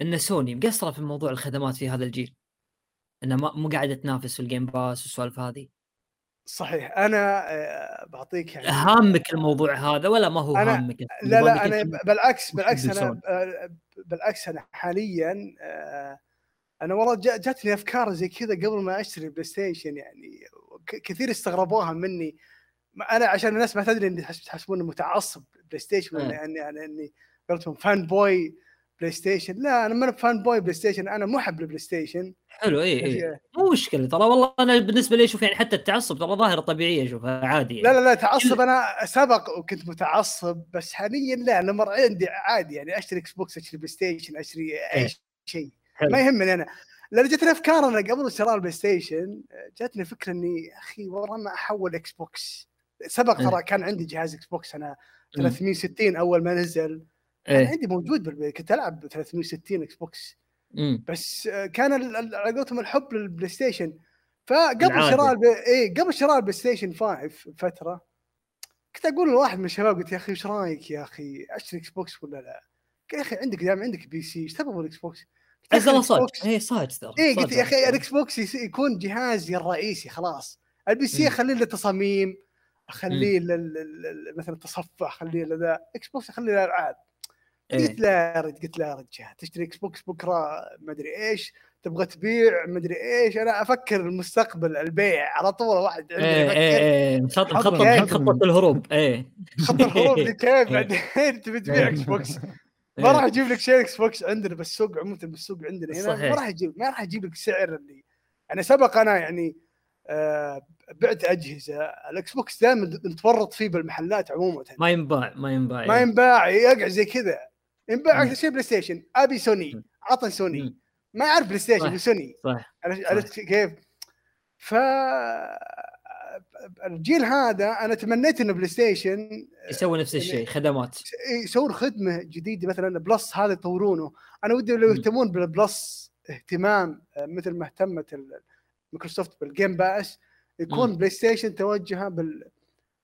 ان سوني مقصره في موضوع الخدمات في هذا الجيل انها مو قاعده تنافس في الجيم باس والسوالف هذه؟ صحيح انا بعطيك يعني هامك الموضوع هذا ولا ما هو هامك؟ لا لا انا بالعكس بالعكس انا بالعكس انا حاليا انا والله جاتني افكار زي كذا قبل ما اشتري بلاي ستيشن يعني كثير استغربوها مني. انا عشان الناس ما تدري اني تحسبوني متعصب بلاي ستيشن لاني يعني اني قلتهم فان بوي بلاي ستيشن. لا انا ما فان بوي بلاي ستيشن انا محب للبلاي ستيشن. حلو اي اي مو مشكله ترى والله انا بالنسبه لي اشوف يعني حتى التعصب ترى ظاهره طبيعيه اشوفها عادي يعني. لا لا لا تعصب انا سبق وكنت متعصب بس حاليا لا انا مر عندي عادي يعني اشتري اكس بوكس اشتري بلاي ستيشن اشتري اي شيء ما يهمني. انا لأن جتني افكار انا قبل شراء البلاي ستيشن جاتني فكره اني اخي والله ما احول اكس بوكس. سبق ترى كان عندي جهاز اكس بوكس انا ثلاثمية وستين اول ما نزل أنا عندي موجود بالبيت كنت ألعب ثلاثمية وستين إكس بوكس مم. بس كان علاقتهم الحب للبلاي ستيشن فقبل شراء الب... إيه قبل شراء البلاي ستيشن فايف فترة كنت أقول لواحد من الشباب قلت يا أخي إيش رأيك يا أخي أشتري إكس بوكس ولا لا؟ يا أخي عندك دام عندك بي سي إيش تبغى الإكس بوكس؟ أزل صاد إيه صاد إيه قلت يا أخي الإكس بوكس يكون جهازي الرئيسي خلاص. البي سي خليه للتصاميم أخليه لل مثلا تصفح خليه لذا إكس بوكس خليه للألعاب. قلت لا رد قلت لا رجع تشتري اكس بوكس بكره ما ادري ايش تبغى تبيع ما ادري ايش. انا افكر المستقبل البيع على طول واحد اي مخطط خطه الهروب اي خطه الهروب اللي كيف بعدين تبي تبيع اكس بوكس ما راح اجيب لك شيء اكس بوكس عندنا بالسوق عموما بالسوق عندنا هنا ما راح اجيب ما راح اجيب لك سعر اللي انا سبق انا يعني بعت اجهزه الاكس بوكس دائما نتورط فيه بالمحلات عموما ما ينباع ما ينباع ما ينباع يقع زي كذا انباع شيء بلاي ستيشن، ابي سوني، عطن سوني، ما اعرف بلاي ستيشن سوني، صح عرفت كيف؟ ف الجيل هذا انا تمنيت انه بلاي ستيشن يسوي نفس الشيء، خدمات يسوون خدمه جديده مثلا بلس هذا يطورونه. انا ودي لو يهتمون بالبلس اهتمام مثل ما اهتمت مايكروسوفت بالجيم باس، يكون بلاي ستيشن توجهها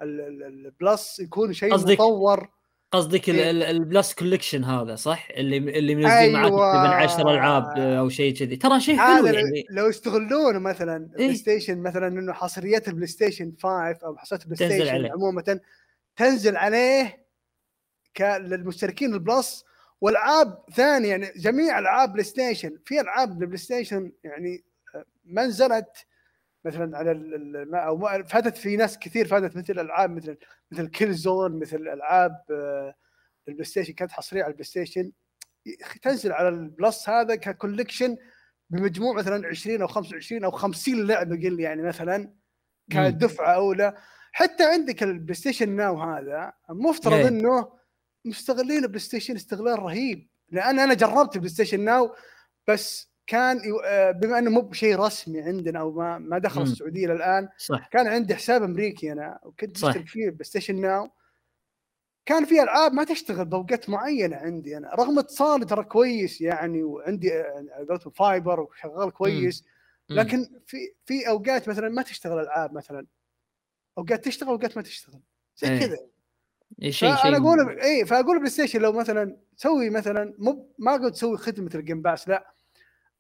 بالبلس يكون شيء مطور. قصدك البلس كولكشن هذا صح، اللي اللي منزل أيوة. معك من عشر العاب او شيء كذي، ترى شيء حلو يعني لو يستغلونه مثلا إيه؟ بلاي ستيشن مثلا انه حصريات البلاي ستيشن خمسة او حصريات البلاي ستيشن عموما تنزل عليه للمشتركين البلس، والعاب ثانيه يعني جميع العاب بلاي ستيشن، في العاب بلاي ستيشن يعني ما نزلت مثلا على الم... او فاتت في ناس كثير فاتت مثل العاب مثل مثل كيل زون، مثل العاب البلاي ستيشن كانت حصريه على البلاي ستيشن تنزل على البلس هذا ككولكشن بمجموع مثلا عشرين او خمسة وعشرين او خمسين لعبه قل يعني مثلا كدفعه اولى. حتى عندك البلاي ستيشن ناو هذا مفترض هي. انه مستغلين البلاي ستيشن استغلال رهيب، لان انا جربت البلاي ستيشن ناو بس كان بما انه مو بشيء رسمي عندنا او ما ما دخل مم. السعوديه للان صح. كان عندي حساب امريكي انا وكنت اشترك فيه بلاي ستيشن ناو، كان في العاب ما تشتغل بوقت معينه عندي انا، رغم اتصالي ترى كويس يعني وعندي قلت فايبر وشغال كويس مم. لكن في في اوقات مثلا ما تشتغل العاب، مثلا اوقات تشتغل اوقات ما تشتغل زي كذا. فانا اقول اي فاقول بلاي ستيشن لو مثلا تسوي مثلا مو ما قلت تسوي خدمه الجيم باس، لا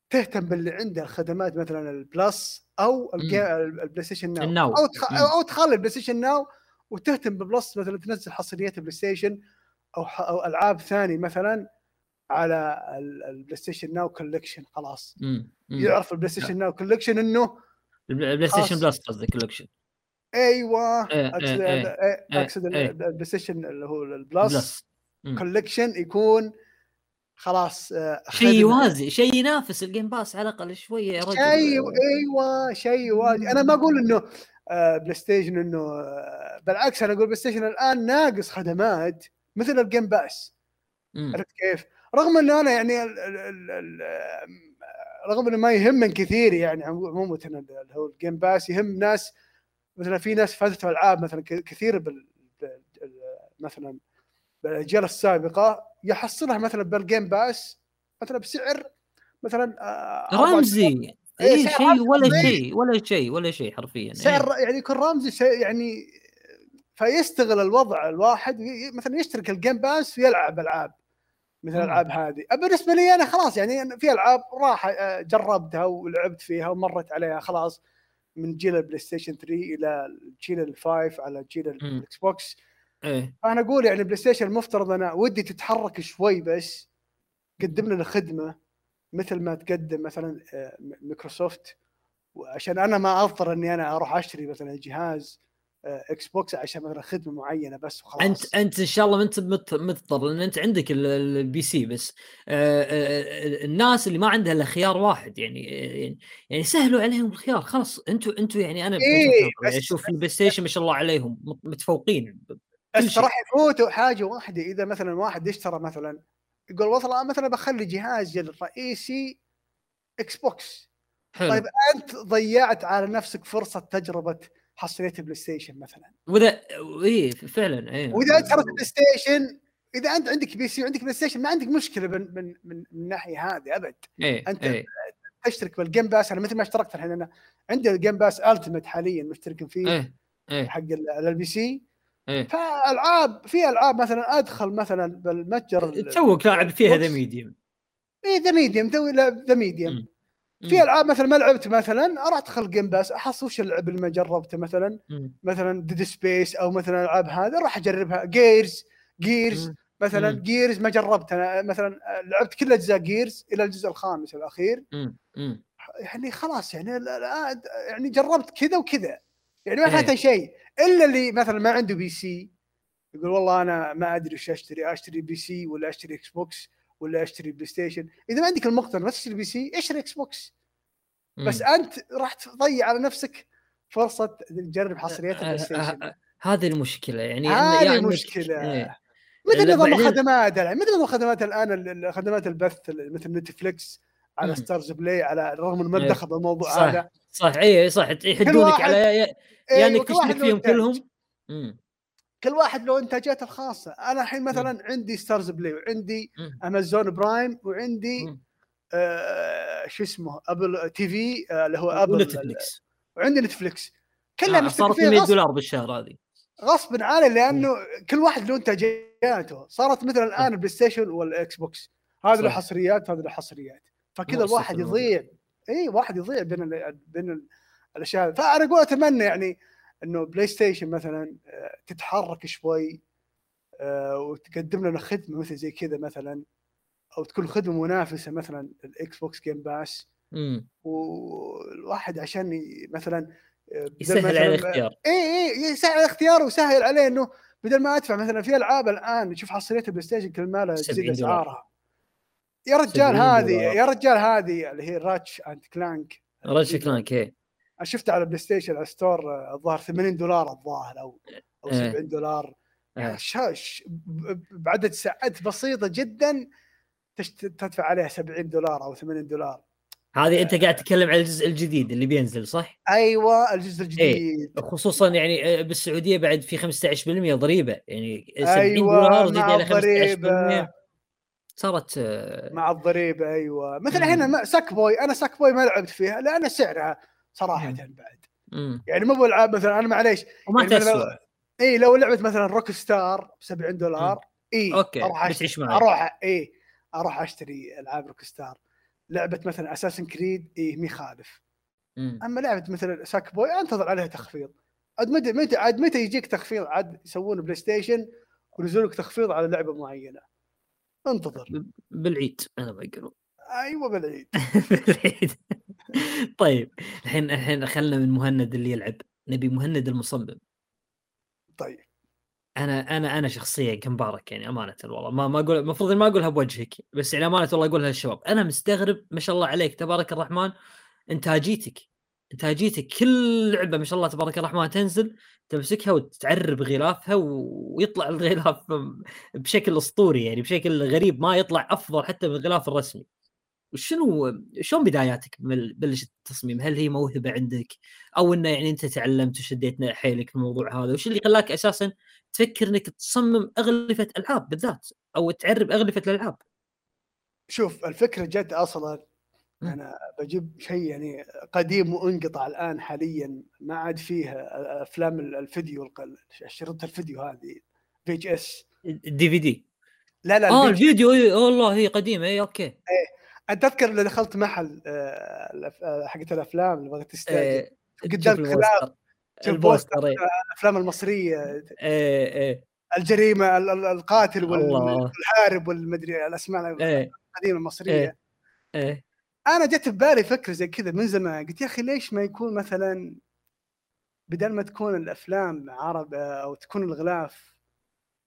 تهتم باللي عنده الخدمات مثلا البلس او البلاي ستيشن ناو، او تخ... او تخلي البلاي ستيشن ناو وتهتم بالبلس مثلا تنزل حصريات البلاي ستيشن او ح... او العاب ثانيه مثلا على البلاي ستيشن ناو كولكشن. خلاص مم. مم. يعرف البلاي ستيشن ناو كولكشن انه البلاي ستيشن بلس قصدك كولكشن. ايوه اقصد اقصد البلاي ستيشن اللي هو البلس كولكشن يكون خلاص شيء يوازي، شيء ينافس الجيم باس على الاقل شويه يا رجل. ايوه ايوه شيء يوازي. انا ما اقول انه بلاي ستيشن انه، بالعكس انا اقول بلاي ستيشن الان ناقص خدمات مثل الجيم باس، عرفت كيف؟ رغم انه انا يعني ال ال ال رغم انه ما يهمن كثير يعني عموما اللي هو الجيم باس، يهم ناس مثلا في ناس فاتت العاب مثلا كثير بال مثلا بالأجيال السابقه يحصلها مثلا بالجيم باس مثلا بسعر مثلا رمزي، اي شيء ولا شيء ولا شيء ولا شيء حرفيا سعر يعني يكون رمزي يعني، فيستغل الوضع الواحد مثلا يشترك الجيم باس ويلعب العاب مثل الالعاب هذه. بالنسبه لي انا خلاص يعني في العاب راح جربتها ولعبت فيها ومرت عليها خلاص، من جيل البلاي ستيشن ثلاثة الى جيل خمسة على جيل الاكس بوكس. إيه؟ أنا أقول يعني بلاي ستيشن المفترض أنا ودي تتحرك شوي، بس قدم لنا خدمة مثل ما تقدم مثلا مايكروسوفت، عشان أنا ما أضطر أني أنا أروح أشتري مثلا جهاز اكس بوكس عشان مثلا خدمة معينة بس وخلاص. أنت أنت إن شاء الله ما أنت مضطر لأن أنت عندك البي سي، بس الناس اللي ما عندها إلا خيار واحد يعني يعني سهلوا عليهم الخيار خلاص. أنتوا أنتوا يعني أنا إيه؟ أشوف البلاي ستيشن ما شاء الله عليهم متفوقين. بس راح يفوتوا حاجه واحده اذا مثلا واحد يشترى مثلا يقول والله مثلا بخلي جهازي الرئيسي اكس بوكس حلو. طيب انت ضيعت على نفسك فرصه تجربه حصريات بلاي ستيشن مثلا، واذا اي فعلا اي واذا انت حصرت بلاي ستيشن، اذا انت عندك بي سي وعندك بلاي ستيشن ما عندك مشكله من من من الناحيه هذه ابد. إيه. انت إيه. تشترك بالجيم باس. انا مثل ما اشتركت الحين، انا عندي الجيم باس التيمت حاليا مشترك فيه إيه. إيه. حق البي سي. إيه؟ فالعاب في العاب مثلا ادخل مثلا بالمتجر تسوق لاعب فيها ذا ميديم، اي ذا ميديم ذوي ذا ميديم. في العاب مثلا ما لعبت مثلا اروح ادخل جيم باس احصل وش اللعب اللي ما جربته مثلا م. مثلا ديد سبيس او مثلا العاب هذا راح اجربها. جيرز جيرز م. مثلا م. جيرز ما جربتها مثلا، لعبت كل اجزاء جيرز الى الجزء الخامس الاخير م. م. يعني خلاص يعني يعني جربت كذا وكذا يعني ما فاتني شيء. الا اللي مثلا ما عنده بي سي يقول والله انا ما ادري ايش اشتري، اشتري بي سي ولا اشتري اكس بوكس ولا اشتري بلاي ستيشن. اذا ما عندك المقدره ما تشتري بي سي اشتري اكس بوكس، بس مم. انت راح تضيع على نفسك فرصه تجرب حصريات البلاي ستيشن. هذه المشكله يعني، هذه يعني المشكله. مثل نظام الخدمات الان مثل الخدمات الان خدمات البث مثل نتفليكس على ستارز بلاي، على الرغم من ما دخل بالموضوع هذا. صح صح اي صح يحدونك على يا يعني تشترك فيهم كلهم. امم كل واحد له انتاجاته الخاصه. انا الحين مثلا عندي ستارز بلاي وعندي امازون برايم وعندي آه شو اسمه ابل تي في اللي آه هو ابل نتفليكس وعندي نتفليكس كلها آه صارت مية دولار بالشهر هذه غصب عني، لانه كل واحد له انتاجاته. صارت مثلا الان البلاي ستيشن والاكس بوكس هذه له حصريات هذه له حصريات، فكذا الواحد يضيع اي واحد يضيع بين ال بين ال الاشياء. فانا اقول اتمنى يعني انه بلاي ستيشن مثلا تتحرك شوي وتقدم لنا خدمه مثل زي كذا مثلا، او تكون خدمه منافسه مثلا الاكس بوكس جيم باس، والواحد عشان مثلا يسهل على الاختيار. اي اي يسهل على الاختيار ويسهل عليه انه بدل ما ادفع مثلا في العاب الان نشوف حصريات البلاي ستيشن كل مالها تزيد اسعارها. يا رجال هذه يا رجال هذه اللي هي راتش اند كلانك راتش كلانك اي شفتها على بلاي ستيشن على ستور الظاهر ثمانين دولار الظاهر او او سبعين دولار اه. شاش بعدد ساعات بسيطه جدا تدفع عليها سبعين دولار او ثمانين دولار. هذه انت قاعد تتكلم على الجزء الجديد اللي بينزل صح؟ ايوه الجزء الجديد ايه. خصوصا يعني بالسعوديه بعد في خمسة عشر بالمئة ضريبه، يعني سبعين دولار زياده الى خمسة عشر بالمئة صارت مع الضريبه. ايوه مثل هنا ساك بوي، انا ساك بوي ما لعبت فيها لان سعرها صراحه مم. بعد مم. يعني ما بلعب مثلا انا معليش وما يعني تسوى. لو... اي لو لعبت مثلا روك ستار ب سبعين دولار اي اروح أشت... اروح اي اروح اشتري العاب روك ستار. لعبه مثلا اساسن كريد اي مي خالف مم. اما لعبه مثلا ساك بوي انتظر عليها تخفيض. عاد متى متى عاد متى يجيك تخفيض؟ عاد يسوون بلاي ستيشن ونزلك تخفيض على لعبه معينه انتظر بالعيد. انا ما يقولون ايوه بالعيد بالعيد. طيب الحين الحين خلنا من مهند اللي يلعب، نبي مهند المصمم. طيب انا انا انا شخصيا كمبارك يعني امانه والله ما ما اقول المفروض ما اقولها بوجهك، بس يعني امانه والله اقولها للشباب. انا مستغرب ما شاء الله عليك تبارك الرحمن انتاجيتك انتاجيتك كل لعبه ما شاء الله تبارك الرحمن تنزل تمسكها وتعرب غلافها ويطلع الغلاف بشكل اسطوري، يعني بشكل غريب ما يطلع افضل حتى من الغلاف الرسمي. وشنو شلون بداياتك بلشت التصميم؟ هل هي موهبه عندك او انه يعني انت تعلمت وشديت حيلك في الموضوع هذا؟ وش اللي خلاك اساسا تفكر انك تصمم اغلفه العاب بالذات او تعرب اغلفه الالعاب؟ شوف الفكره جت اصلا انا بجيب شيء يعني قديم وانقطع الان حاليا ما عاد فيها افلام الفيديو شريط الفيديو هذه في اتش اس دي في دي. لا لا اه الفيديو والله هي قديمه اي اوكي ايه. انت تذكر لما دخلت محل حقت الافلام اللي بغيت تستاجر قدام خلاف البوستر الافلام المصريه ايه ايه الجريمه القاتل والحارب والمدري الاسماء القديمه المصريه ايه. انا جت ببالي فكره زي كذا من زمان، قلت يا اخي ليش ما يكون مثلا بدل ما تكون الافلام عرب او تكون الغلاف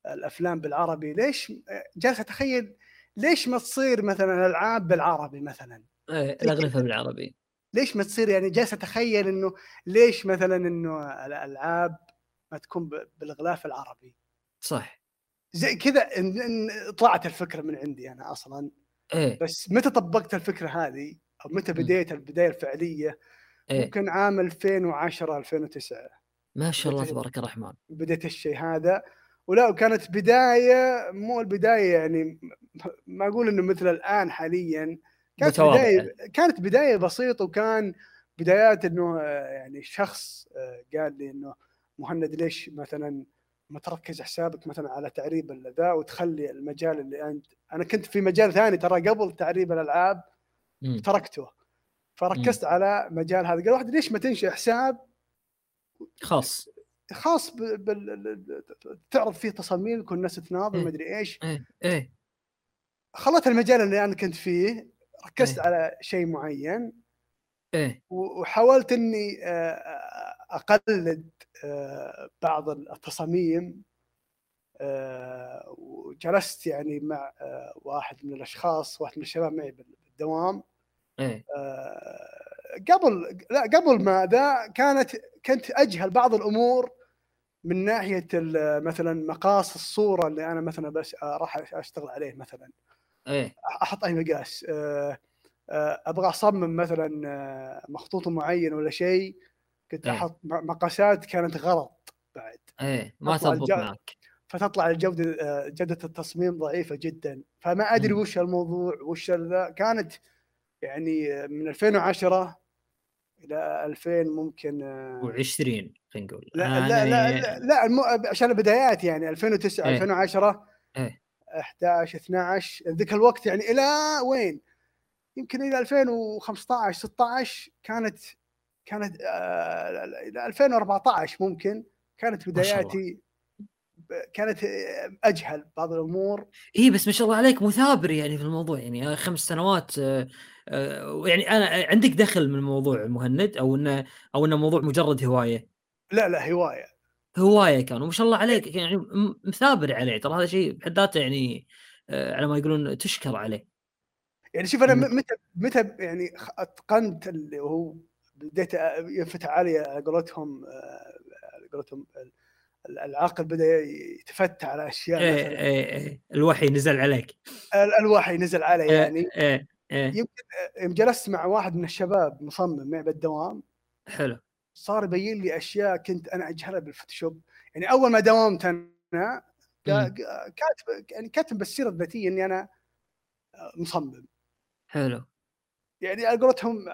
الافلام بالعربي، ليش جالس اتخيل ليش ما تصير مثلا العاب بالعربي مثلا ايه الاغلفه بالعربي ليش ما تصير؟ يعني جالس اتخيل انه ليش مثلا انه الالعاب ما تكون بالغلاف العربي صح زي كذا. طلعت الفكره من عندي انا اصلا إيه؟ بس متى طبقت الفكره هذه او متى بديت البدايه الفعليه إيه؟ ممكن عام ألفين وعشرة ألفين وتسعة ما شاء الله تبارك الرحمن بديت الشيء هذا. ولا كانت بدايه مو البدايه يعني ما اقول انه مثل الان حاليا، كانت بدايه كانت بدايه بسيطه. وكان بدايات انه يعني شخص قال لي انه مهند ليش مثلا ما تركز حسابك مثلا على تعريب الأداء وتخلي المجال اللي انت انا كنت في مجال ثاني ترى قبل تعريب الالعاب تركته فركزت مم. على مجال هذا. قال واحد ليش ما تنشئ حساب خاص خاص بال تعرض فيه تصاميم كل الناس تناظر ما ادري ايش ايه, إيه. خلت المجال اللي انا كنت فيه ركزت إيه. على شيء معين ايه وحاولت اني اقلد بعض التصاميم. وجلست يعني مع واحد من الاشخاص واحد من الشباب معي بالدوام إيه؟ قبل لا قبل ما ذا كانت كنت اجهل بعض الامور من ناحيه مثلا مقاس الصوره اللي انا مثلا بس راح اشتغل عليه، مثلا ايه احط اي مقاس، ابغى اصمم مثلا مخطوط معين ولا شيء، كنت احط إيه؟ مقاسات كانت غلط بعد، ايه ما تضبط معك، فتطلع الجوده جوده التصميم ضعيفه جدا. فما ادري وش الموضوع وش ذا. كانت يعني من ألفين وعشرة الى ألفين ممكن وعشرين خلينا نقول، لا لا لا لا مو عشان البدايات يعني ألفين وتسعة ايه ألفين وعشرة ايه أحد عشر اثنا عشر ذاك الوقت، يعني الى وين يمكن الى ألفين وخمسة عشر ستة عشر كانت كانت آه الى ألفين وأربعة عشر ممكن كانت بداياتي، كانت اجهل بعض الامور. اي بس ما شاء الله عليك مثابر يعني في الموضوع، يعني خمس سنوات آه آه يعني انا عندك دخل من الموضوع مهند، او انه او انه موضوع مجرد هوايه؟ لا لا هوايه هوايه كان، وما شاء الله عليك يعني مثابر عليه، ترى هذا شيء بحد ذاته يعني آه على ما يقولون تشكر عليه. يعني شوف انا متى متى يعني اتقنت اللي هو بديت ينفتح علي قولتهم قولتهم العقل بدا يتفتح على اشياء، اي اي اي الوحي نزل عليك، الوحي نزل علي يعني. اي اي يمكن جلست مع واحد من الشباب مصمم معي بالدوام، حلو، صار يبين لي اشياء كنت انا اجهلها بالفوتوشوب. يعني اول ما داومت انا كاتب يعني كاتب بالسيره الذاتيه اني انا مصمم، حلو، يعني قلتهم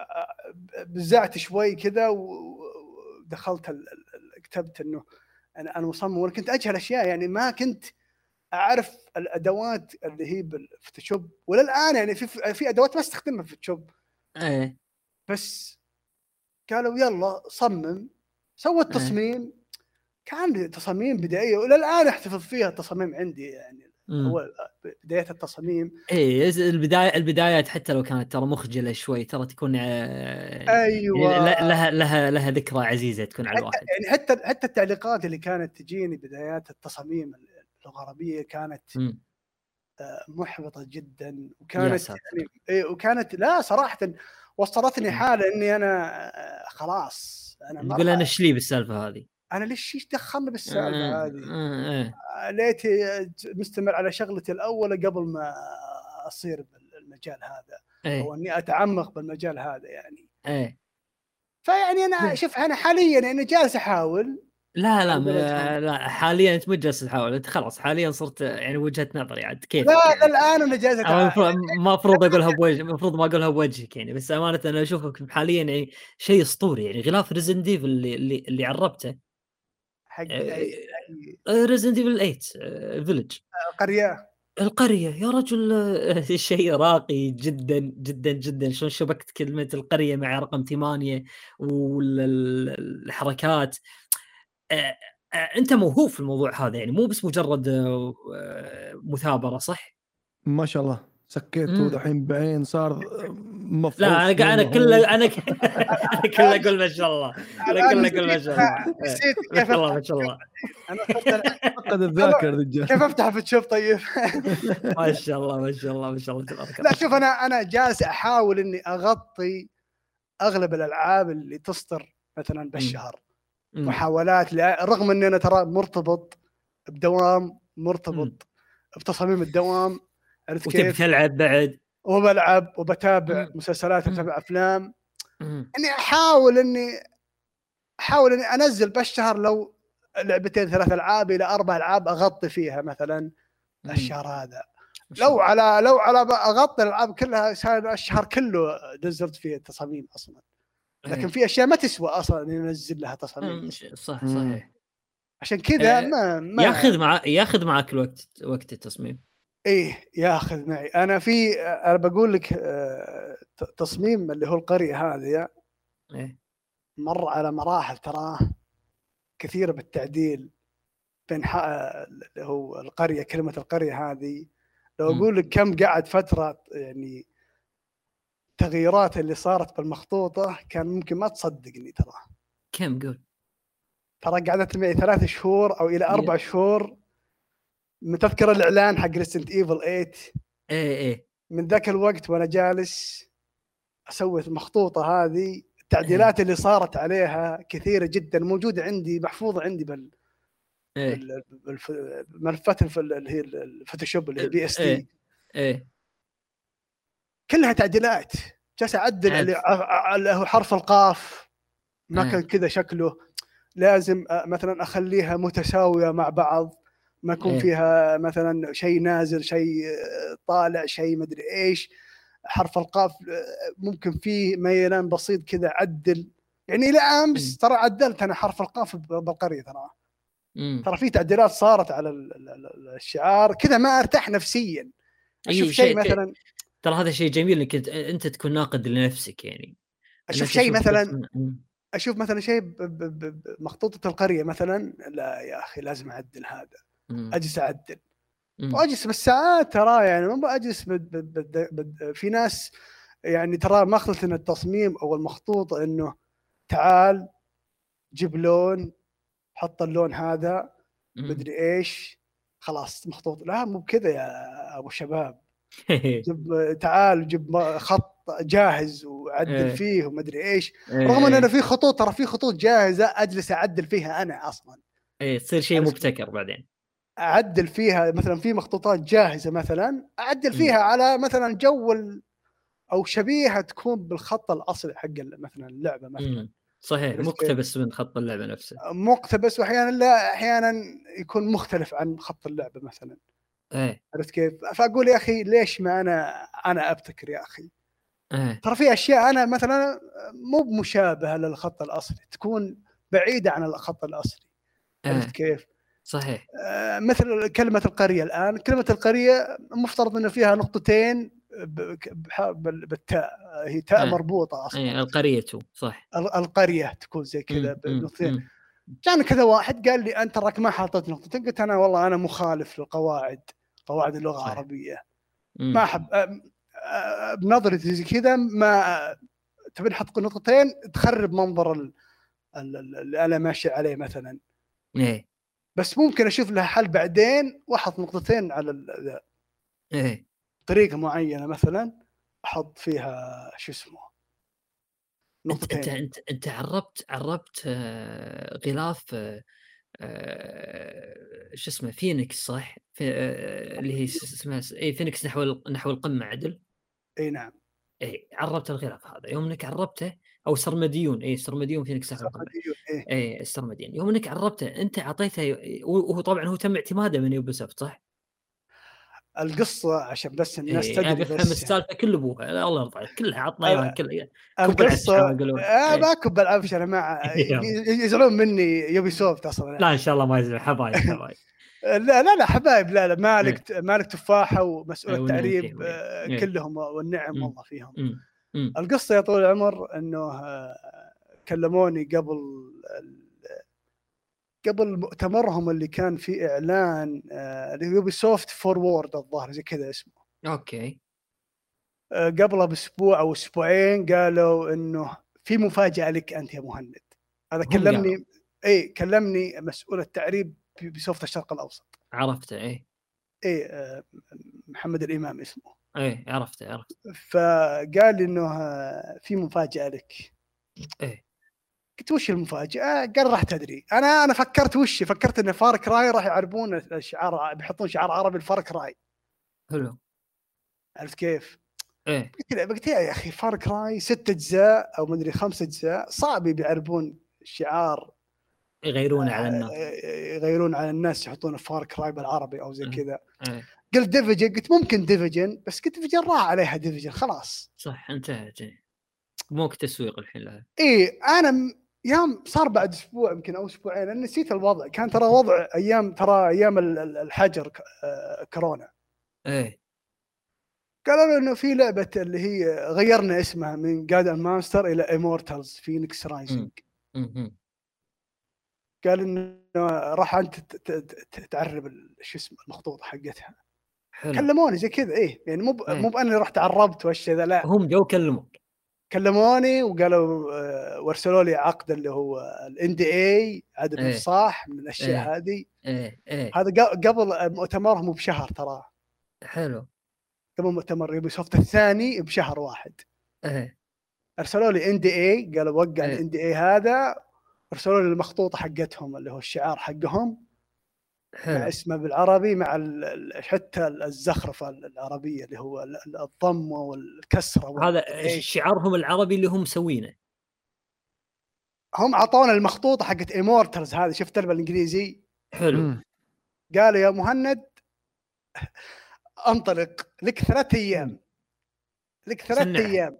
بزعت شوي كذا ودخلت كتبت انه انا انا مصمم، وانا كنت اجهل اشياء يعني ما كنت اعرف الادوات اللي هي بالفوتوشوب، ولا الان يعني في في ادوات ما استخدمها في الفوتوشوب، ايه بس قالوا يلا صمم، سوى التصميم أيه. كان تصاميم بدائيه ولا الان احتفظ فيها التصاميم عندي، يعني هو بداية التصميم. اي البداية البدايات حتى لو كانت ترى مخجلة شوي ترى تكون ايوه لها لها لها ذكرى عزيزة تكون على الواحد. يعني حتى حتى التعليقات اللي كانت تجيني بدايات التصاميم اللغة العربية كانت م. محبطة جدا، وكانت يعني وكانت لا صراحة وصلتني حالة اني انا خلاص انا نقول انا ايش لي بالسالفة هذه، أنا ليش دخلني بالسالفة هذه؟ ليتي مستمر على شغلتي الأولى قبل ما أصير بالمجال هذا أيه. أو أني أتعمق بالمجال هذا يعني أيه. فيعني أنا شوف أنا حالياً أنا جالس أحاول لا لا لا, لا حالياً أنت مجلس تحاول، أنت خلاص حالياً صرت يعني وجهة نظري عاد كيف لا يعني. الآن أنا جالس ما أفرض أقولها بوجه مفروض ما أقولها بوجهك يعني، بس أمانة أنا أشوفك حالياً يعني شيء أسطوري، يعني غلاف ريزن ديفل اللي اللي, اللي عربته حق ريزيدنت ايفل ثمانية فيلج القريه القريه يا رجل شيء راقي جدا جدا جدا. شلون شبكت كلمه القريه مع رقم ثمانية والحركات، انت موهوب في الموضوع هذا يعني مو بس مجرد مثابره صح؟ ما شاء الله سكيته دحين بعين صار مفروض. لا انا انا كل انا كل اقول ما شاء الله انا كل اقول ما شاء الله نسيت كيف ما شاء الله انا فقد الذاكر رجال كيف افتح فوتوشوب طيب ما شاء الله ما شاء الله ما شاء الله تبارك الله. لا شوف انا انا جالس احاول اني اغطي اغلب الالعاب اللي تصدر مثلا بالشهر، محاولات رغم اني انا ترى مرتبط بدوام مرتبط بتصاميم الدوام، وتبي تلعب بعد وبلعب وبتابع مم. مسلسلات وبتابع أفلام، إني أحاول إني أحاول إني أنزل بالشهر لو لعبتين ثلاث ألعاب إلى أربع ألعاب أغطي فيها مثلاً مم. الشهر هذا، لو على لو على أغطي الألعاب كلها صار الشهر كله نزلت فيه تصاميم أصلاً، لكن في أشياء ما تسوى أصلاً إني أنزل لها تصاميم صح صحيح، عشان كذا ما, ما يأخذ مع يأخذ معك الوقت وقت التصميم. ايه ياخذ معي انا في انا بقول لك تصميم اللي هو القريه هذه ايه مر على مراحل تراه كثيره بالتعديل بين اللي هو القريه كلمه القريه هذه لو اقول لك كم قعد فتره يعني التغييرات اللي صارت بالمخطوطه كان ممكن ما تصدقني ترى كم قول ترى قعدت معي ثلاث شهور او الى اربع شهور متذكر الإعلان حق ريسنت إيفل ثمانية إيه إيه من ذاك الوقت وأنا جالس أسوي المخطوطة هذه التعديلات إيه. اللي صارت عليها كثيرة جدا موجودة عندي محفوظة عندي بال إيه؟ ملفات الف... اللي هي الفوتوشوب اللي هي بي اس دي ايه كلها تعديلات، جالس اعدل اللي هو حرف القاف ما كان كذا شكله، لازم مثلا اخليها متساويه مع بعض، ما يكون فيها مثلا شيء نازل شيء طالع شيء مدري ايش. حرف القاف ممكن فيه ميلان بسيط كذا عدل، يعني الى امس ترى عدلت انا حرف القاف بالقريه ترى ترى في تعديلات صارت على الشعار كذا، ما ارتاح نفسيا اشوف شيء شي مثلا. ترى هذا شيء جميل انك انت تكون ناقد لنفسك، يعني اشوف شيء مثلا اشوف مثلا شيء مخطوطه القريه مثلا، لا يا اخي لازم اعدل هذا، اجلس اعدل واجلس بالساعات ترى، يعني ما بجلس في ناس يعني ترى ما خلت لنا التصميم او المخطوط انه تعال جيب لون حط اللون هذا مدري ايش خلاص مخطوط. لا مو بكذا يا ابو الشباب، جيب تعال جيب خط جاهز وعدل فيه ومدري ايش، رغم ان انا في خطوط ترى في خطوط جاهزه اجلس اعدل فيها انا اصلا، اي تصير شيء مبتكر بعدين اعدل فيها. مثلا في مخطوطات جاهزه مثلا اعدل فيها على مثلا جول او شبيهه تكون بالخط الاصلي حق مثلا اللعبه مثلا، صحيح مقتبس من خط اللعبه نفسها، مقتبس واحيانا لا احيانا يكون مختلف عن خط اللعبه مثلا، ايه عرفت كيف؟ فاقول يا اخي ليش ما انا انا ابتكر يا اخي. ايه ترى في اشياء انا مثلا مو مشابهه للخط الاصلي، تكون بعيده عن الخط الاصلي، عرفت كيف؟ صحيح. آه مثل كلمه القريه الان، كلمه القريه مفترض انه فيها نقطتين بالتاء، هي تاء آه. مربوطه اصلا، اي القريه، صح القريه تكون زي كذا بنقطتين. كان كذا واحد قال لي انت راك ما حاطط نقطتين، قلت انا والله انا مخالف للقواعد، قواعد اللغه صحيح. العربيه مم. ما احب بنظرتي زي كذا، ما تبي نحط نقطتين تخرب منظر ال... اللي انا ماشي عليه مثلا، ايه بس ممكن اشوف لها حل بعدين واحط نقطتين على ال... ايه طريقه معينه مثلا احط فيها شو اسمه نقطتين. انت انت انت عربت عربت غلاف شو اسمه فينيكس، صح اللي هي اسمها اي فينيكس نحو نحو القمه، عدل اي نعم اي عربت الغلاف هذا يوم انك عربته، او سرمديون اي سرمديون فينيكس نحو القمه اي السرمديون، يوم انك عربته انت اعطيته، وهو طبعا هو تم اعتماده من يوبيسوفت، صح القصه عشان بس الناس إيه تدري، بس السالفه كله ابوها الله يرضى عليك كلها عطناها آه كلها القصه آه ما كب بالعبش انا مع يزعلون مني يوبي سوفت اصلا، لا ان شاء الله ما يزعل حبايب حبايب لا لا لا حبايب لا لا مالك إيه. مالك تفاحه ومسؤول التعريب إيه. آه إيه. كلهم والنعم والله فيهم م. م. القصه يا طول العمر انه كلموني قبل قبل مؤتمرهم اللي كان في إعلان يوبي سوفت فورورد الظاهر زي كذا اسمه، أوكي قبله بأسبوع أو أسبوعين قالوا إنه في مفاجأة لك أنت يا مهند. هذا كلمني إيه كلمني مسؤول التعريب بسوفت الشرق الأوسط، عرفته إيه إيه محمد الإمام اسمه إيه عرفته عرفته فقال إنه في مفاجأة لك إيه. قلت وش المفاجأة؟ قال راح تدري. أنا أنا فكرت وش فكرت إن فار كراي راح يعربون الشعار، بيحطون شعار عربي الفار كراي. حلو. عرفت كيف؟ إيه. قلت يا أخي فار كراي ست أجزاء أو مدري خمسة أجزاء صعب بيعربون الشعار. يغيرون على الناس. يغيرون على الناس يحطون فار كراي بالعربي أو زي كذا. إيه. قلت ديفجن، قلت ممكن ديفجن، بس قلت ديفجن راح عليها ديفجن خلاص. صح انتهت. موك تسويق الحين لها. إيه أنا. يوم صار بعد اسبوع يمكن او اسبوعين انا نسيت الوضع، كان ترى وضع ايام ترى ايام الحجر كورونا ايه. قالوا انه في لعبه اللي هي غيرنا اسمها من جاد اند مانستر الى امورتالز فينيكس رايزنج، قال انه راح انت تعرب شو اسمه المخطوط حقتها. كلموني زي كذا ايه، يعني مو مو انا رحت عربت والشيء ذا، لا هم جو كلموك كلموني وقالوا وارسلوا لي عقد اللي هو ال إن دي إيه عدم الصح من الاشياء إيه. هذه إيه. إيه. هذا قبل مؤتمرهم بشهر ترى. حلو قبل مؤتمر يوبي سوفت الثاني بشهر واحد إيه. ارسلوا لي إن دي إيه قالوا وقع إيه. ال إن دي إيه هذا، ارسلوا لي المخطوطه حقتهم اللي هو الشعار حقهم مع اسمه بالعربي مع حتى الزخرفه العربيه اللي هو الضمه والكسره. هذا شعارهم العربي اللي هم مسوينه، هم عطونا المخطوطه حقت ايمورتلز هذه، شفت بالانجليزي حلو. قالوا يا مهند انطلق لك ثلاث ايام، لك ثلاث ايام،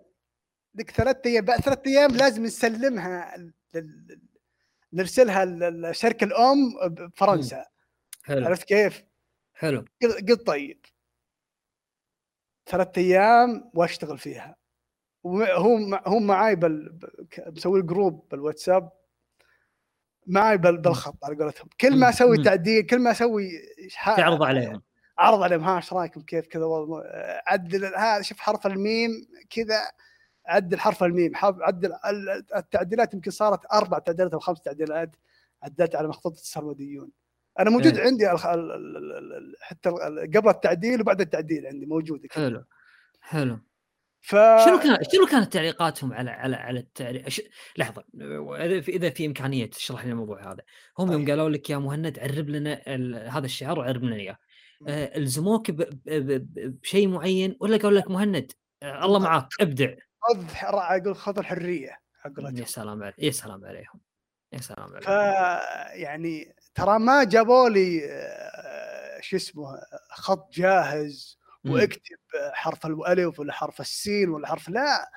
لك ثلاث ايام، بعد ثلاث ايام لازم نسلمها لل... نرسلها لشركه الام بفرنسا. حلو. عرفت كيف؟ حلو. قلت طيب ثلاث ايام واشتغل فيها. وهم هم معاي بال... بسوي جروب بالواتساب معي بالخط على قولتهم، كل ما اسوي تعديل كل ما اسوي تعرض عليهم، عرض عليهم، ها ايش رايكم كيف كذا، والله عدل هذا، شوف حرف الميم كذا عدل حرف الميم، عدل التعديلات، يمكن صارت اربع تعديلات او خمس تعديلات عدلت على مخطوطه السرمديون. انا موجود إيه. عندي حتى قبل التعديل وبعد التعديل عندي موجود. حلو حلو. ف... شنو كان شنو كانت تعليقاتهم على على على التعليق؟ ش... لحظه اذا في امكانيه تشرح لنا الموضوع هذا. هم طيب. يوم قالوا لك يا مهند عرب لنا ال... هذا الشعار وعرب لنا اياه، الزموك ب... ب... ب... بشيء معين، ولا قالوا لك مهند الله معك ابدع، خذ اقول خذ الحريه حقتك. يا سلام عليك، يا سلام عليهم، يا سلام عليهم. ف... يعني ترى ما جابوا لي شو اسمه خط جاهز واكتب حرف الالف ولا حرف السين ولا حرف، لا،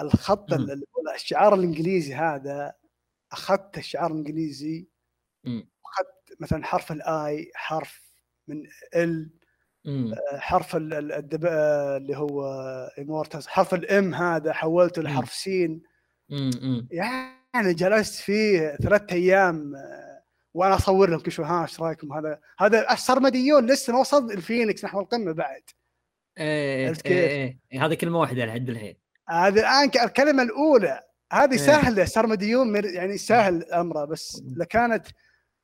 الخط اللي هو الشعار الانجليزي هذا، اخذت الشعار الانجليزي اخذت مثلا حرف الاي، حرف من ال، حرف اللي هو امورتس، حرف الام هذا حولته لحرف سين. يعني جلست فيه ثلاثة ايام وانا اصور لهم كل شيء، ها ايش رايكم هذا، هذا السرمديون لسه ما وصل الفينيكس نحو القمه بعد. ايه ايه ايه هذه كلمه واحده لحد الحين، هذه الان الكلمه الاولى هذه سهله، السرمديون يعني سهل امره، بس لكانت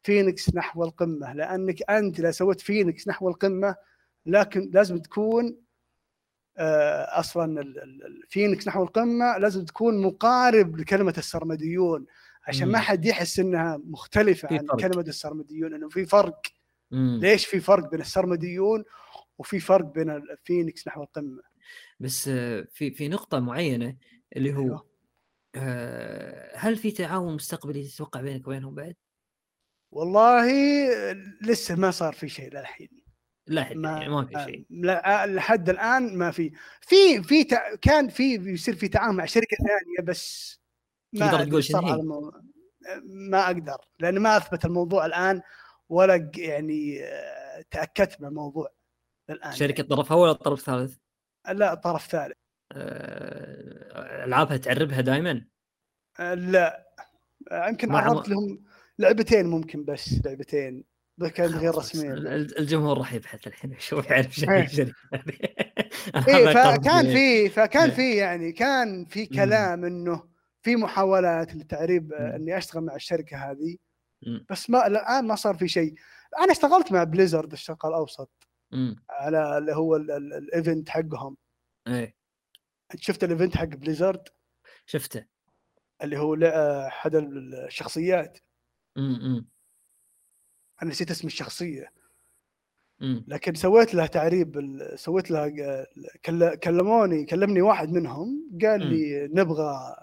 فينيكس نحو القمه، لانك انت لو سويت فينيكس نحو القمه، لكن لازم تكون اصلا الفينيكس نحو القمه لازم تكون مقارب لكلمه السرمديون، عشان ما حد يحس انها مختلفه عن كلمه السرمديون، انه في فرق. مم. ليش في فرق بين السرمديون وفي فرق بين الفينيكس نحو القمه؟ بس في في نقطه معينه اللي هو أيوة. آه هل في تعاون مستقبلي تتوقع بينك وبينهم بعد؟ والله لسه ما صار في شيء للحين، لا ما, ما في شيء لحد الان، ما في في في تع... كان في يصير في تعاون مع شركه ثانيه، بس ما اقدر المو... ما اقدر لان ما اثبت الموضوع الان، ولا يعني تاكدت من الموضوع الان. شركه طرفها ولا طرف ثالث؟ لا طرف ثالث. أه... العابها تعربها دائما؟ أه لا يمكن عرضت لهم لعبتين، ممكن بس لعبتين كانت غير رسميه. الجمهور راح يبحث الحين يشوف يعرف شيء. اي فكان في فكان في يعني كان في كلام انه في محاولات لتعريب اني اشتغل مع الشركه هذه، بس ما الان ما صار في شيء. انا اشتغلت مع بليزرد الشرق الاوسط على اللي هو الايفنت حقهم. اي شفت الايفنت حق بليزرد؟ شفته اللي هو احد الشخصيات، امم انا نسيت اسم الشخصيه، لكن سويت لها تعريب، سويت لها كلموني كلمني واحد منهم قال لي نبغى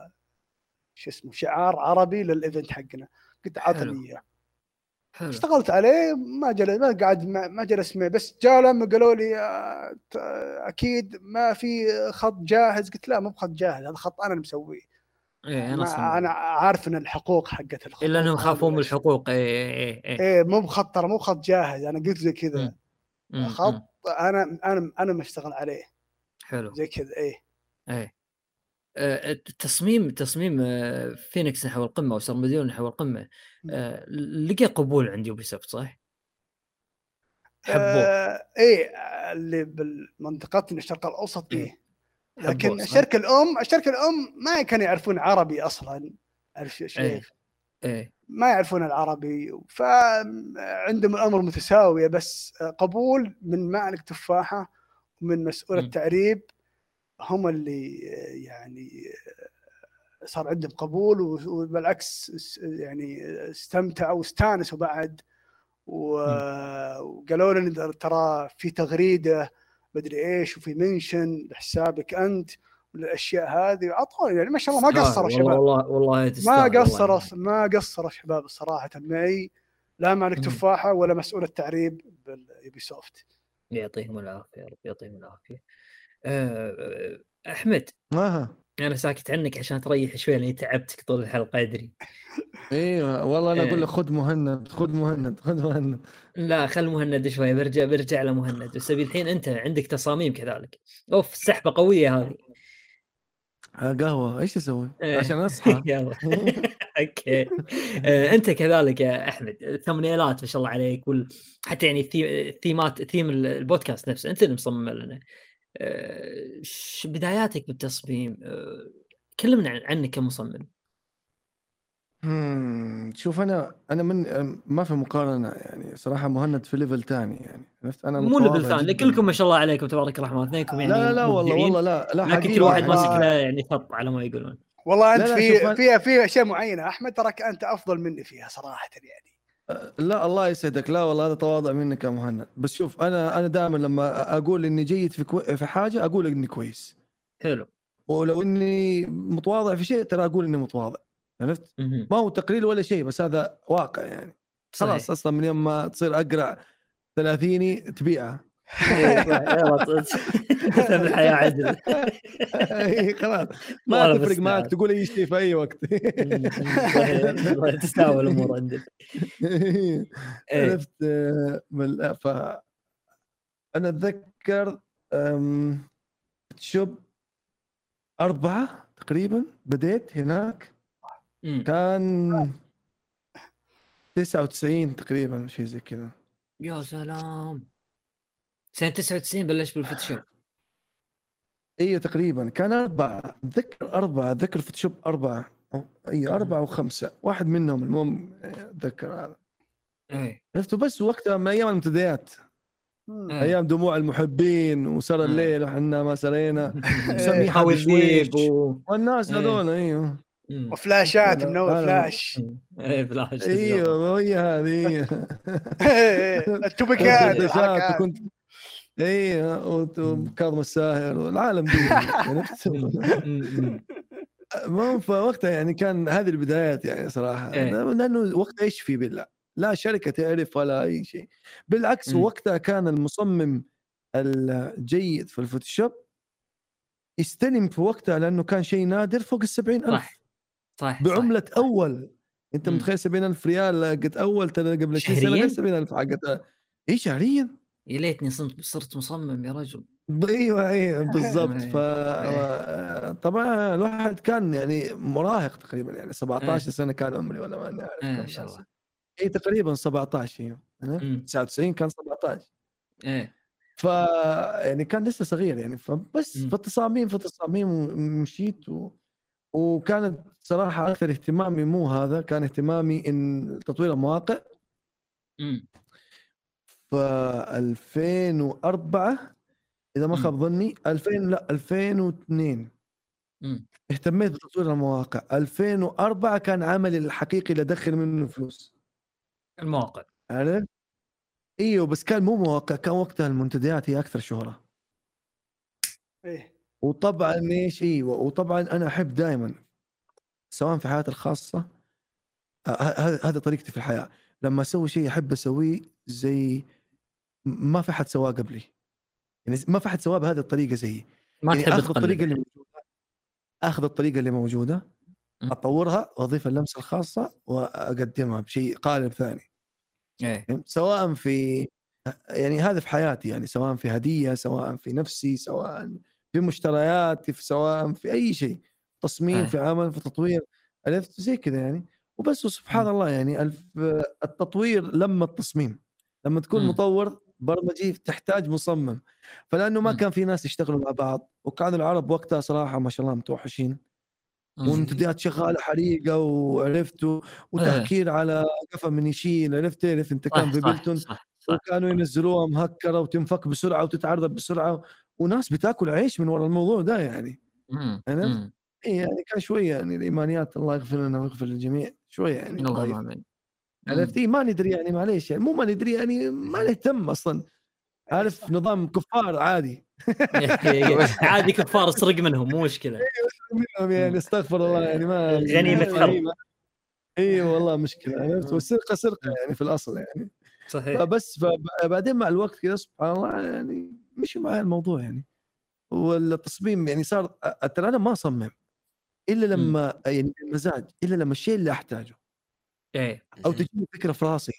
شو اسمه شعار عربي للايفنت حقنا، قلت عطني اياه، اشتغلت عليه، ما جلس ما قعد ما جلس معي، بس جاء لما قالوا لي اكيد ما في خط جاهز، قلت لا مو بخط جاهز، هذا خط انا مسويه. ايه انا انا عارف ان الحقوق حقت الخط الا انهم خافوا من الحقوق. ايه ايه ايه ايه مو بخط، مو خط جاهز، انا قلت زي كذا خط انا انا انا مشتغل عليه. حلو زي كذا. ايه ايه التصميم تصميم فينيكس نحو القمه وسرمديون نحو القمه لقى قبول عند يوبي سوفت صح؟ حبوه. آه ايه اللي بمنطقتنا الشرق الاوسط ايه، لكن الشركه الام الشركه الام ما كانوا يعرفون عربي اصلا، عرف شايف؟ ايه ما يعرفون العربي، فعندهم الامر متساويه، بس قبول من مالك تفاحه ومن مسؤول التعريب هم اللي يعني صار عندهم قبول، وبالعكس يعني استمتعوا واستانسوا بعد وقالوا لنا ترى في تغريده مدري ايش وفي منشن لحسابك انت والاشياء هذه، عطوني يعني ما شاء الله ما قصروا الشباب، والله والله ما قصروا ما قصروا الشباب الصراحه معي، لا مالك تفاحه ولا مسؤول التعريب باليوبي سوفت، يعطيهم العافيه يعطيهم العافيه. احمد اها انا ساكت عنك عشان تريح شوي لاني تعبتك طول الحلقه ادري. ايوه والله انا اقول لك خذ مهند خذ مهند خذ مهند لا خل مهند شوي برجع برجع لمهند. بس الحين انت عندك تصاميم كذلك، اوف السحبه قويه هذه قهوه ايش اسوي عشان اصحى يلا اوكي. انت كذلك يا احمد الثمنيلات ما شاء الله عليك، وحتى يعني الثيمات ثيم البودكاست نفسه انت اللي مصمم لنا. أه بداياتك بالتصميم، أه كلمنا عنك كمصمم. امم شوف انا انا من ما في مقارنه يعني صراحه، مهند في ليفل ثاني يعني عرفت، انا مو ليفل ثاني كلكم ما شاء الله عليكم تبارك الرحمن اثنينكم يعني. لا لا والله والله لا لا حقيقي كل واحد ماسك له يعني خط على ما يقولون. والله انت في في في اشياء معينه احمد تراك انت افضل مني فيها صراحه يعني. لا الله يسعدك، لا والله هذا تواضع منك يا مهند. بس شوف انا انا دائما لما اقول اني جيد في كو... في حاجه اقول اني كويس حلو، ولو اني متواضع في شيء ترى اقول اني متواضع عرفت، ما هو تقليل ولا شيء بس هذا واقع يعني خلاص. اصلا من يوم ما تصير اقرع ثلاثيني تبيعه هذا الحياه عدل خلاص ما تفرق معك تقول اي شيء في اي وقت تستاهل الامور عندك عرفت. ف انا اتذكر شوب أربعة تقريبا بديت هناك كان تسعة وتسعين تقريبا شيء زي كذا. يا سلام سنة تسعة وتسعين بلش بالفوتوشوب. ايوه تقريبا كان أربعة ذكر أربعة ذكر فوتوشوب أربعة ايوه أربعة وخمسة واحد منهم المهم ذكر هذا اي عرفته. بس وقتها من أيام المنتديات أي. أيام دموع المحبين وسر الليل وحنا ما سرينا سميحة وشويب و... والناس هذول ايوه وفلاشات منو فلاش اي فلاش ايوه هي هذه التوبكات الحركات كنت ايه وكاظم الساهر والعالم دي ما فوقتها يعني كان هذه البدايات يعني صراحه لانه وقت ايش في بالله لا شركه تعرف ولا اي شيء بالعكس. وقتها كان المصمم الجيد في الفوتوشوب يستلم في وقتها لانه كان شيء نادر فوق السبعين ألف صح بعملة صح. أول أنت متخيل سبعين ألف ريال قد أول ترى قبل شيء سنة سبعين ألف حقت إيه شهريا. يا ليتني صرت مصمم يا رجل. أيوة أيوة بالضبط. فطبعا الواحد كان يعني مراهق تقريبا يعني سبعتاشر سنة كان عمري ولا ما أنا أعرف ما شاء الله إيه تقريبا سبعتاشر تسعة وتسعين كان سبعتاشر إيه ف يعني كان لسه صغير يعني. فبس في التصاميم في التصاميم مشيت و... وكانت صراحه اكثر اهتمامي مو هذا كان اهتمامي ان تطوير المواقع. امم ف ألفين وأربعة اذا ما خاب ظني ألفين لا ألفين واثنين امم اهتميت بتطوير المواقع. ألفين وأربعة كان عملي الحقيقي اللي ادخل منه فلوس المواقع عرفت ايوه. بس كان مو مواقع كان وقتها المنتديات هي اكثر شهرة ايه وطبعا ايش ايوه. وطبعا انا احب دائما سواء في حياتي الخاصة هذا طريقتي في الحياة لما اسوي شيء احب اسويه زي ما في حد سواه قبلي يعني ما في حد سواه بهذه الطريقة زي ما يعني اخذ الطريقة اللي موجودة اخذ الطريقة اللي موجودة اطورها واضيف اللمسة الخاصة واقدمها بشيء قالب ثاني إيه. سواء في يعني هذا في حياتي يعني سواء في هدية سواء في نفسي سواء في مشترياتي سواء في أي شيء تصميم إيه. في عمل في تطوير ألف زي كذا يعني. وبس سبحان الله يعني التطوير لما التصميم لما تكون م. مطور برمجي تحتاج مصمم فلأنه ما م. كان في ناس يشتغلوا مع بعض وكانوا العرب وقتها صراحة ما شاء الله متوحشين ومنتديات شغاله حريقه وعرفتوا وتهكير على قفا من يشيل عرفت عرفت انت كان في بلتون وكانوا ينزلوها مهكره وتنفك بسرعه وتتعرض بسرعه وناس بتاكل عيش من وراء الموضوع ده يعني انا يعني كان شويه يعني الايمانيات الله يغفر لنا ويغفر للجميع شويه يعني عرفتي؟ ما ندري يعني، معليش يعني، مو ما ندري يعني، ما نهتم اصلا، عارف نظام كفار عادي عادي كفار اسرق منهم مو مشكله منهم يعني، استغفر الله يعني، ما غنيمه حرب. اي والله مشكله، عرفت؟ والسرقه سرقه يعني في الاصل يعني، صحيح. بس بعدين مع الوقت كذا سبحان الله يعني مشي معي الموضوع يعني، والتصميم يعني صار ترى انا ما اصمم الا لما م. يعني المزاج، الا لما الشيء اللي احتاجه ايه، او تجيني فكره في راسي،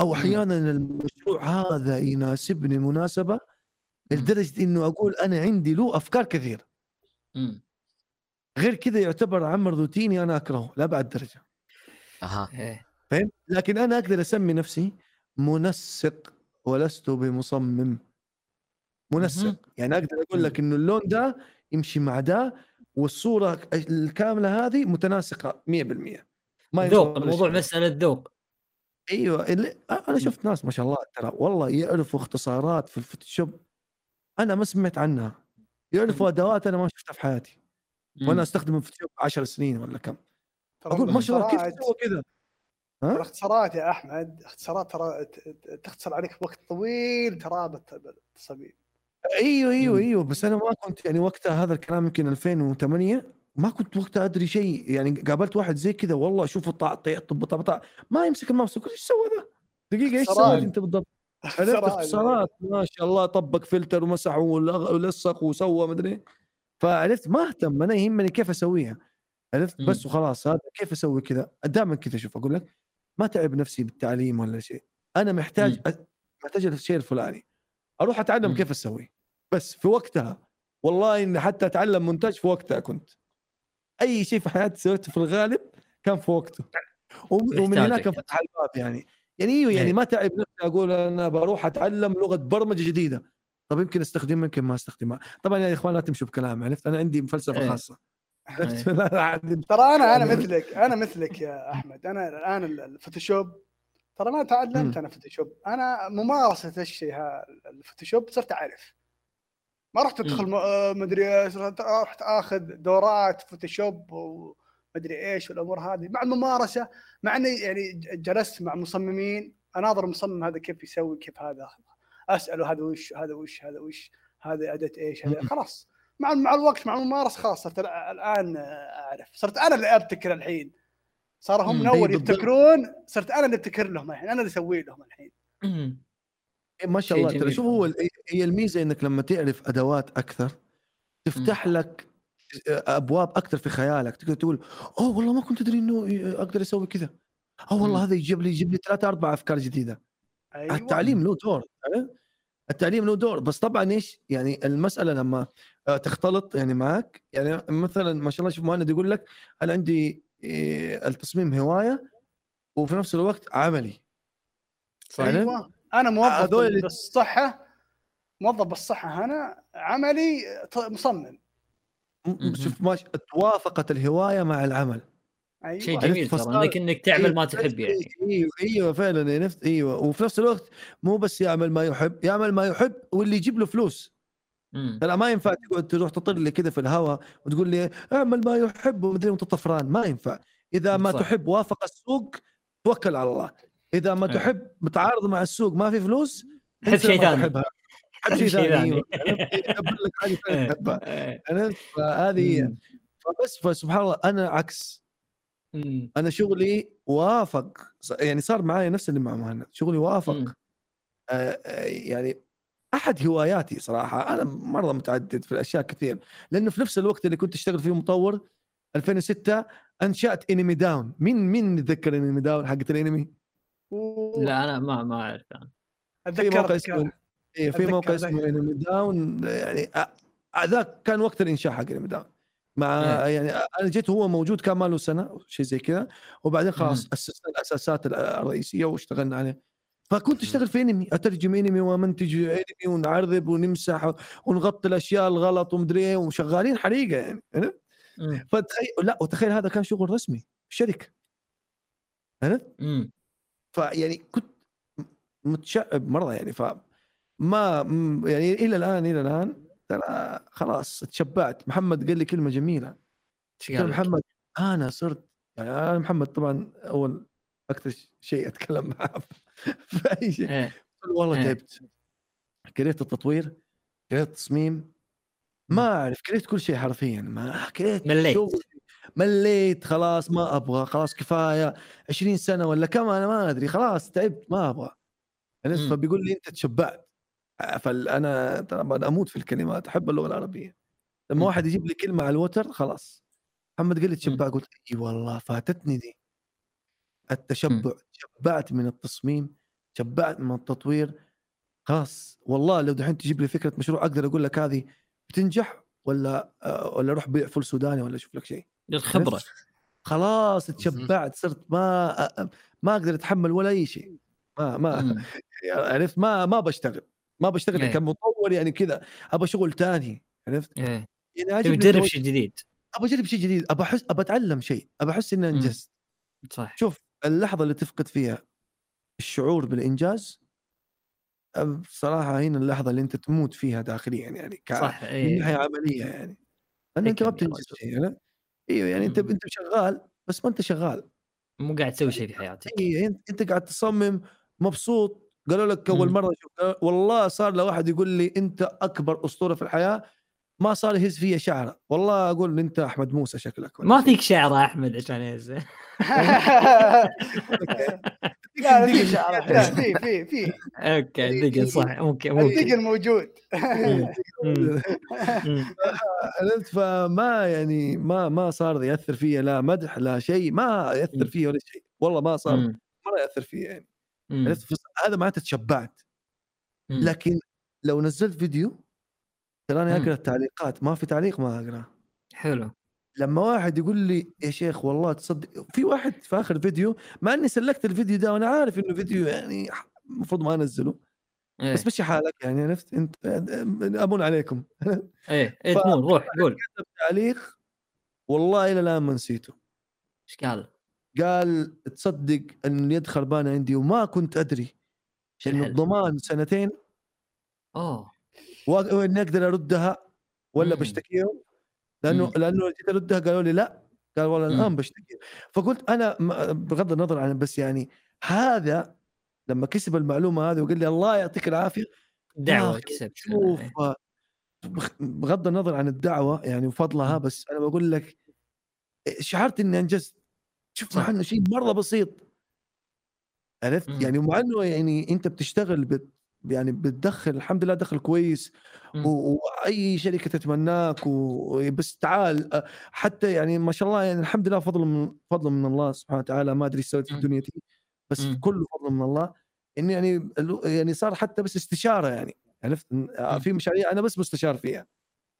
او احيانا المشروع هذا يناسبني مناسبه لدرجه انه اقول انا عندي له افكار كثير. امم غير كذا يعتبر عمر روتيني انا اكرهه لابعد درجه. اها إيه. فهم؟ لكن انا اقدر اسمي نفسي منسق ولست بمصمم. منسق يعني اقدر اقول لك انه اللون ده يمشي مع ده، والصوره الكامله هذه متناسقه مية بالمية. ما ذوق الموضوع، مساله ذوق. ايوه اللي انا شفت ناس ما شاء الله ترى والله يعرفوا اختصارات في الفوتوشوب انا ما سمعت عنها، يعرفوا ادوات انا ما شفتها في حياتي، وانا استخدم الفوتوشوب عشر سنين ولا كم. اقول ما شاء الله كيف سوى كذا. اختصارات يا احمد، اختصارات ترى تختصر عليك وقت طويل ترى بالتصميم. ايوه ايوه ايوه بس انا ما كنت يعني وقتها، هذا الكلام يمكن ألفين وثمانية، ما كنت وقتها ادري شيء يعني. قابلت واحد زي كذا والله شوفه طاطيع طب طب طب ما يمسك الماوس، ايش سوى ذا؟ دقيقه ايش سوى انت بالضبط؟ اختصارات ما شاء الله، طبق فلتر ومسح ولصق وسوى مدري. فعرفت ما اهتم، انا يهمني كيف اسويها، عرفت؟ بس وخلاص هذا كيف اسوي كذا. دائما كذا شوف اقول لك ما تعب نفسي بالتعليم ولا شيء، انا محتاج أ... محتاج الشيء الفلاني، اروح اتعلم م. كيف اسوي. بس في وقتها والله ان حتى اتعلم مونتاج في وقتها كنت اي شيء في حياتي سويته في الغالب كان في وقته، ومن هناك فتح الباب يعني يعني ايوه يعني ما تعب نفسي اقول انا بروح اتعلم لغه برمجه جديده. طب يمكن استخدمها يمكن ما استخدمها. طبعا يا اخوان لا تمشوا بكلام، عرفت؟ انا عندي فلسفه خاصه ترى. انا انا مثلك انا مثلك يا احمد. انا الان الفوتوشوب ترى ما تعلمت انا فوتوشوب، انا ممارسه الشيء هذا الفوتوشوب صرت اعرف، ما رحت ادخل مدري ايش، رحت اخذ دورات فوتوشوب ومدري ايش والامور هذه مع الممارسه. مع اني يعني جلست مع مصممين اناظر مصمم هذا كيف يسوي، كيف هذا، اساله هذا وش هذا وش هذا وش هذا اداه ايش هذا. خلاص مع مع الوقت مع الممارسه خلاص صرت الان اعرف، صرت انا اللي ابتكر الحين، صار هم من اول يبتكرون صرت انا اللي ابتكر لهم الحين، انا اللي اسوي لهم الحين. ما شاء الله ترى شوف هو هي الميزه انك لما تعرف ادوات اكثر تفتح مم. لك ابواب اكثر في خيالك، تقدر تقول اوه والله ما كنت ادري انه اقدر اسوي كذا، اوه والله هذا يجيب لي يجيب لي ثلاثه اربعه افكار جديده. أيوة. التعليم له دور، التعليم له دور. بس طبعا ايش يعني المساله لما تختلط يعني معك يعني مثلا ما شاء الله شوف مهند يقول لك انا عندي التصميم هوايه وفي نفس الوقت عملي. أيوة. انا موظف بالصحه، موظف بالصحه، انا عملي مصمم. شوف ما توافقت الهوايه مع العمل. أيوة. شيء جميل ترى انك انك تعمل ما تحب يعني. ايوه ايوه فعلا نفس ايوه. وفي نفس الوقت مو بس يعمل ما يحب، يعمل ما يحب واللي يجيب له فلوس. ترى ما ينفع تقعد تروح تطير لي كذا في الهواء وتقول لي اعمل ما يحب ومدري وانت طفران، ما ينفع. اذا ما صح. تحب وافق السوق توكل على الله، اذا ما تحب متعارض مع السوق ما في فلوس حب شيء ثاني، حب شيء ثاني انا هذه. فبس فسبحان الله انا عكس، انا شغلي وافق يعني صار معايا نفس اللي مع مهند، شغلي وافق آه يعني احد هواياتي صراحه. انا مره متعدد في الاشياء كثير، لانه في نفس الوقت اللي كنت اشتغل فيه مطور ألفين وستة انشات انمي داون. مين مين يتذكر انمي داون حقت الانمي؟ لا انا ما ما اعرف. انا اتذكر في موقع اسمه انمي داون يعني هذاك كان وقت الانشاء حق انمي داون مع يعني انا جيت هو موجود كان ماله سنه شيء زي كذا، وبعدين خلاص اسسنا الاساسات الرئيسيه واشتغلنا عليه. فكنت اشتغل في انمي، اترجم انمي ومنتج انمي ونعرض ونمسح ونغطي الاشياء الغلط ومدري وشغالين حريقه يعني. فتخيل لا وتخيل هذا كان شغل رسمي شركه انا فيعني كنت متشعب مره يعني. ف ما يعني الى الان الى الان أنا خلاص تشبعت. محمد قال لي كلمة جميلة، محمد أنا صرت يعني أنا محمد طبعا أول اكثر شيء اتكلم معه فاي شيء. والله تعبت، كرهت التطوير، كرهت التصميم، ما اعرف، كرهت كل شيء حرفيا، ما كرهت، مليت مليت خلاص، ما ابغى، خلاص كفايه عشرين سنه ولا كم، انا ما ادري، خلاص تعبت، ما ابغى. الناس فبيقول لي انت تشبعت، فانا طبعا اموت في الكلمات، احب اللغه العربيه. لما واحد يجيب لي كلمه على الوتر خلاص، محمد قال لي تشبع، قلت اي والله فاتتني دي التشبع، تشبعت من التصميم، تشبعت من التطوير، خلاص والله. لو دحين تجيب لي فكره مشروع اقدر اقول لك هذه بتنجح ولا ولا روح بيع فول سوداني ولا شوف لك شيء، الخبره خلاص تشبعت، صرت ما ما اقدر اتحمل ولا اي شيء، ما ما عرفت، ما ما بشتغل، ما بشتغل كمطور يعني كذا، ابى شغل ثاني، عرفت يعني، اجرب شيء جديد، ابى اجرب شيء جديد، ابى احس، ابى اتعلم شيء، ابى احس اني انجزت. صح. شوف اللحظه اللي تفقد فيها الشعور بالانجاز بصراحه، هنا اللحظه اللي انت تموت فيها داخليا يعني، صح، من ناحيه عمليه يعني، ان انت ما بتنجز شيء يعني، ايوه يعني انت انت شغال بس ما انت شغال، مو قاعد تسوي شيء في حياتك، اي انت قاعد تصمم مبسوط. قالوا لك اول مره، والله صار لواحد يقول لي انت اكبر اسطوره في الحياه، ما صار يهز فيها شعره، والله اقول انت احمد موسى شكلك، ما فيك شعره احمد عشان يهز. لا في شعره، في في في اوكي دقيقه، صح اوكي الدقيق الموجود. قلت فما يعني ما ما صار ياثر فيها لا مدح لا شيء، ما ياثر فيه ولا شيء، والله ما صار مره ياثر فيه يعني، هذا معناته تشبعت. لكن لو نزلت فيديو تراني اقرا التعليقات، ما في تعليق ما اقراه. حلو. لما واحد يقول لي يا شيخ والله تصدق، في واحد في اخر فيديو، مع اني سلكت الفيديو ده وانا عارف انه فيديو يعني المفروض ما انزله، ايه. بس مشي حالك يعني، عرفت انت، امون عليكم. ايه ايه تمون، روح قول. كتب تعليق والله الى الان ما نسيته. ايش قال؟ قال تصدق ان اليد خربانه عندي وما كنت ادري انه الضمان سنتين، اه وان اقدر اردها ولا بشتكيهم، لانه مم. لانه جيت اردها قالوا لي لا، قال والله الان بشتكي. فقلت انا بغض النظر عن، بس يعني هذا لما كسب المعلومه هذه وقال لي الله يعطيك العافيه، دعوه كسب، شوف بغض النظر عن الدعوه يعني وفضلها، بس انا بقول لك شعرت اني انجزت. شوف مع انه شيء مره بسيط، عرفت يعني، مع انه يعني انت بتشتغل بت يعني بتدخل الحمد لله دخل كويس، واي شركه تتمناك، وبس تعال حتى يعني ما شاء الله يعني الحمد لله، فضل من فضل من الله سبحانه وتعالى، ما ادري سويت في الدنيا دي، بس مم. كله فضل من الله، اني يعني يعني صار حتى بس استشاره يعني، عرفت في مشاريع انا بس مستشار فيها،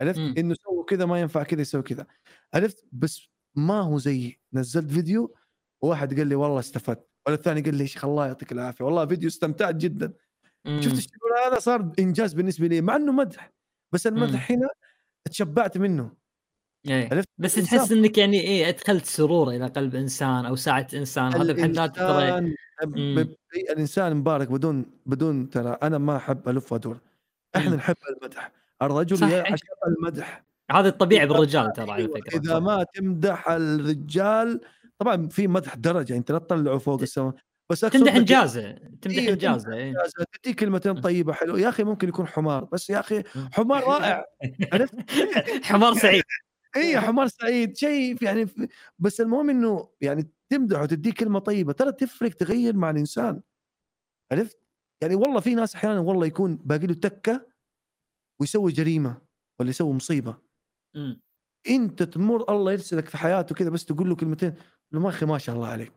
عرفت انه سووا كذا ما ينفع كذا، يسوي كذا، عرفت. بس ما هو زي نزلت فيديو وواحد قال لي والله استفدت، ولا الثاني قال لي شيخ الله يعطيك العافيه والله فيديو استمتعت جدا. شفت الشغل هذا صار انجاز بالنسبه لي، مع انه مدح، بس المدح هنا تشبعت منه. ايه. بس تحس انك يعني ايه ادخلت سرور الى قلب انسان او ساعدت انسان، هذا بحد ذاته الانسان مبارك، بدون بدون ترى انا ما احب الف وادور، احنا نحب المدح، الرجل يعشق المدح، هذا الطبيعي بالرجال ترى على فكره، اذا ما تمدح الرجال طبعا في مدح درجه، انت لا تطلعه فوق السماء، بس تمدح انجازه، تمدح انجازه، اي تدي كلمتين طيبه حلو يا اخي، ممكن يكون حمار بس يا اخي حمار رائع، عرفت. حمار سعيد، اي حمار سعيد شيء يعني، بس المهم انه يعني تمدح وتدي كلمه طيبه، ترى تفرق، تغير مع الانسان، عرفت يعني. والله في ناس احيانا والله يكون باقي له تكه ويسوي جريمه ولا يسوي مصيبه، امم انت تمر الله يرسلك في حياته كذا، بس تقول له كلمتين ما اخي ما شاء الله عليك.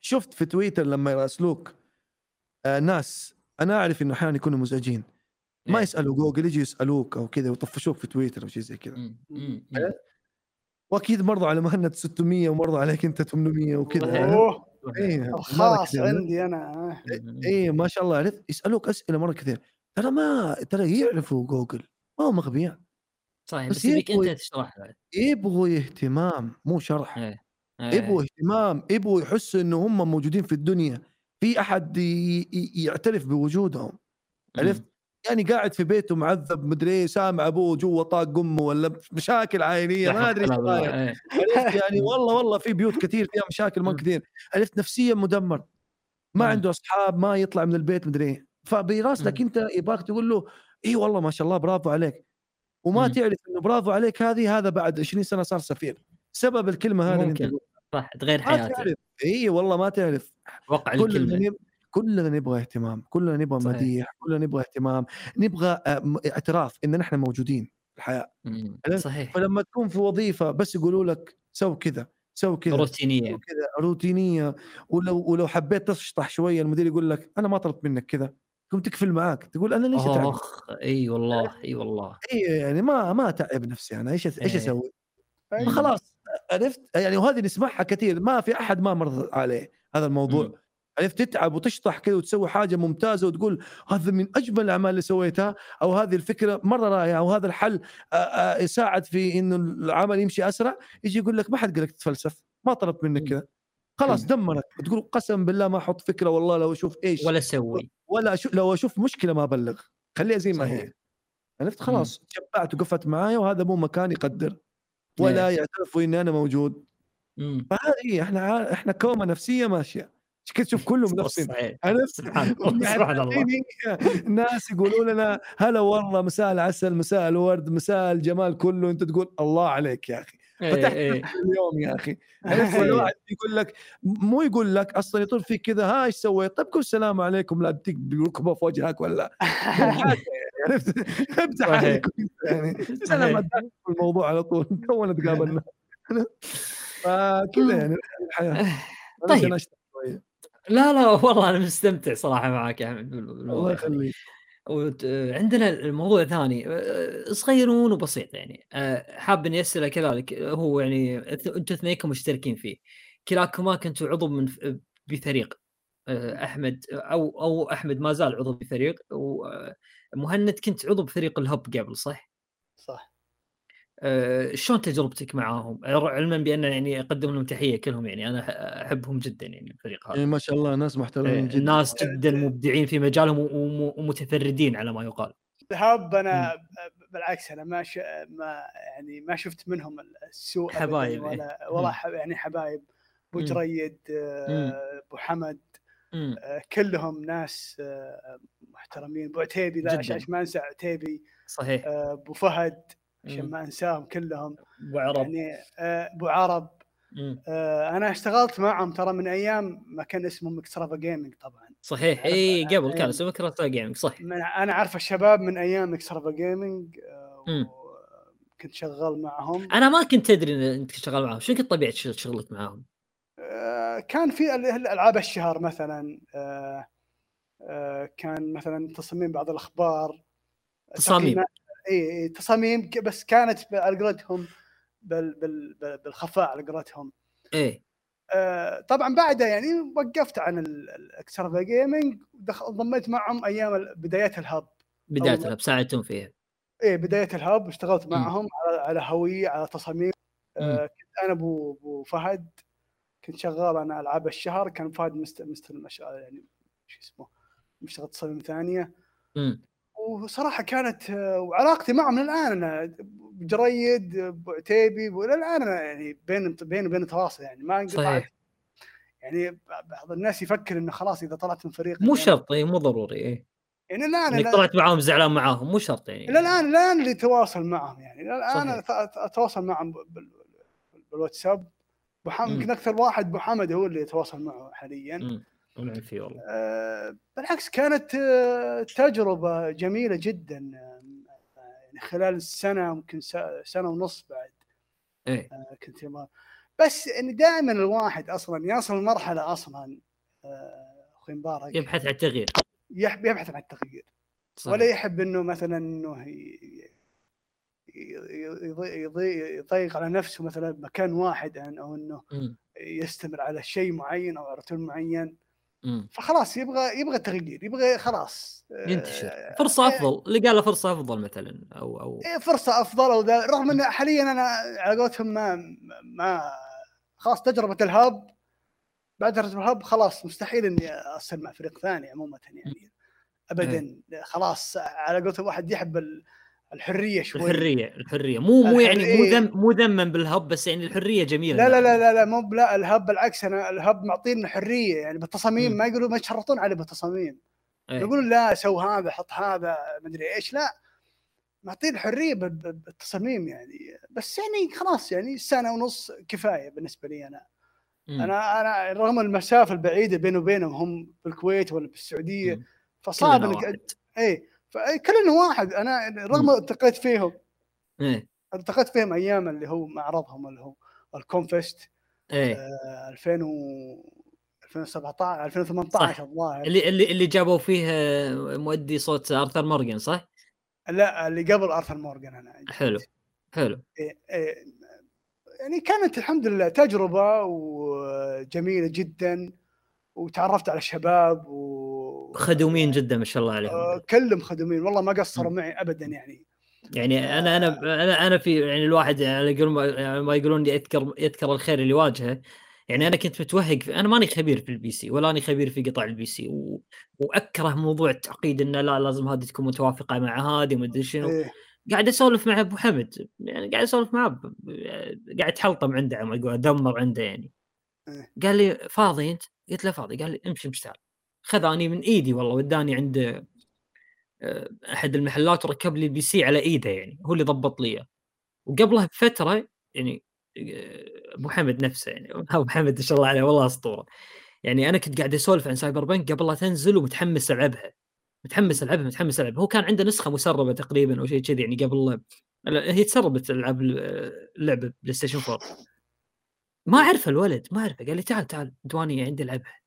شفت في تويتر لما يراسلوك آه ناس، انا اعرف انه احيانا يكونوا مزعجين، ما يسالوا جوجل، يجي يسالوك او كذا ويطفشوك في تويتر او شيء زي كذا، واكيد مرضوا على مهند ستمية ومرضوا عليك انت ثمنمية وكذا، اي خلاص عندي انا اي ما شاء الله، عرفت يسالوك اسئله مره كثير، ترى ما ترى يعرفوا جوجل، ما هو مغبيان، صحيح، بس يبيك انت تشرح له، يبغوا اهتمام مو شرح، ايه. ايه. يبغوا اهتمام، يبغوا يحسوا انه هم موجودين في الدنيا، في احد ي... يعترف بوجودهم، عرفت يعني قاعد في بيته معذب مدري ايه، سامع ابوه جوا طاق امه ولا مشاكل عائليه ما ادري ايش. يعني والله والله في بيوت كثير فيها مشاكل ما كثير، عرفت، نفسيا مدمر، ما عنده اصحاب، ما يطلع من البيت مدري ايه. فبراسلك انت يبغاك تقول له اي والله ما شاء الله برافو عليك، وما تعرف انه برافو عليك هذه هذا بعد عشرين سنة صار سفير سبب الكلمه هذه اللي انت تقولها، صح، تغير حياتك. اي والله ما تعرف وقع الكلمه. كلنا نبغى اهتمام، كلنا نبغى صحيح. مديح، كلنا نبغى اهتمام، نبغى اعتراف ان نحن موجودين في الحياه. صحيح. فلما تكون في وظيفه بس يقولوا لك سو كذا سو كذا روتينيه سو كذا روتينيه، ولو ولو حبيت تشطح شويه المدير يقول لك انا ما طلبت منك كذا، قم تكفل معاك، تقول انا ليش اتعب. اي والله اي والله اي يعني ما ما اتعب نفسي انا، ايش ايش اسوي خلاص، عرفت يعني. وهذه نسمعها كثير، ما في احد ما مر عليه هذا الموضوع. م. عرفت، تتعب وتشطح كذا وتسوي حاجة ممتازة وتقول هذا من أجمل الأعمال اللي سويتها، أو هذه الفكرة مرة رائعة، أو هذا الحل يساعد في إنه العمل يمشي أسرع، يجي يقول لك ما حد قالك تتفلسف، ما طلبت منك كذا، خلاص دمرك. تقول قسم بالله ما أحط فكرة والله، لو أشوف إيش ولا أسوي، ولا أشوف لو أشوف مشكلة ما أبلغ، خليها زي ما هي، عرفت، خلاص تشبعت وقفت معايا، وهذا مو مكان يقدر ولا يعترف إن أنا موجود. فهذه إحنا إحنا كومة نفسية ماشية، كنت تشوف كله منفسين. أنا سبحان الله ناس يقولوا لنا هلا والله مساء العسل مساء الورد مساء الجمال كله، أنت تقول الله عليك يا أخي فتحت اليوم يا أخي. الواحد يقول لك مو يقول لك أصلا يطول فيك كذا، ها إيش سويت، طب كل سلام عليكم، لا بديك بركبة في وجهك ولا عرفت أبدأ عليكم يعني أنا ما أدرك الموضوع على طول تونا تقابلنا كذا يعني الحياة. طيب لا لا والله أنا مستمتع صراحة معك يا أحمد، الله يخليك. وعندنا الموضوع ثاني صغيرون وبسيط، يعني حاب إني أسأله كذلك، هو يعني أنتوا اثنينكم مشتركين فيه، كلاكما كنتوا عضو من بفريق، أحمد أو أو أحمد ما زال عضو بفريق، ومهند كنت عضو بفريق الهب قبل، صح؟ صح. شلون تجربتك معاهم؟ علما بأن يعني أقدم لهم تحية كلهم، يعني أنا أحبهم جدا يعني الفريق هذا. ما شاء الله ناس محترمين جدا، ناس جدا مبدعين في مجالهم ومتفردين على ما يقال. الحب أنا بالعكس أنا ما ش... ما يعني ما شفت منهم السوء، حبايب ولا والله ح... يعني حبايب. أبو جريد، أبو حمد، كلهم ناس محترمين. أبو عتيبي لا عشان ما أنسى عتيبي، صحيح. أبو فهد عشان ما انساهم كلهم، وعرب يعني ابو عرب. آه انا اشتغلت معهم ترى من ايام ما كان اسمه مكسرافا جيمنج، طبعا صحيح. اي قبل كان اسمه مكسرافا جيمنج، صح. انا اعرف الشباب من ايام مكسرافا جيمنج، آه وكنت شغال معهم. انا ما كنت ادري ان انت شغال معهم، شو كانت طبيعه شغلك معهم؟ آه كان في الالعاب الشهر مثلا، آه آه كان مثلا تصميم بعض الاخبار، تصاميم اي تصاميم، بس كانت بقرتهم بال بال بالخفاء على قرتهم. اي آه طبعا بعدها يعني وقفت عن الاكسرفا جيمنج، ضميت معهم ايام بدايات الهب، بدايات الهب ساعدتهم فيها. اي بدايه الهب اشتغلت معهم على, على هويه، على تصاميم. آه كنت انا ابو ابو فهد كنت شغال انا العاب الشهر، كان فهد مستلم اشياء يعني شو اسمه مشتغل تصاميم ثانيه. امم وصراحة كانت وعلاقتي معهم الآن أنا جريد بعتيبي، والآن أنا يعني بين بين بين تواصل يعني ما انقطعت. يعني بعض الناس يفكر إنه خلاص إذا طلعت من فريق مو شرط، يعني مو ضروري إيه يعني الآن أنا طلعت معهم زعلان معهم مو شرط يعني. الآن الآن اللي تواصل معهم يعني الآن أتواصل معهم بالواتساب، يمكن أكثر واحد محمد هو اللي يتواصل معه حاليا. م. ونعفي والله. آه بالعكس كانت آه تجربة جميلة جدا، آه يعني خلال السنة ممكن سنة ونص بعد إيه؟ آه كنت ما بس إن دائما الواحد أصلا يصل مرحلة أصلا آه أخوي مبارك يبحث عن التغيير، يحب يبحث عن التغيير، ولا يحب إنه مثلا إنه يضيق على نفسه مثلا مكان واحد، أو إنه م. يستمر على شيء معين أو رتم معين. فخلاص يبغى يبغى تغيير، يبغى خلاص ينتشر، فرصة أفضل، اللي قال له فرصة أفضل مثلا أو أو فرصة أفضل، أو ده رغم أن حاليا أنا على قولتهم ما ما خلاص تجربة الهب بعد تجربة الهب خلاص مستحيل إني أصل مع فريق ثاني عموما يعني ابدا. خلاص على قولتهم واحد يحب الحريه شوي. الحريه الحريه مو مو الحرية. يعني مو ذم مو ذما بالهب، بس يعني الحريه جميله. لا لا لا لا, لا مو لا الهب بالعكس، انا الهب معطينا حريه يعني بالتصاميم. ما يقولوا ما يشرطون عليه بالتصاميم، يقولون لا سو هذا حط هذا مدري ايش، لا معطينا حريه بالتصاميم يعني. بس يعني خلاص يعني سنه ونص كفايه بالنسبه لي انا. مم. انا انا رغم المسافه البعيده بينه وبينهم هم بالكويت ولا بالسعوديه، فصعب انك اي فكلنا واحد. انا رغم التقيت فيهم ايه التقيت فيهم ايام اللي هو معرضهم اللي هو الكونفست ايه آه ألفين وسبعطعش ألفين وثمنطعش الظاهر، اللي اللي جابوا فيه مؤدي صوت آرثر مورغان صح؟ لا اللي قبل آرثر مورغان. انا حلو حلو ايه ايه يعني كانت الحمد لله تجربه وجميله جدا، وتعرفت على الشباب وخدومين جدا ما شاء الله عليهم. كلم خدومين والله ما قصروا معي ابدا يعني. يعني انا انا انا انا في يعني الواحد يعني ما يقولون لي اذكر يذكر الخير اللي واجهه. يعني انا كنت متوهق، انا ماني خبير في البي سي ولا اني خبير في قطاع البي سي، و... واكره موضوع التعقيد انه لا لازم هذه تكون متوافقه مع هذه وما ادري شنو. قاعد اسولف مع ابو حمد يعني قاعد اسولف معه ب... قاعد حلطم عنده ما يقول ادمر عنده يعني. قال لي فاضي انت؟ قلت له فاضي. قال لي امشي امشي تعال. خذاني من ايدي والله وداني عند احد المحلات وركب لي البي سي على ايده، يعني هو اللي ضبط لي. وقبلها بفتره يعني ابو حمد نفسه يعني ابو حمد ان شاء الله عليه والله اسطوره. يعني انا كنت قاعد اسولف عن سايبر بانك قبل لا تنزل ومتحمس العبها متحمس العبها متحمس العبها. هو كان عنده نسخه مسربه تقريبا او شيء كذي يعني، قبل هي تسربت العاب اللعبه بلاي ستيشن فور. ما اعرف الولد ما اعرفه، قال لي تعال تعال دواني عندي العبها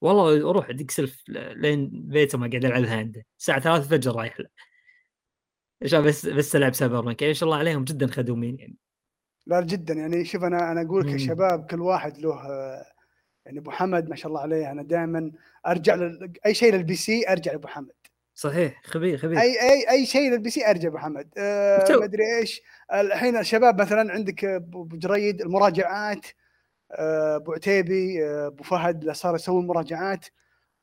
والله. اروح ادق سلف لين بيته ما قاعد العبها عنده الساعه ثلاثة الفجر رايح له عشان بس بس العب سايبر بانك. ان شاء الله عليهم جدا خدومين يعني. لا جدا يعني. شوف انا انا اقول لك يا شباب كل واحد له يعني. ابو حمد ما شاء الله عليه انا دائما ارجع ل... اي شيء للبي سي ارجع لابو حمد. صحيح خبير خبير. اي اي اي شيء للبي سي ارجع ابو حمد. أه ما ادري ايش الحين الشباب مثلا عندك ابو جريد المراجعات، ابو عتيبي، ابو فهد اللي صار يسوي مراجعات.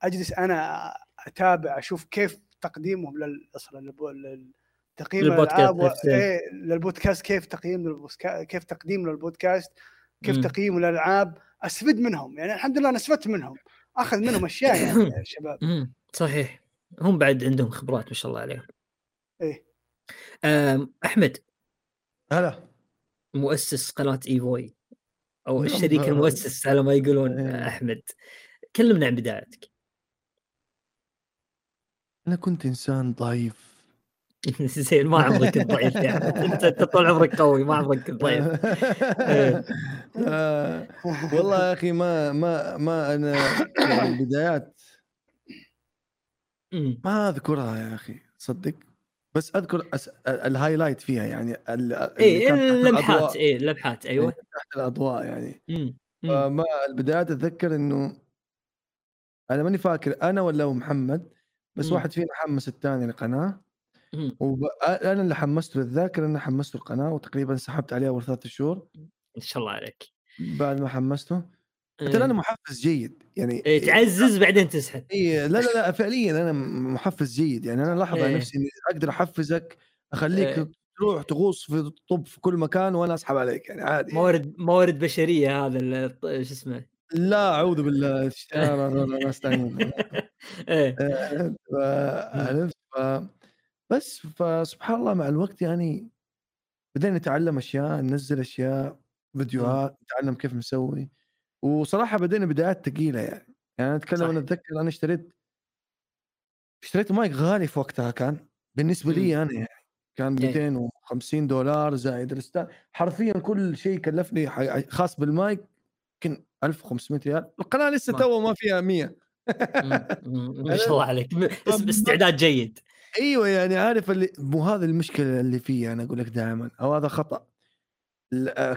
اجلس انا اتابع اشوف كيف تقديمهم لل اصلا تقييم الالعاب و... إيه للبودكاست، كيف تقييم للبودكاست، كيف تقديم للبودكاست، كيف تقييم الالعاب. استفيد منهم يعني الحمد لله. انا استفدت منهم، اخذ منهم اشياء يعني يا شباب. صحيح هم بعد عندهم خبرات ما شاء الله عليهم. ايه احمد هلا مؤسس قناه ايفوي او الشريك المؤسس على ما يقولون. احمد كلمنا عن بداياتك. انا كنت انسان ضعيف زين. ما عمرك ضعيف يعني، انت تطول عمرك قوي ما عمرك ضعيف. والله يا اخي ما ما ما انا البدايات ما اذكرها يا اخي صدق، بس اذكر أس... الهايلايت فيها يعني ال... ايه اللمحات ايه اللمحات ايوه تحت الاضواء يعني. ما البدايات اتذكر انه انا ماني فاكر انا ولا محمد، بس واحد فينا حمس الثاني القناه، وانا اللي حمسته للذاكره انا حمسته القناه وتقريبا سحبت عليها اول ثلاث شهور. ان شاء الله عليك. بعد ما حمسته ترى انا محفز جيد يعني. إيه تعزز بعدين تسحب. إيه لا لا لا فعليا انا محفز جيد يعني. انا لاحظ على نفسي اني اقدر احفزك اخليك إيه. تروح تغوص في الطب في كل مكان وانا اسحب عليك يعني عادي. موارد موارد بشريه هذا شو اسمه. لا اعوذ بالله انا استعين. ايه عرفت. بس فسبحان الله مع الوقت يعني بدأنا نتعلم أشياء، ننزل أشياء فيديوهات، نتعلم كيف نسوي. وصراحة بدأنا بدايات تقيلة يعني. يعني أتكلم أنا أتذكر أنا اشتريت اشتريت مايك غالي في وقتها، كان بالنسبة لي أنا يعني كان مئتين وخمسين دولار زائد الاستاد. حرفيا كل شيء كلفني خاص بالمايك يمكن ألف وخمسمئة ريال. القناة لسه توه ما فيها مية. ما شاء الله عليك استعداد جيد. ايوه يعني عارف اللي مو هذا المشكله اللي فيه. انا اقول لك دائما او هذا خطا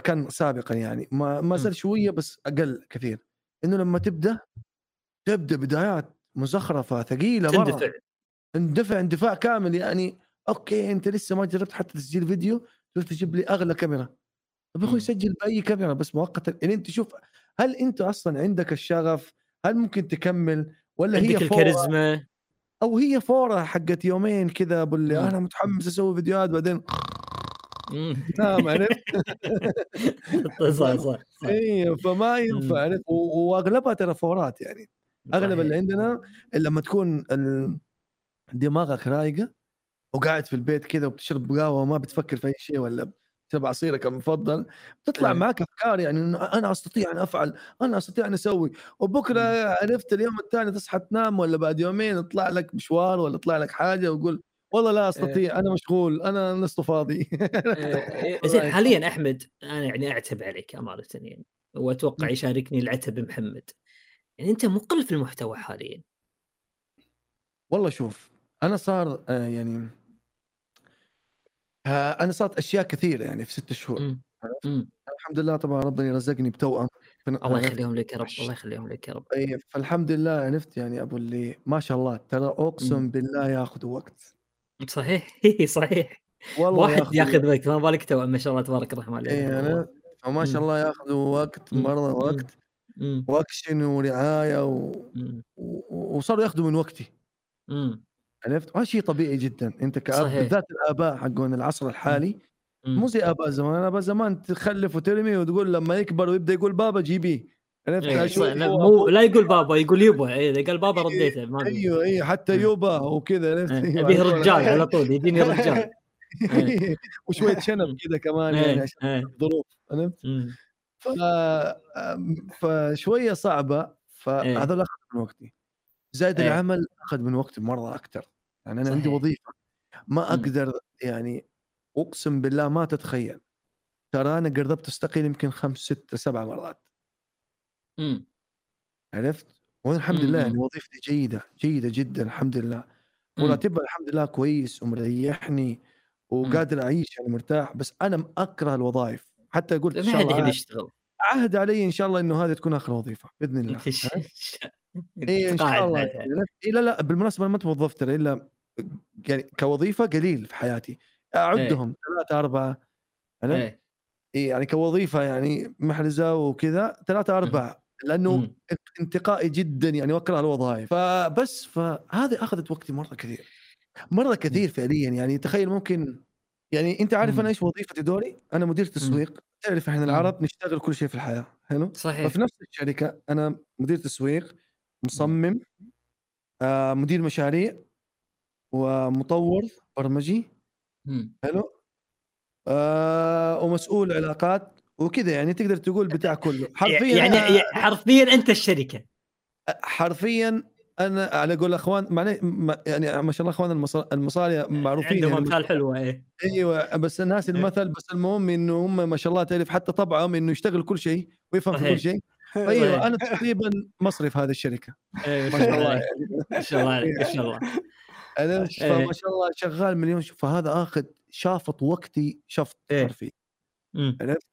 كان سابقا يعني ما ما زال شويه بس اقل كثير، انه لما تبدا تبدا بدايات مزخرفه ثقيله مره اندفع اندفاع كامل يعني. اوكي انت لسه ما جربت حتى تسجيل فيديو تروح تجيب لي اغلى كاميرا. طب يا اخوي سجل باي كاميرا بس مؤقتا ان انت شوف هل انت اصلا عندك الشغف، هل ممكن تكمل ولا هي الكاريزما او هي فوره حقت يومين كذا باللي انا متحمس اسوي فيديوهات بعدين نعم عرفت صح صح اي فما ينفع عرفت. واغلبها ترى فورات يعني اغلب اللي عندنا لما تكون دماغك رايقه وقاعد في البيت كذا وبتشرب قهوه وما بتفكر في اي شيء ولا تبع عصيرك المفضل بتطلع معك افكار يعني انا استطيع ان افعل انا استطيع ان اسوي وبكره عرفت اليوم الثاني تصحى تنام ولا بعد يومين يطلع لك مشوار ولا يطلع لك حاجه وتقول والله لا استطيع انا مشغول انا لست فاضي. زين حاليا احمد انا يعني اعتب عليك امانه يعني واتوقع يشاركني العتب محمد يعني انت مقل في المحتوى حاليا. والله شوف انا صار يعني انا صارت اشياء كثيره يعني في ستة شهور م. م. الحمد لله طبعا ربنا رزقني بتوأم الله يخليهم لك يا رب الله يخليهم لك يا رب. اي فالحمد لله عرفت يعني ابو اللي ما شاء الله ترى اقسم م. بالله ياخذ وقت. صحيح صحيح والله واحد ياخذ وقت ما بالك توأم ما شاء الله تبارك الرحمن عليه. اي انا ما شاء الله ياخذ وقت مره وقت م. واكشن ورعايه و... وصاروا ياخذوا من وقتي م. عرفت وهذا شيء طبيعي جدا انت كأب بالذات الاباء حقون العصر الحالي مم. مو زي اباء زمان. اباء زمان تخلف وترمي وتقول لما يكبر ويبدا يقول بابا جيبيه عرفت إيه لا, مو... لا يقول بابا يقول يبا إيه اذا قال بابا رديته ما ايوه اي حتى يوبا وكذا عرفت ابي رجال على طول يديني رجال وشويه شنب كذا كمان يعني عشان الظروف عرفت ف... فشويه صعبه فهذا اللي اخذ من وقتي زائد أيه. العمل اخذ من وقتي مره اكثر يعني انا صحيح. عندي وظيفه ما اقدر يعني اقسم بالله ما تتخيل ترى انا قربت استقيل يمكن خمس ست سبع مرات امم عرفت والحمد لله يعني وظيفتي جيده جيده جدا الحمد لله وراتبها الحمد لله كويس ومريحني وقادر اعيش يعني مرتاح بس انا اكره الوظائف حتى قلت ان شاء الله عهد علي ان شاء الله انه هذه تكون اخر وظيفه باذن الله إيه إن شاء الله يعني. لا لا بالمناسبة أنا ما توظفت ترى إلا يعني كوظيفة قليل في حياتي أعدهم ثلاثة أربعة أنا إيه يعني كوظيفة يعني محرزة وكذا ثلاثة أربعة لأنه انتقائي جدا يعني وأكره الوظائف فبس فهذه أخذت وقتي مرة كثير مرة كثير فعليا يعني تخيل ممكن يعني أنت عارف أنا إيش وظيفتي دوري أنا مدير تسويق تعرف إحنا العرب نشتغل كل شيء في الحياة حلو صحيح ففي نفس الشركة أنا مدير تسويق مصمم آه، مدير مشاريع ومطور برمجي حلو آه، ومسؤول علاقات وكذا يعني تقدر تقول بتاع كله حرفيا يعني حرفيا انت الشركه حرفيا انا على قول اخوان معني يعني ما شاء الله اخوان المصاريه معروفين عندهم امثال يعني حلوه ايه ايوه بس الناس المثل بس المهم انه هم ما شاء الله تعرف حتى طبعهم انه يشتغل كل شيء ويفهم كل شيء ايوه انا تقريبا مصرف هذه الشركه ما شاء الله يعني. ما شاء الله ما شاء الله انا ما شاء الله شغال مليون فهذا اخذ شافط وقتي شفط حرفي عرفت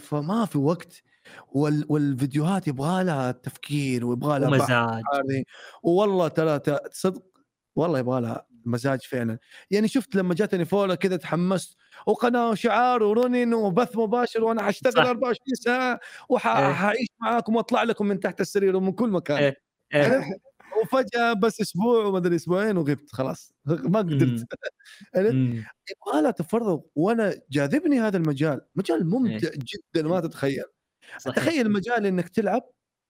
فما في وقت وال... والفيديوهات يبغى لها تفكير ويبغى لها مزاج والله ترى صدق والله يبغى لها مزاج فعلا يعني شفت لما جاتني فوله كذا تحمست وقناه وشعار ورنين وبث مباشر وانا حاشتغل أربعة وعشرين ساعه وحعيش إيه. معاكم واطلع لكم من تحت السرير ومن كل مكان إيه. إيه. وفجاه بس اسبوع وما ادري اسبوعين وغبت خلاص ما قدرت يبغى لها تفرغ وانا جاذبني هذا المجال مجال ممتع إيه. جدا ما تتخيل صحيح. تخيل مجال انك تلعب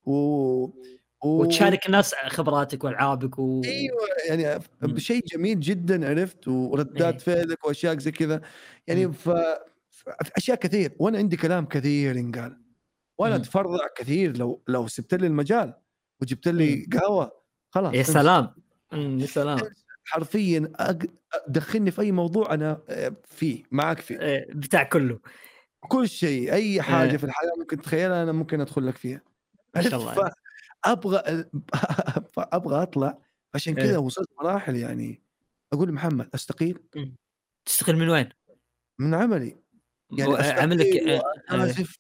و... و... وتشارك الناس خبراتك والعابك و... ايوه يعني شيء جميل جدا عرفت وردات فعلك واشياء زي كذا يعني ف... اشياء كثير وانا عندي كلام كثير ينقال وانا اتفرع كثير لو لو سبت لي المجال وجبت لي قهوه خلاص يا سلام يا سلام حرفيا دخلني في اي موضوع انا فيه معك فيه بتاع كله كل شيء اي حاجه إيه. في الحياه ممكن تتخيلها انا ممكن ادخل لك فيها ما شاء الله ابغى ابغى اطلع عشان كذا إيه. وصلت مراحل يعني اقول محمد استقيل تستقيل من وين من عملي يعني عملك إيه. اسف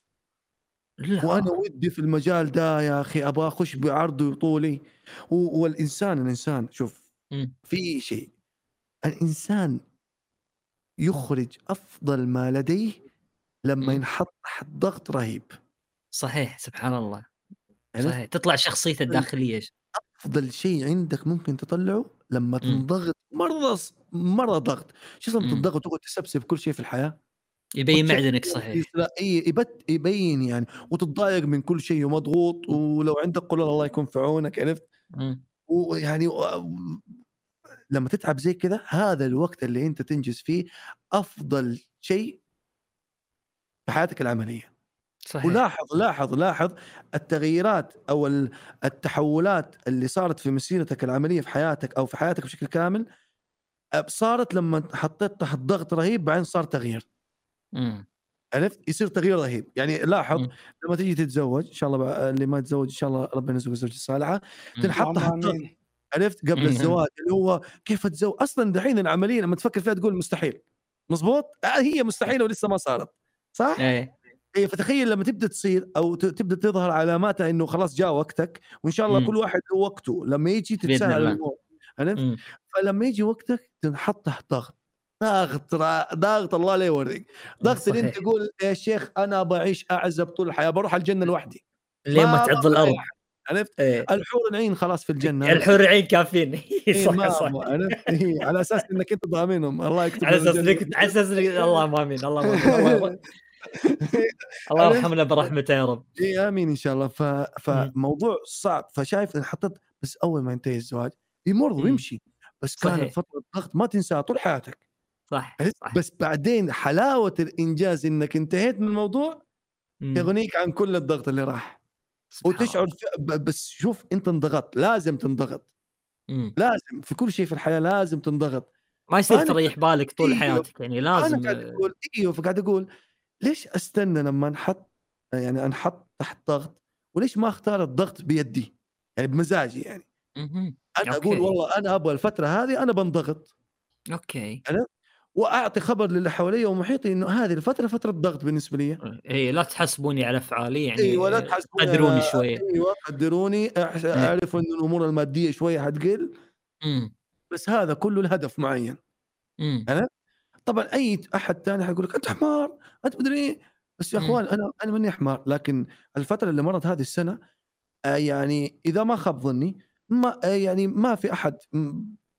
وانا ودي في المجال ده يا اخي ابغى اخش بعرضه وطولي والانسان الانسان شوف م. في شيء الانسان يخرج افضل ما لديه لما ينحط تحت ضغط رهيب صحيح سبحان الله صحيح تطلع شخصيته الداخليه افضل شيء عندك ممكن تطلعه لما تنضغط مره مره ضغط. شو اسمه تنضغط وتقعد تسبسب كل شيء في الحياه يبين معدنك صحيح يبت يبين يعني، وتتضايق من كل شيء ومضغوط، ولو عندك قول الله يكون في عونك، عرفت؟ ويعني لما تتعب زي كذا هذا الوقت اللي انت تنجز فيه افضل شيء في حياتك العمليه. صحيح. ولاحظ لاحظ لاحظ التغييرات او التحولات اللي صارت في مسيرتك العمليه في حياتك او في حياتك بشكل كامل، صارت لما حطيت تحت ضغط رهيب بعدين صار تغيير. امم عرفت؟ يصير تغيير رهيب يعني. لاحظ مم. لما تيجي تتزوج ان شاء الله، اللي ما يتزوج ان شاء الله ربنا يرزقه زوجة صالحه، تنحط تحت ضغط، عرفت؟ قبل مم. الزواج اللي هو كيف اتزوج اصلا. دحين العمليه لما تفكر فيها تقول مستحيل، مزبوط؟ هي مستحيله ولسه ما صارت، صح؟ ايه. فتخيل لما تبدا تصير او تبدا تظهر علاماتها انه خلاص جاء وقتك، وان شاء الله مم. كل واحد له وقته لما يجي تتساهل الامور، عرفت؟ فلما يجي وقتك تنحط تحت ضغط ضغط ضغط الله لا يوريك ضغط. اللي انت تقول يا شيخ انا بعيش اعزب طول الحياه، بروح الجنه لوحدي، ليه ما تعض الارض؟ عرفت؟ ايه. الحور العين خلاص في الجنه، الحور العين كافين. صح صح. إيه. على اساس انك انت ضامنهم، الله يكتب على اساس انك على اساس الله مامين، الله مامين. الله يرحمنا برحمته يا رب. اي امين ان شاء الله. ف... فموضوع صعب، فشايف ان حطيت بس اول ما انتهي الزواج يمرض ويمشي، بس كان فتره ضغط ما تنساها طول حياتك. صح. بس بعدين حلاوه الانجاز انك انتهيت من الموضوع يغنيك عن كل الضغط اللي راح، وتشعر بس شوف انت انضغط، لازم تنضغط، مم. لازم في كل شيء في الحياه لازم تنضغط، ما يصير تريح بالك طول إيه. حياتك يعني لازم. انا قاعد اقول ايوه، فقاعد اقول ليش استنى لما انحط يعني انحط تحت ضغط، وليش ما اختار الضغط بيدي يعني بمزاجي يعني. مم. انا أوكي. اقول والله انا ابغى الفتره هذه انا بنضغط، اوكي، انا واعطي خبر للي حواليا ومحيطي انه هذه الفتره فتره ضغط بالنسبه لي. اي لا تحسبوني على افعالي يعني، اي ولا تحسبوني، قدروني شويه، ايوه قدروني، اعرف ان الامور الماديه شويه حتقل، بس هذا كله الهدف معين. مم. انا طبعا اي احد ثاني حيقول لك انت حمار انت مدري ايه، بس يا اخوان انا انا ماني حمار، لكن الفتره اللي مرت هذه السنه يعني اذا ما خاب ظني ما يعني ما في احد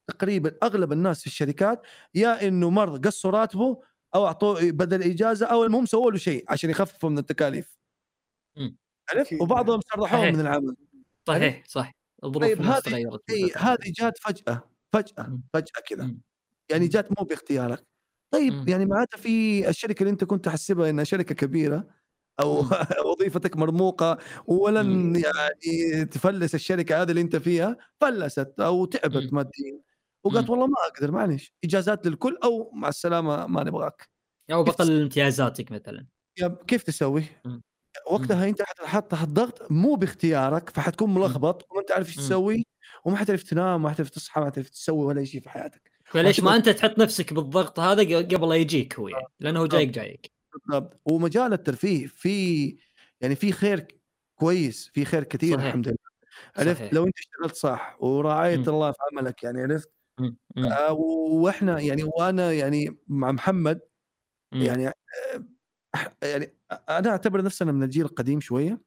تقريبا، اغلب الناس في الشركات يا انه مرض قصوا راتبه او اعطوه بدل اجازه او المهم سووا له شيء عشان يخففوا من التكاليف، عرفت؟ وبعضهم سرحوهم من العمل. صحيح صح. الظروف تغيرت، هذه جات فجاه فجاه فجاه كذا يعني، جات مو باختيارك. طيب م. يعني معناته في الشركه اللي انت كنت تحسبها انها شركه كبيره او وظيفتك مرموقه ولن يعني تفلس الشركه هذه اللي انت فيها، فلست او تعبت ماديا وقالت والله ما أقدر، معليش إجازات للكل أو مع السلامة ما نبغاك، أو بطل امتيازاتك مثلا، كيف تسوي؟ مم. وقتها أنت حتحط تحت ضغط مو باختيارك، فحتكون ملخبط وما تعرف إيش تسوي، وما حتعرف تنام، ما حتعرف تصحى، ما حتعرف تسوي ولا شيء في حياتك. فليش ما أنت تحط نفسك بالضغط هذا قبل لا يجيك هو يعني، لأنه هو جايك جايك. بالضبط. ومجال الترفيه في يعني في خير كويس، في خير كثير الحمد لله. عرفت؟ لو أنت اشتغلت صح وراعيت الله في عملك يعني، عرفت؟ آه واحنا يعني وانا يعني مع محمد يعني يعني انا اعتبر نفسنا من الجيل القديم شويه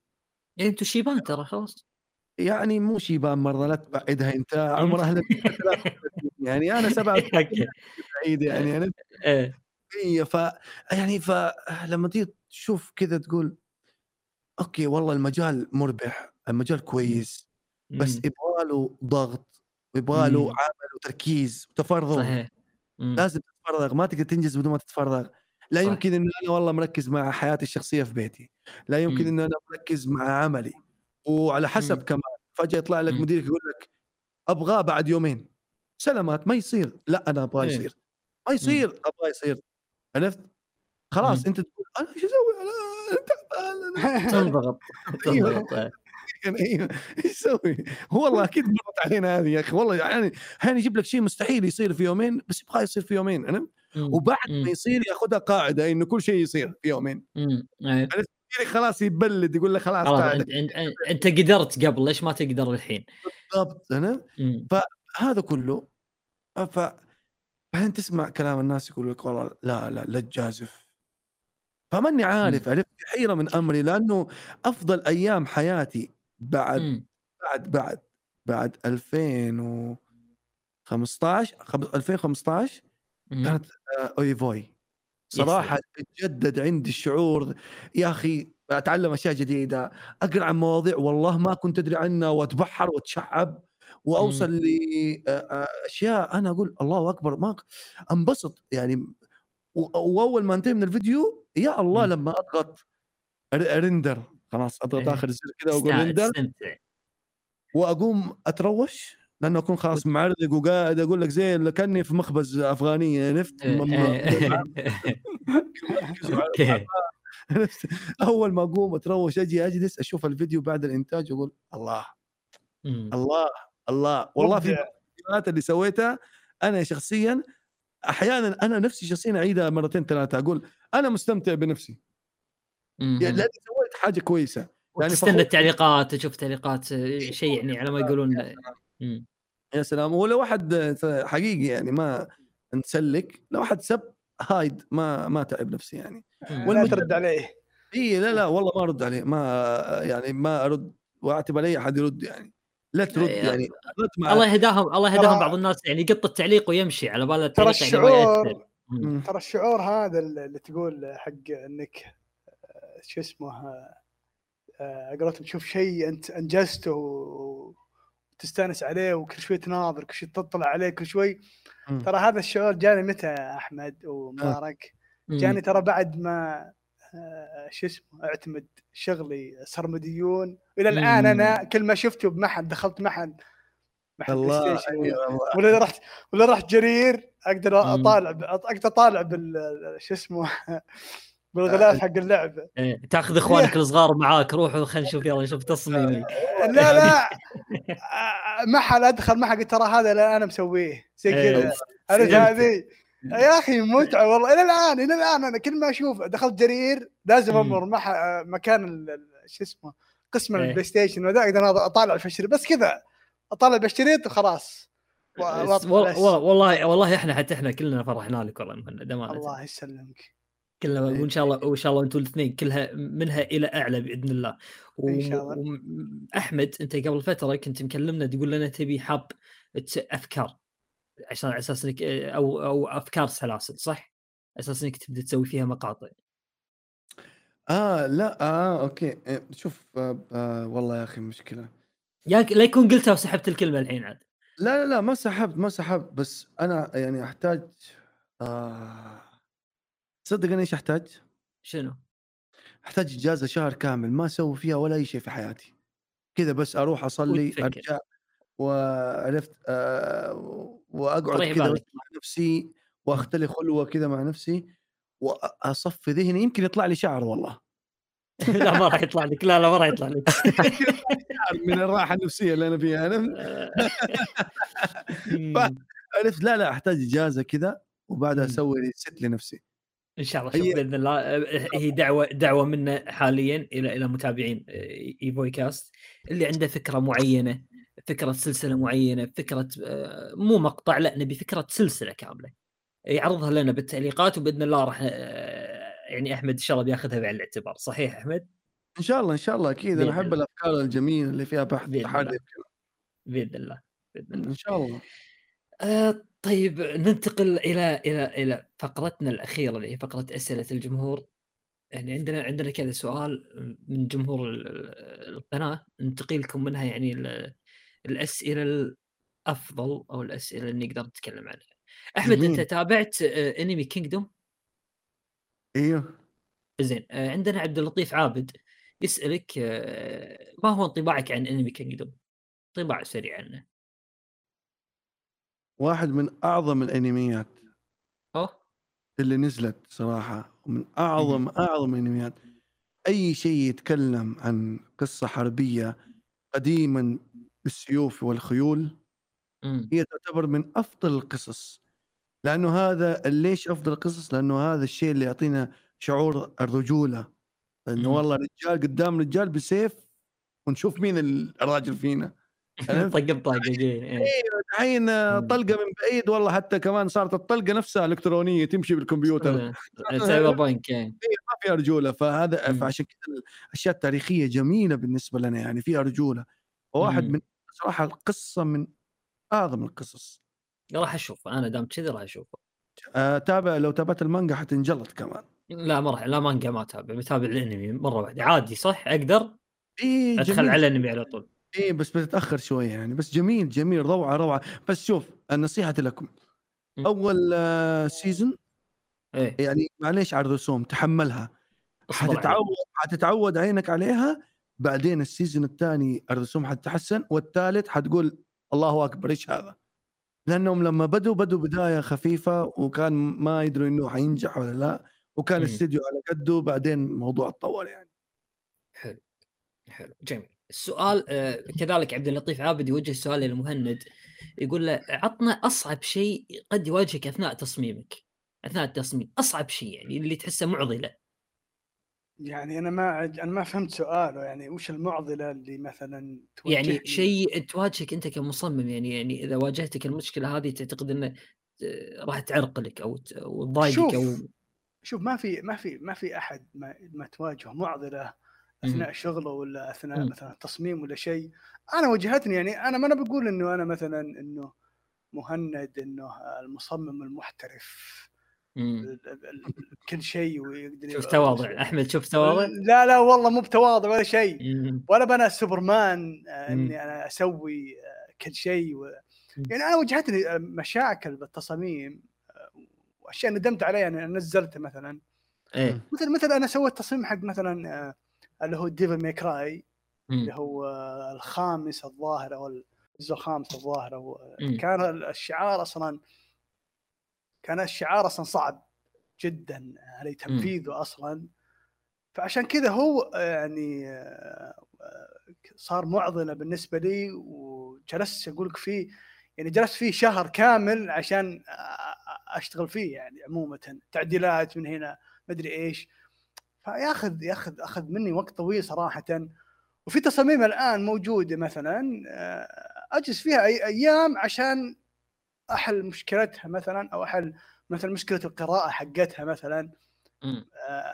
يعني، انتوا شيبان ترى خلاص يعني، مو شيبان مره لا تبعدها انت، عمر اهل يعني انا سبعة بعيد يعني انا ايه. ف يعني فلما تيجي تشوف كذا تقول اوكي والله المجال مربح، المجال كويس، بس يبغاله ضغط ويبغاله عمل وتركيز وتفرغ، لازم تتفرغ، ما تقدر تنجز بدون ما تتفرغ. لا صح. يمكن إنه أنا والله مركز مع حياتي الشخصية في بيتي، لا يمكن إنه أنا مركز مع عملي، وعلى حسب مم. كمان فجأة يطلع لك مديرك يقول لك أبغاه بعد يومين، سلامات ما يصير، لا أنا أبغاه يصير، ما يصير أبغاه يصير، عرفت؟ خلاص مم. أنت تقول أنا شو أسوي، أنا تعبان، تنضغط تنضغط يعني ايش اسوي؟ والله اكيد مرت علينا هذه يا اخي، والله يعني هاني يجيب لك شيء مستحيل يصير في يومين، بس يبغى يصير في يومين. انا وبعد ما يصير ياخذها قاعده انه كل شيء يصير في يومين، يعني خلاص يبلد يقول لك خلاص قاعده انت قدرت قبل، ليش ما تقدر الحين؟ بالضبط. انا فهذا كله ف بعدين تسمع كلام الناس يقول لك والله لا لا لا تجازف، فماني عارف، عرفت؟ حيره من امري، لانه افضل ايام حياتي بعد مم. بعد بعد بعد ألفين وخمسطعش ألفين وخمسطعش كانت أويفوي صراحة تجدد عندي الشعور يا أخي أتعلم أشياء جديدة، أقرأ عن مواضيع والله ما كنت أدري عنها وأتبحر وأتشعب وأوصل لأشياء أنا أقول الله أكبر ما أنبسط يعني. وأول ما انتهي من الفيديو يا الله لما أضغط رندر خلاص أضغط آخر الزر كده وأقول رندر وأقوم أتروش لأنه أكون خلاص معرض وقاعد أقول لك زي اللي كاني في مخبز أفغانية نفت أول ما أقوم أتروش أجي أجلس أشوف الفيديو بعد الإنتاج وأقول الله الله الله والله في الفيديوهات اللي سويتها أنا شخصياً أحياناً أنا نفسي شخصياً أعيدها مرتين ثلاثة أقول أنا مستمتع بنفسي يعني لأني سويت حاجة كويسة يعني تستنى التعليقات تشوف تعليقات شيء يعني على ما يقولون مم. يا سلام. ولو واحد حقيقي يعني ما نسلك لو واحد سب هايد ما ما تعب نفسي يعني ولا ترد عليه اي لا لا والله ما ارد عليه ما يعني ما ارد واعتبر اي احد يرد يعني لا ترد يعني الله يهداهم الله يهداهم بعض الناس يعني يقط التعليق ويمشي على باله ترى الشعور ترى الشعور هذا اللي تقول حق انك شو اسمه قررت تشوف شيء انت انجزته و... تستانس عليه وكل شوي تناظر كل شوي تطلع عليه كل شوي م. ترى هذا الشعور جاني متى يا أحمد ومبارك جاني ترى بعد ما شو اسمه اعتمد شغلي سرمديون إلى الآن م. أنا كل ما شفته بمحل دخلت محل محل بلاي ستيشن ولا رحت ولا رحت جرير أقدر أطالع ب... أقدر أطالع بال شو اسمه بالغلاف حق اللعبه تاخذ اخوانك الصغار معاك روحوا خلينا نشوف يلا نشوف تصميمي لا لا ما حد ادخل ما حد ترى هذا اللي انا مسويه زي كذا انا هذه يا اخي متعه والله الى الان الى الان انا كل ما اشوف دخلت جرير لازم امر مكان شو اسمه قسم البلاي ستيشن وذا اقدر اطالع بشتري بس كذا اطالع بشتريت وخلاص والله والله والله احنا حتى احنا كلنا فرحنا لك والله دمانه الله يسلمك كلها وان شاء الله وان شاء الله انتم الاثنين كلها منها الى اعلى باذن الله و... ان شاء الله. احمد انت قبل فتره كنت مكلمنا تقول لنا تبي حاب افكار عشان على اساس انك او او افكار سلاسل صح اساس انك تبدا تسوي فيها مقاطع اه لا اه اوكي شوف آه آه والله يا اخي مشكله يا لا يكون قلتها وسحبت الكلمه الحين عاد لا لا لا ما سحبت ما سحبت بس انا يعني احتاج آه صدق أنا إيش أحتاج؟ شنو؟ أحتاج إجازة شهر كامل ما أسوي فيها ولا أي شيء في حياتي كذا بس أروح أصلي أرجع وعرفت أه وأقعد كذا مع نفسي وأختلي خلوة كذا مع نفسي وأصفي ذهني يمكن يطلع لي شعر والله لا ما راح يطلع لك لا لا ما راح يطلع لك من الراحة النفسية اللي أنا فيها أنا عرفت لا لا أحتاج إجازة كذا وبعدها أسوي ريست لنفسي ان شاء الله هي... باذن الله هي دعوه دعوه منا حاليا الى الى متابعين ايفويكاست اللي عنده فكره معينه فكره سلسله معينه فكره مو مقطع لا نبي فكره سلسله كامله يعرضها لنا بالتعليقات وباذن الله راح يعني احمد ان شاء الله بياخذها بعين الاعتبار صحيح احمد ان شاء الله ان شاء الله اكيد انا احب الافكار الجميله اللي فيها بحث تحدي باذن الله باذن الله ان شاء الله أه طيب ننتقل إلى إلى إلى فقرتنا الأخيرة اللي هي فقرة أسئلة الجمهور. يعني عندنا عندنا كذا سؤال من جمهور القناة ننتقي لكم منها يعني الأسئلة الأفضل أو الأسئلة اللي نقدر نتكلم عنها. أحمد جميل. أنت تابعت أنمي كينجدوم؟ إيوه. زين عندنا عبد اللطيف عابد يسألك ما هو انطباعك عن أنمي كينجدوم؟ انطباع سريع عنه. واحد من أعظم الأنميات أوه. اللي نزلت صراحة ومن أعظم أعظم الأنميات أي شيء يتكلم عن قصة حربية قديما بالسيوف والخيول م. هي تعتبر من أفضل القصص لأنه هذا ليش أفضل القصص لأنه هذا الشيء اللي يعطينا شعور الرجولة لأنه م. والله رجال قدام رجال بسيف ونشوف مين الراجل فينا طقم طاقة جين إيه الحين طلقة من بعيد والله حتى كمان صارت الطلقة نفسها إلكترونية تمشي بالكمبيوتر سايبر بانك يعني ما في رجولة فهذا فعشان كذا الأشياء التاريخية جميلة بالنسبة لنا يعني فيها رجولة واحد من صراحه القصه من اعظم القصص. راح اشوف انا دام كذا راح اشوفه. آه تابع، لو تابعت المانجا حتنجلط كمان. لا ما راح، لا مانجا ما تابع، بتابع الانمي مره واحده عادي. صح اقدر إيه ادخل على الانمي على طول. ايه بس بتتاخر شويه يعني، بس جميل جميل، روعه روعه. بس شوف النصيحه لكم، اول آه سيزون إيه؟ يعني معليش على الرسوم، تحملها حتتعود حتتعود عينك عليها. بعدين السيزون الثاني الرسوم حتتحسن، والثالث حتقول الله اكبر ايش هذا، لانهم لما بدوا بدوا بدايه خفيفه وكان ما يدروا انه حينجح ولا لا، وكان الاستديو على قده. بعدين الموضوع اتطور يعني. حلو حلو جميل. السؤال كذلك عبد اللطيف عابد يوجه سؤال للمهند، يقول له عطنا اصعب شيء قد يواجهك اثناء تصميمك، اثناء التصميم اصعب شيء يعني اللي تحسه معضله. يعني انا ما انا ما فهمت سؤاله، يعني وش المعضله اللي مثلا يعني شيء تواجهك انت كمصمم، يعني يعني اذا واجهتك المشكله هذه تعتقد انه راح تعرقلك او تضايقك او شوف. ما في ما في ما في احد ما, ما تواجهه معضله اثناء شغله ولا اثناء م. مثلا تصميم ولا شيء. انا واجهتني يعني، انا ما انا بقول انه انا مثلا انه مهند انه المصمم المحترف كل شيء ويقدر. شوف تواضع احمد، شوف تواضع. لا لا والله مو بتواضع ولا شيء، ولا بنا سوبرمان اني انا اسوي كل شيء و... يعني انا واجهتني مشاكل بالتصاميم واشياء ندمت عليها انا نزلت مثلا إيه؟ مثل مثلا انا سويت تصميم حق مثلا اللي هو ديفل ماي كراي اللي هو الخامس الظاهر او الجزء الخامس الظاهر، وكان الشعار اصلا كان الشعار أصلاً صعب جداً على تنفيذه أصلاً، فعشان كذا هو يعني صار معضلة بالنسبة لي. وجلست أقولك فيه يعني جلست فيه شهر كامل عشان أشتغل فيه يعني عموماً، تعديلات من هنا مدري إيش، فياخذ ياخذ أخذ مني وقت طويل صراحةً. وفي تصاميم الآن موجودة مثلاً أجلس فيها أي أيام عشان أحل مشكلتها مثلاً، أو أحل مثلاً مشكلة القراءة حقتها مثلاً.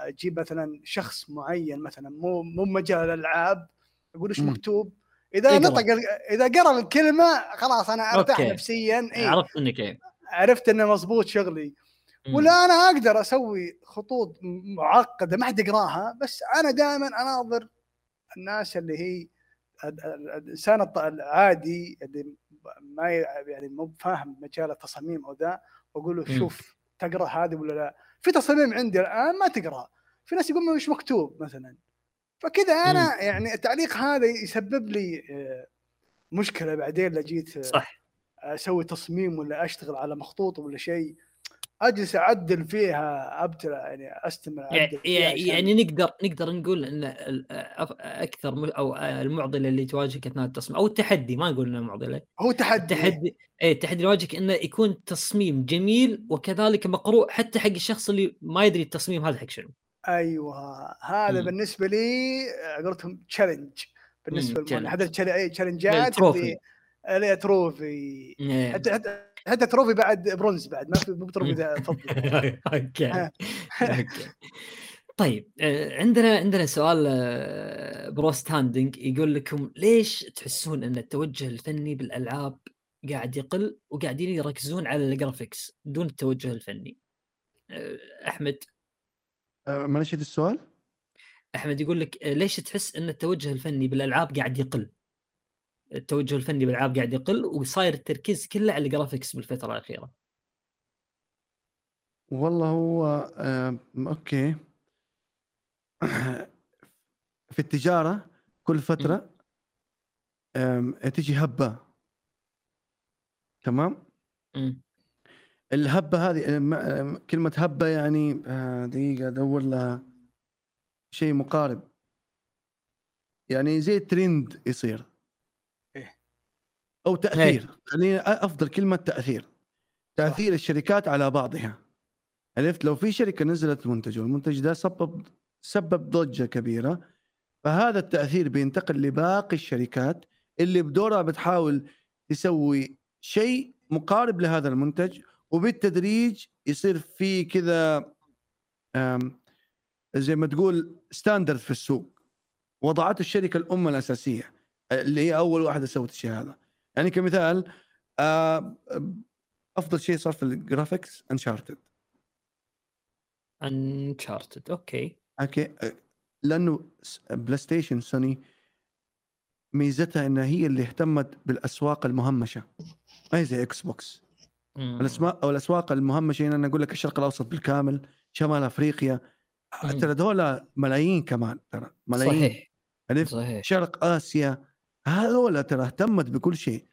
أجيب مثلاً شخص معين مثلاً مو مو مجال الألعاب، أقول إيش مكتوب، إذا نطق إذا قرأ الكلمة خلاص أنا أرتاح نفسياً. إيه؟ عرفت إنك إيه؟ عرفت إنه مضبوط شغلي. مم. ولا أنا أقدر أسوي خطوط معقدة ما حد يقرأها، بس أنا دائماً أناظر الناس اللي هي الإنسان العادي اللي ما يعني مو فاهم مجال التصاميم او ذا، واقول له شوف تقرا هذه ولا لا. في تصاميم عندي الان ما تقرا، في ناس يقولون مش مكتوب مثلا، فكذا انا مم. يعني التعليق هذا يسبب لي مشكله بعدين لما جيت صح اسوي تصميم ولا اشتغل على مخطوط ولا شيء، اجلس اعدل فيها ابتر يعني استمر اعدل يعني, يعني نقدر نقدر نقول ان اكثر او المعضله اللي تواجهك اثناء التصميم او التحدي، ما نقول انه معضله، هو تحدي. التحدي اي التحدي اللي يواجهك انه يكون تصميم جميل وكذلك مقروء حتى حق الشخص اللي ما يدري التصميم هذا حق شنو. ايوه هذا م. بالنسبه لي قلتهم تشالنج بالنسبه لي، هذا تشالنجات اللي اللي تروفي حتى تروفي بعد برونز، بعد ما في بتروفي تفضل. اوكي اوكي طيب عندنا عندنا سؤال برو ستاندينج يقول لكم ليش تحسون ان التوجه الفني بالالعاب قاعد يقل وقاعدين يركزون على الجرافيكس دون التوجه الفني؟ احمد ما نشيت السؤال. احمد يقول لك ليش تحس ان التوجه الفني بالالعاب قاعد يقل، التوجه الفني بالألعاب قاعد يقل وصاير التركيز كله على الجرافيكس بالفترة الأخيرة؟ والله هو آه، أوكي في التجارة كل فترة آه، تجي هبة، تمام؟ م. الهبة هذه كلمة هبة يعني آه، دقيقة أدور لها شيء مقارب، يعني زي ترند يصير أو تأثير، خليني أفضل كلمة تأثير. تأثير الشركات على بعضها، عرفت؟ لو في شركة نزلت منتج والمنتج ده سبب سبب ضجة كبيرة، فهذا التأثير بينتقل لباقي الشركات اللي بدورها بتحاول تسوي شيء مقارب لهذا المنتج، وبالتدريج يصير في كذا زي ما تقول ستاندرد في السوق وضعته الشركة الأم الأساسية. اللي هي اول واحده سوت الشيء هذا. يعني كمثال افضل شيء صار في الجرافيكس انشارتد انشارتد اوكي اوكي لانه بلاي ستيشن سوني ميزتها انها هي اللي اهتمت بالاسواق المهمشه، ما هي زي اكس بوكس. الاسماء او الاسواق المهمشه، انا اقول لك الشرق الاوسط بالكامل، شمال افريقيا، حتى هذول ملايين كمان ترى ملايين. صحيح. عرفت؟ صحيح. شرق اسيا هذول ترى اهتمت بكل شيء.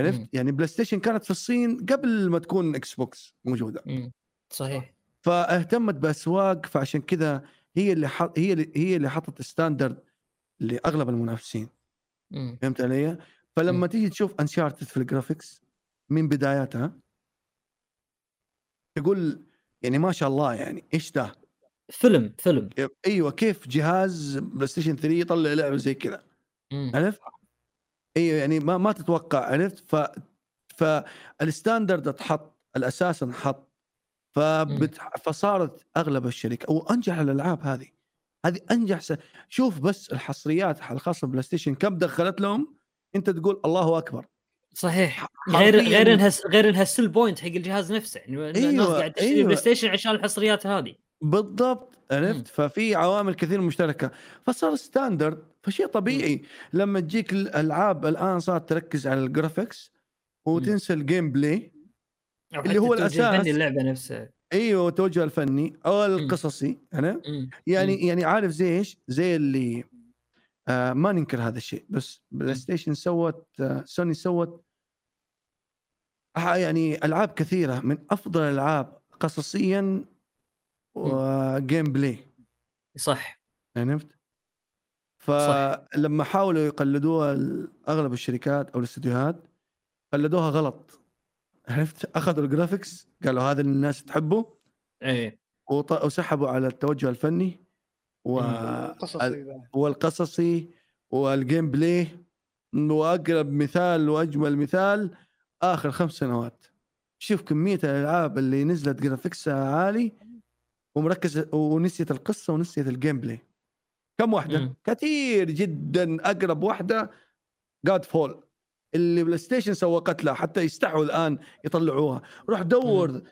عرفت؟ مم. يعني بلاي ستيشن كانت في الصين قبل ما تكون اكس بوكس موجوده. مم. صحيح. فاهتمت باسواق، فعشان كذا هي اللي حط هي اللي هي اللي حطت ستاندرد لاغلب المنافسين. مم. فهمت علي؟ فلما مم. تيجي تشوف انشارتد في الجرافيكس من بداياتها تقول يعني ما شاء الله، يعني ايش ده؟ فيلم فيلم ايوه، كيف جهاز بلاي ستيشن ثلاثة يطلع لعبه زي كذا؟ عرفت؟ ايوه يعني ما ما تتوقع. عرفت؟ ف فالستاندرد اتحط، الاساس انحط، فبت... فصارت اغلب الشركات وانجح الالعاب هذه هذه انجح س... شوف بس الحصريات الخاصه بلاي ستيشن كم دخلت لهم، انت تقول الله اكبر. صحيح. غير غير انها غير انها السل بوينت حق الجهاز نفسه، يعني الناس أيوة قاعد تشتري أيوة بلاي ستيشن عشان الحصريات هذه بالضبط. عرفت؟ ففي عوامل كثير مشتركه فصار ستاندرد، فشيء طبيعي. مم. لما تجيك الالعاب الان صارت تركز على الجرافيكس وتنسى الجيم بلاي اللي هو الاساس، اللعبه نفسها ايوه، التوجه الفني او القصصي. انا يعني مم. يعني عارف زي ايش؟ زي اللي آه ما ننكر هذا الشيء، بس بلاي ستيشن سوت آه سوني سوت آه يعني العاب كثيره، من افضل العاب قصصيا وجيم بلاي. صح. فهمت؟ فلما حاولوا يقلدوها اغلب الشركات او الاستديوهات قلدوها غلط. عرفت؟ اخذوا الجرافيكس قالوا هذا الناس تحبه، ايه، وسحبوا على التوجه الفني والقصصي والجيم بلاي. واقرب مثال واجمل مثال اخر خمس سنوات، شوف كميه الالعاب اللي نزلت جرافيكسها عالي ومركز ونسيت القصه ونسيت الجيم بلاي. كم واحده؟ مم. كثير جدا. اقرب واحده جاد فول اللي بلاي ستيشن سوقت لها حتى يستحوا الان يطلعوها. روح دور أب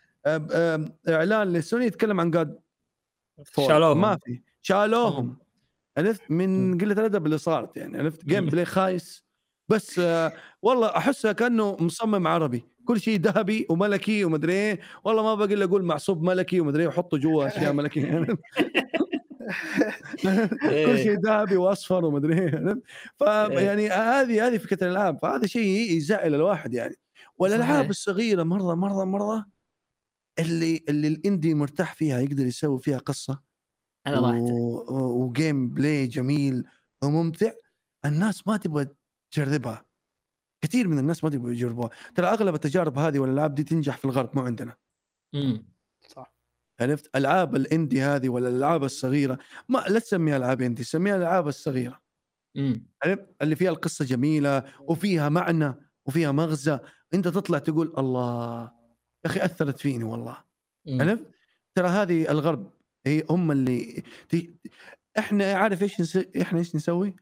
أب اعلان لسوني يتكلم عن جاد فول، شالوهم. ما في، شالوهم. عرفت؟ من قله الادب اللي صارت، يعني عرفت؟ جيم بلاي خايس، بس أه والله احسها كانه مصمم عربي، كل شيء ذهبي وملكي ومدري ايه، والله ما بقول اقول معصوب ملكي ومدري ايه وحطوا جوا اشياء ملكيه. كل شيء ذهبي واصفر ومدري ايه. فيعني هذه هذه فكره الالعاب، فهذا شيء يزعل الواحد يعني. والالعاب الصغيره مره مره مره اللي اللي الاندي مرتاح فيها، يقدر يسوي فيها قصه و... وجيم بلاي جميل وممتع، الناس ما تبغى تجربها. كثير من الناس ما يبغوا يجربوها، ترى اغلب التجارب هذه والالعاب دي تنجح في الغرب مو عندنا. امم صح. عرفت؟ العاب الاندي هذه ولا الالعاب الصغيره، ما لا تسميها العاب اندي، سميها العاب الصغيره. امم اللي فيها القصه جميله وفيها معنى وفيها مغزى، انت تطلع تقول الله يا اخي اثرت فيني والله. عرفت؟ ترى هذه الغرب هي هم اللي تي... احنا عارف ايش نس... احنا ايش نسوي؟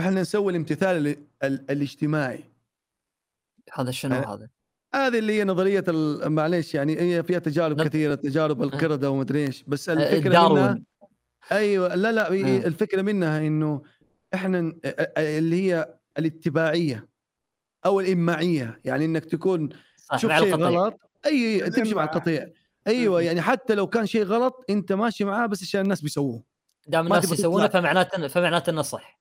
احنا نسوي الامتثال الاجتماعي. هذا شنو هذا؟ هذه اللي هي نظريه معليش، يعني هي فيها تجارب كثيره، تجارب القرده ومدري ايش، بس الفكره منها ايوه لا لا الفكره منها انه احنا اللي هي الاتباعيه او الاماعيه، يعني انك تكون تشوف شيء غلط اي تمشي مع القطيع. ايوه يعني حتى لو كان شيء غلط انت ماشي معاه بس عشان الناس بيسووه، دام الناس يسوونه فمعناته فمعناته انه صح.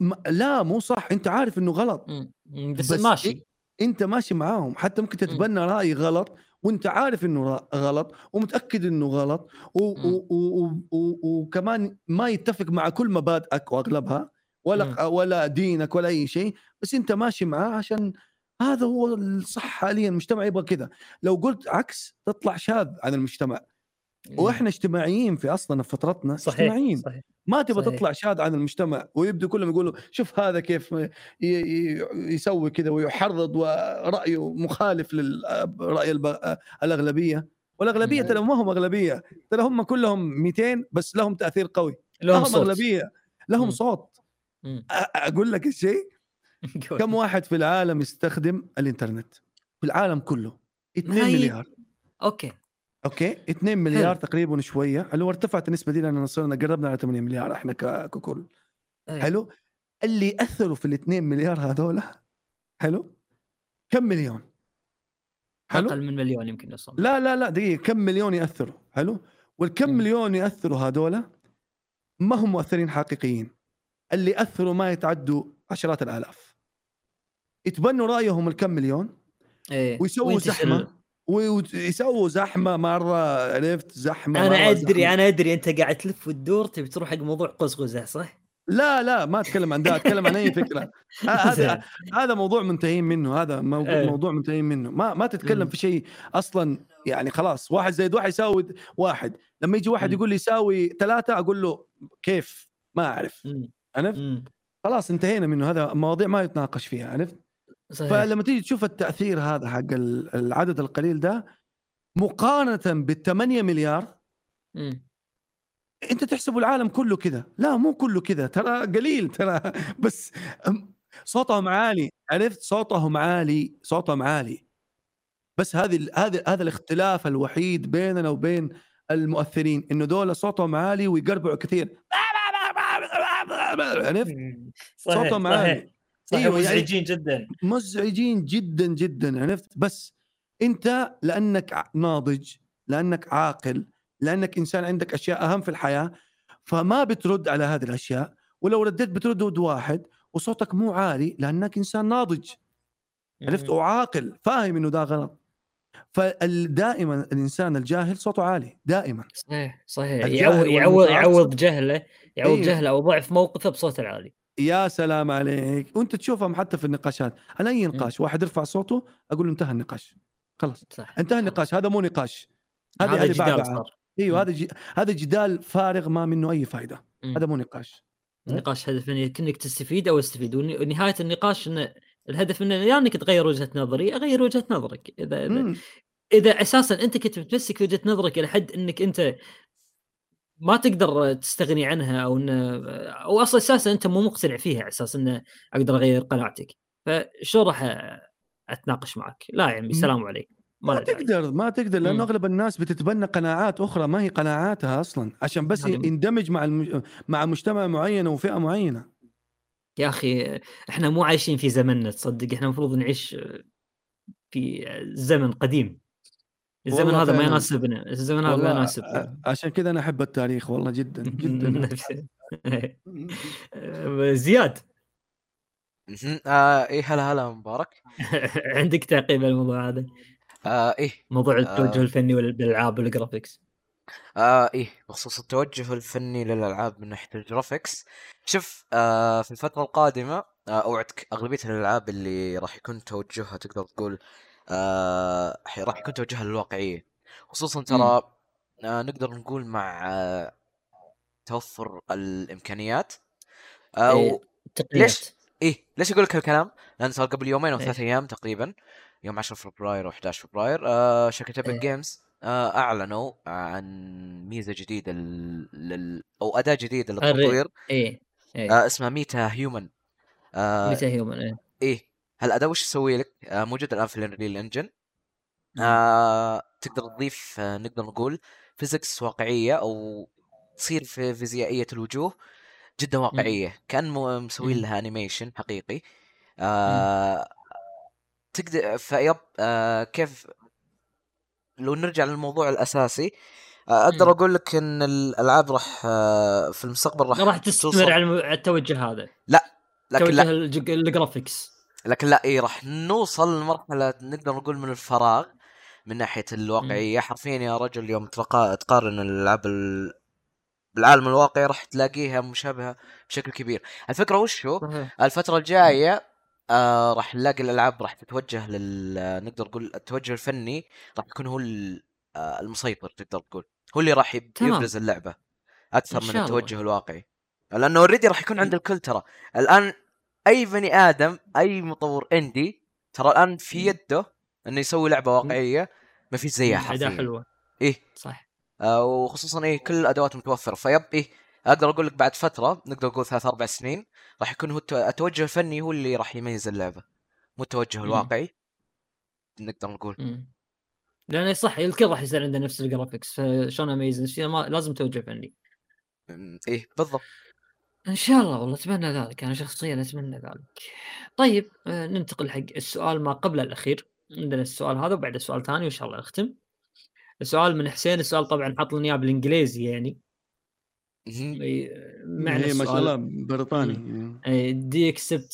م- لا مو صح، انت عارف انه غلط مم. بس, بس ماشي إيه؟ انت ماشي معاهم، حتى ممكن تتبنى مم. رأي غلط وانت عارف انه غلط ومتأكد انه غلط وكمان و- و- و- و- ما يتفق مع كل مبادئك واغلبها ولا ولا دينك ولا اي شيء، بس انت ماشي معاه عشان هذا هو الصح حاليا، المجتمع يبغى كذا. لو قلت عكس تطلع شاذ عن المجتمع، واحنا اجتماعيين في اصلا في فطرتنا. صحيح. اجتماعيين. صحيح. ما تبغى تطلع شاذ عن المجتمع، ويبدو كلهم يقولوا شوف هذا كيف يسوي كذا ويحرض ورأيه مخالف للرأي الأغلبية. والأغلبية ترى ما هم أغلبية، ترى هم كلهم مئتين بس لهم تأثير قوي، لهم, لهم أغلبية، لهم صوت. أ- اقول لك الشيء. كم واحد في العالم يستخدم الانترنت؟ في العالم كله اثنين مليار. اوكي اوكي اثنين مليار حلو. تقريبا شويه لو ارتفعت النسبه دي لاننا صرنا قربنا على ثمانية مليار احنا ككل. أيه. حلو. اللي اثروا في الاثنين مليار هذول حلو كم مليون؟ حلو اقل من مليون يمكن نوصل. لا لا لا دقيقه كم مليون ياثروا؟ حلو. والكم م. مليون ياثروا هذول ما هم مؤثرين حقيقيين. اللي اثروا ما يتعدوا عشرات الالاف. يتبنوا رايهم الكم مليون. أيه. ويسووا زحمه ويسووا زحمه مره عرفت زحمه. انا ادري زحمة. انا ادري انت قاعد تلف وتدور تبي تروح حق موضوع قزقزه صح؟ لا لا ما اتكلم عن ده، اتكلم عن اي فكره. هذا هذا موضوع منتهين منه، هذا موضوع منتهين منه. ما ما تتكلم في شيء اصلا يعني خلاص. واحد زائد واحد يساوي واحد. لما يجي واحد يقول لي يساوي ثلاثة اقول له كيف ما اعرف. عرفت؟ خلاص انتهينا منه، هذا مواضيع ما يتناقش فيها. عرفت؟ فلما تيجي تشوف التاثير هذا حق العدد القليل ده مقارنه بالثمانية مليار انت تحسب العالم كله كذا. لا مو كله كذا ترى، قليل ترى، بس صوتهم عالي. عرفت؟ صوتهم عالي، صوتهم عالي. بس هذه هذا هذا الاختلاف الوحيد بيننا وبين المؤثرين، انه دول صوتهم عالي ويقربعوا كثير. عرفت؟ صوتهم عالي. صحيح. مزعجين جدا، مزعجين جدا جدا. عرفت؟ بس انت لانك ناضج، لانك عاقل، لأنك إنسان عندك أشياء أهم في الحياة، فما بترد على هذه الأشياء. ولو رديت بترد ود واحد، وصوتك مو عالي لأنك إنسان ناضج. عرفت؟ وعاقل فاهم إنه ده غلط. فدائما الإنسان الجاهل صوته عالي دائما. صحيح صحيح. يعوض يعوض يعوض جهله، يعوض جهله أو ضعف موقفه بصوته العالي. يا سلام عليك. وأنت تشوفهم حتى في النقاشات. أنا أي نقاش واحد يرفع صوته أقول له انتهى النقاش، خلاص انتهى النقاش. هذا مو نقاش، هذا جدال صار. ايوه هذا هذا جدال فارغ ما منه اي فائده. مم. هذا مو نقاش. النقاش هدف انك تستفيد او استفيدون. ونهايه النقاش إن الهدف انه يعني انك تغير وجهه نظري، اغير وجهه نظرك. اذا اذا, إذا اساسا انت كنت بتمسك وجهه نظرك الى حد انك انت ما تقدر تستغني عنها، او انه او اصلا اساسا انت مو مقتنع فيها على اساس انه اقدر اغير قناعتك، فشو راح اتناقش معك؟ لا يا عمي سلام عليك. ما, ما تقدر ما تقدر لأن أغلب الناس بتتبنى قناعات أخرى ما هي قناعاتها أصلاً، عشان بس يندمج مع الم... مع مجتمع معين وفئة معينة. يا أخي إحنا مو عايشين في زمننا، تصدق إحنا مفروض نعيش في زمن قديم. الزمن هذا ما يناسبنا، الزمن هذا ما يناسبنا. عشان كذا أنا أحب التاريخ والله جداً جداً. زياد. إيه هلا هلا مبارك. عندك تعقيب الموضوع هذا؟ آه إيه موضوع التوجه آه الفني والألعاب والجرافيكس. آه إيه بخصوص التوجه الفني للألعاب من ناحية الجرافيكس، شوف آه في الفترة القادمة آه أوعدك أغلبية الألعاب اللي راح يكون توجهها تقدر تقول آه راح يكون توجهها للواقعية، خصوصا ترى آه نقدر نقول مع آه توفر الإمكانيات. آه إيه. ليش إيه ليش أقول لك هالكلام؟ لأن صار قبل يومين أو ثلاثة أيام تقريبا، يوم عشرة فبراير و11 فبراير آه شركة إبك جيمز آه أعلنوا عن ميزة جديدة لل... لل... أو أداة جديدة للتطوير إيه. إيه. آه اسمها ميتا هيومن. آه ميتا هيومن إيه, إيه. هالأداة وش تسوي لك؟ آه موجودة الآن في الانريل انجن. آه تقدر تضيف آه نقدر نقول فيزيكس واقعية، أو تصير في فيزيائية الوجوه جدا واقعية. م. كأن مسوي لها أنيميشن حقيقي. آه تقدر فيب آه كيف لو نرجع للموضوع الأساسي آه أقدر أقول لك إن الألعاب راح آه في المستقبل راح راح تستمر على التوجه هذا. لا لكن توجه لا الجرافيكس، لكن لا إيه راح نوصل لمرحلة نقدر نقول من الفراغ من ناحية الواقعية. حرفيا يا رجل اليوم تقارن الألعاب بالعالم الواقعي راح تلاقيها مشابهة بشكل كبير. الفكرة وش هو الفترة الجاية؟ آه راح نلاقي الألعاب راح تتوجه لل نقدر نقول التوجه الفني راح يكون هو آه المسيطر، تقدر تقول هو اللي راح يبرز اللعبة أكثر من التوجه الواقعي، لأنه أوريدي راح يكون عند الكل. ترى الآن أي بني آدم أي مطور إندي ترى الآن في يده إنه يسوي لعبة واقعية ما في زيها حلوة. إيه صح. آه وخصوصا إيه كل الأدوات متوفرة. فيب إيه اقدر اقول لك بعد فتره نقدر نقول ثلاث اربع سنين راح يكون هو التوجه الفني هو اللي راح يميز اللعبه، مو التوجه الواقعي نقدر نقول. مم. لأنه صح الكل راح يصير عنده نفس الجرافيكس، فشلون اميز نفسي ما لازم توجه فني. ايه بالضبط. ان شاء الله والله اتمنى ذلك، انا شخصيا اتمنى ذلك. طيب ننتقل حق السؤال ما قبل الاخير، عندنا السؤال هذا وبعده سؤال ثاني وان شاء الله نختم. السؤال من حسين، السؤال طبعا حط لنا اياه بالانجليزي يعني معنى إيه ما شاء الله بريطاني. دي accept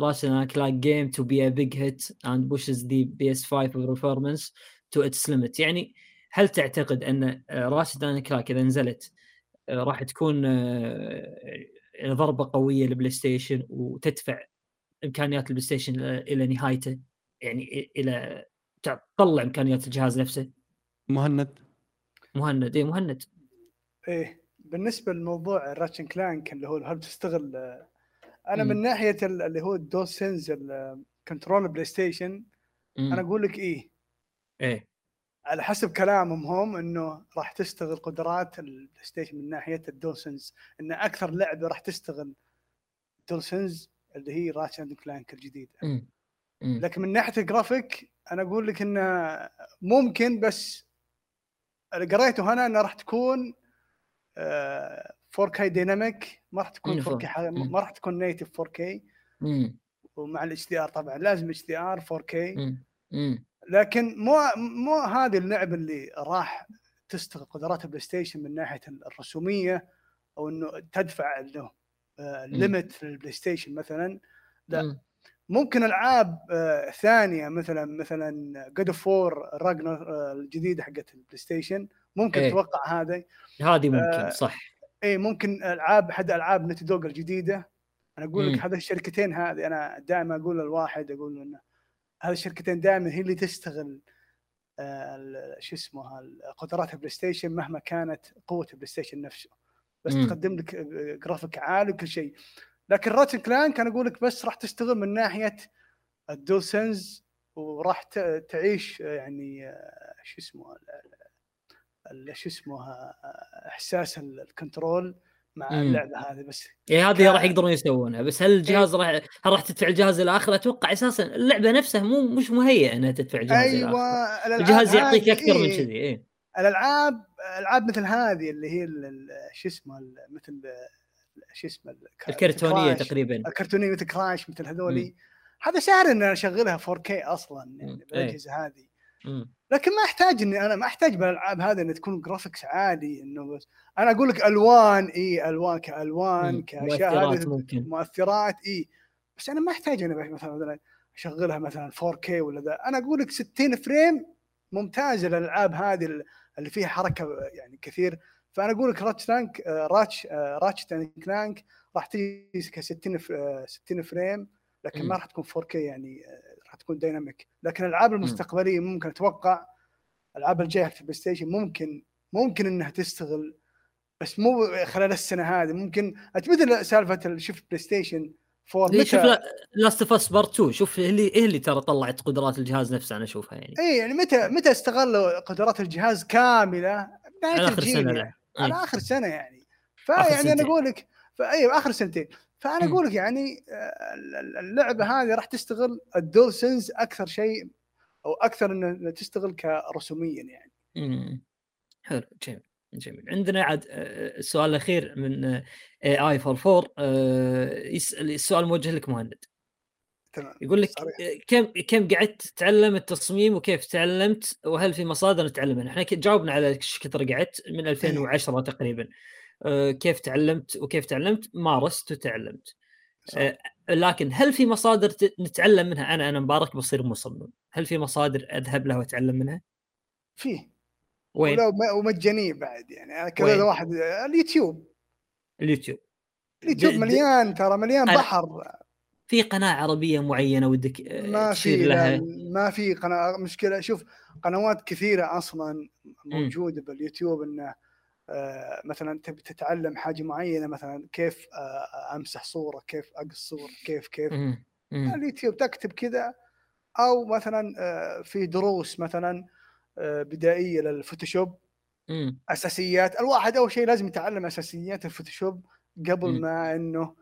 Russian like game to be a big hit and pushes the بي إس فايف performance to its limit. يعني هل تعتقد أن Russian like إذا نزلت راح تكون ضربة قوية للبلاي ستيشن وتدفع إمكانيات البلاي ستيشن إلى نهايته، يعني إلى تطلع إمكانيات الجهاز نفسه؟ مهند مهند إيه مهند إيه بالنسبة لموضوع راتشن كلانك اللي هو هل تستغل، أنا م. من ناحية اللي هو الدوسنز الكنترول بلاي ستيشن م. أنا أقول لك إيه إيه على حسب كلامهم هم إنه راح تستغل قدرات البلاي ستيشن من ناحية الدوسنز، إن أكثر لعبة راح تستغل الدوسنز اللي هي راتشن كلانك الجديدة. م. م. لكن من ناحية الجرافيك أنا أقول لك إنه ممكن، بس اللي قريته هنا إنه راح تكون فور كي ديناميك، ما راح تكون فور كي، ما راح تكون نيتف فور كي مم. ومع الاتش دي ار طبعا لازم اتش دي ار فور كي مم. مم. لكن مو مو هذه اللعبه اللي راح تستغل قدرات البلاي ستيشن من ناحيه الرسوميه او انه تدفع له ليميت للبلاي ستيشن مثلا. لا مم. ممكن العاب ثانيه مثلا مثلا God of War راجنر الجديده حقت البلاي ستيشن ممكن ايه. توقع هذا هذه ممكن آه صح اي ممكن العاب حد العاب نتي دوغ الجديده. انا اقول لك هذه الشركتين هذه انا دائما اقول الواحد اقول انه هذه الشركتين دائما هي اللي تستغل آه شو اسمه قدرات البلاي ستيشن مهما كانت قوه البلاي ستيشن نفسه، بس مم. تقدم لك جرافيك عالي وكل شيء. لكن راتشن كلانك كان اقول لك بس راح تشتغل من ناحيه الدوسنز وراح تعيش يعني آه شو اسمه شو اسمه احساس الكنترول مع مم. اللعبه هذه بس اي هذه كان... راح يقدرون يسوونها، بس هل الجهاز إيه؟ راح هل راح تدفع الجهاز الاخر؟ اتوقع اساسا اللعبه نفسها مو مش مهيئه انها تدفع الجهاز أيوة الاخر، الجهاز يعطيك اكثر إيه؟ من كذي اي الالعاب العاب مثل هذه اللي هي شو اسمه مثل شو اسمه الكرتونيه تقريبا الكرتونيه مثل كراش مثل هذولي، هذا سهل ان انا اشغلها فور كي اصلا يعني بالاجهزه هذه. لكن ما احتاج اني انا ما احتاج بالالعاب هذا ان تكون جرافيكس عالي، انه بس انا اقول لك الوان اي الوان كالوان كاشياء مؤثرات اي، بس انا ما احتاج انا مثلا اشغلها مثلا فور كي ولا ذا. انا اقول لك ستين فريم ممتازه للالعاب هذه اللي فيها حركه يعني كثير، فانا اقول لك راتشتانك راتش راتشتانك كلانك راح تجي ستين ستين فريم، لكن ما راح تكون فور كي يعني راح تكون ديناميك. لكن الألعاب المستقبلية ممكن أتوقع الألعاب الجاية في البلاي ستيشن ممكن ممكن إنها تستغل، بس مو خلال السنة هذه. ممكن أتمثل سالفة شوف بلاي ستيشن فور ليش شوف لاست اوف اس بارت تو، شوف اللي إيه اللي ترى طلعت قدرات الجهاز نفسه أنا أشوفها يعني إيه يعني متى متى استغلوا قدرات الجهاز كاملة بداية الجيل يعني. على آخر سنة يعني فيعني أنا أقول لك فأي آخر سنتين، فأنا أقولك يعني اللعبة هذه راح تستغل الدولسنز أكثر شيء أو أكثر إنه تستغل كرسوميا يعني. أمم حلو جميل جميل. عندنا عاد السؤال الأخير من إيه آي فور فور يسأل، السؤال موجه لك مهند. تمام. يقول لك صحيح. كم كم قعدت تتعلم التصميم وكيف تعلمت وهل في مصادر تعلمها؟ إحنا جاوبنا على إيش كثر قعدت من ألفين وعشرة تقريبا. كيف تعلمت وكيف تعلمت مارست وتعلمت صحيح. لكن هل في مصادر نتعلم منها؟ أنا أنا مبارك بصير مصمم، هل في مصادر أذهب لها وأتعلم منها؟ فيه وين؟ ومجانية بعد يعني أنا كذا واحد اليوتيوب اليوتيوب اليوتيوب مليان ترى مليان بحر. في قناة عربية معينة ودك تشير لها؟ ما في قناة مشكلة، شوف قنوات كثيرة أصلا موجودة م. باليوتيوب إنه آه مثلا تبي تتعلم حاجه معينه مثلا كيف آه امسح صوره كيف اقص صوره كيف كيف مم. مم. اليوتيوب تكتب كذا، او مثلا آه في دروس مثلا آه بدائيه للفوتوشوب مم. اساسيات الواحد اول شيء لازم يتعلم اساسيات الفوتوشوب قبل مم. ما انه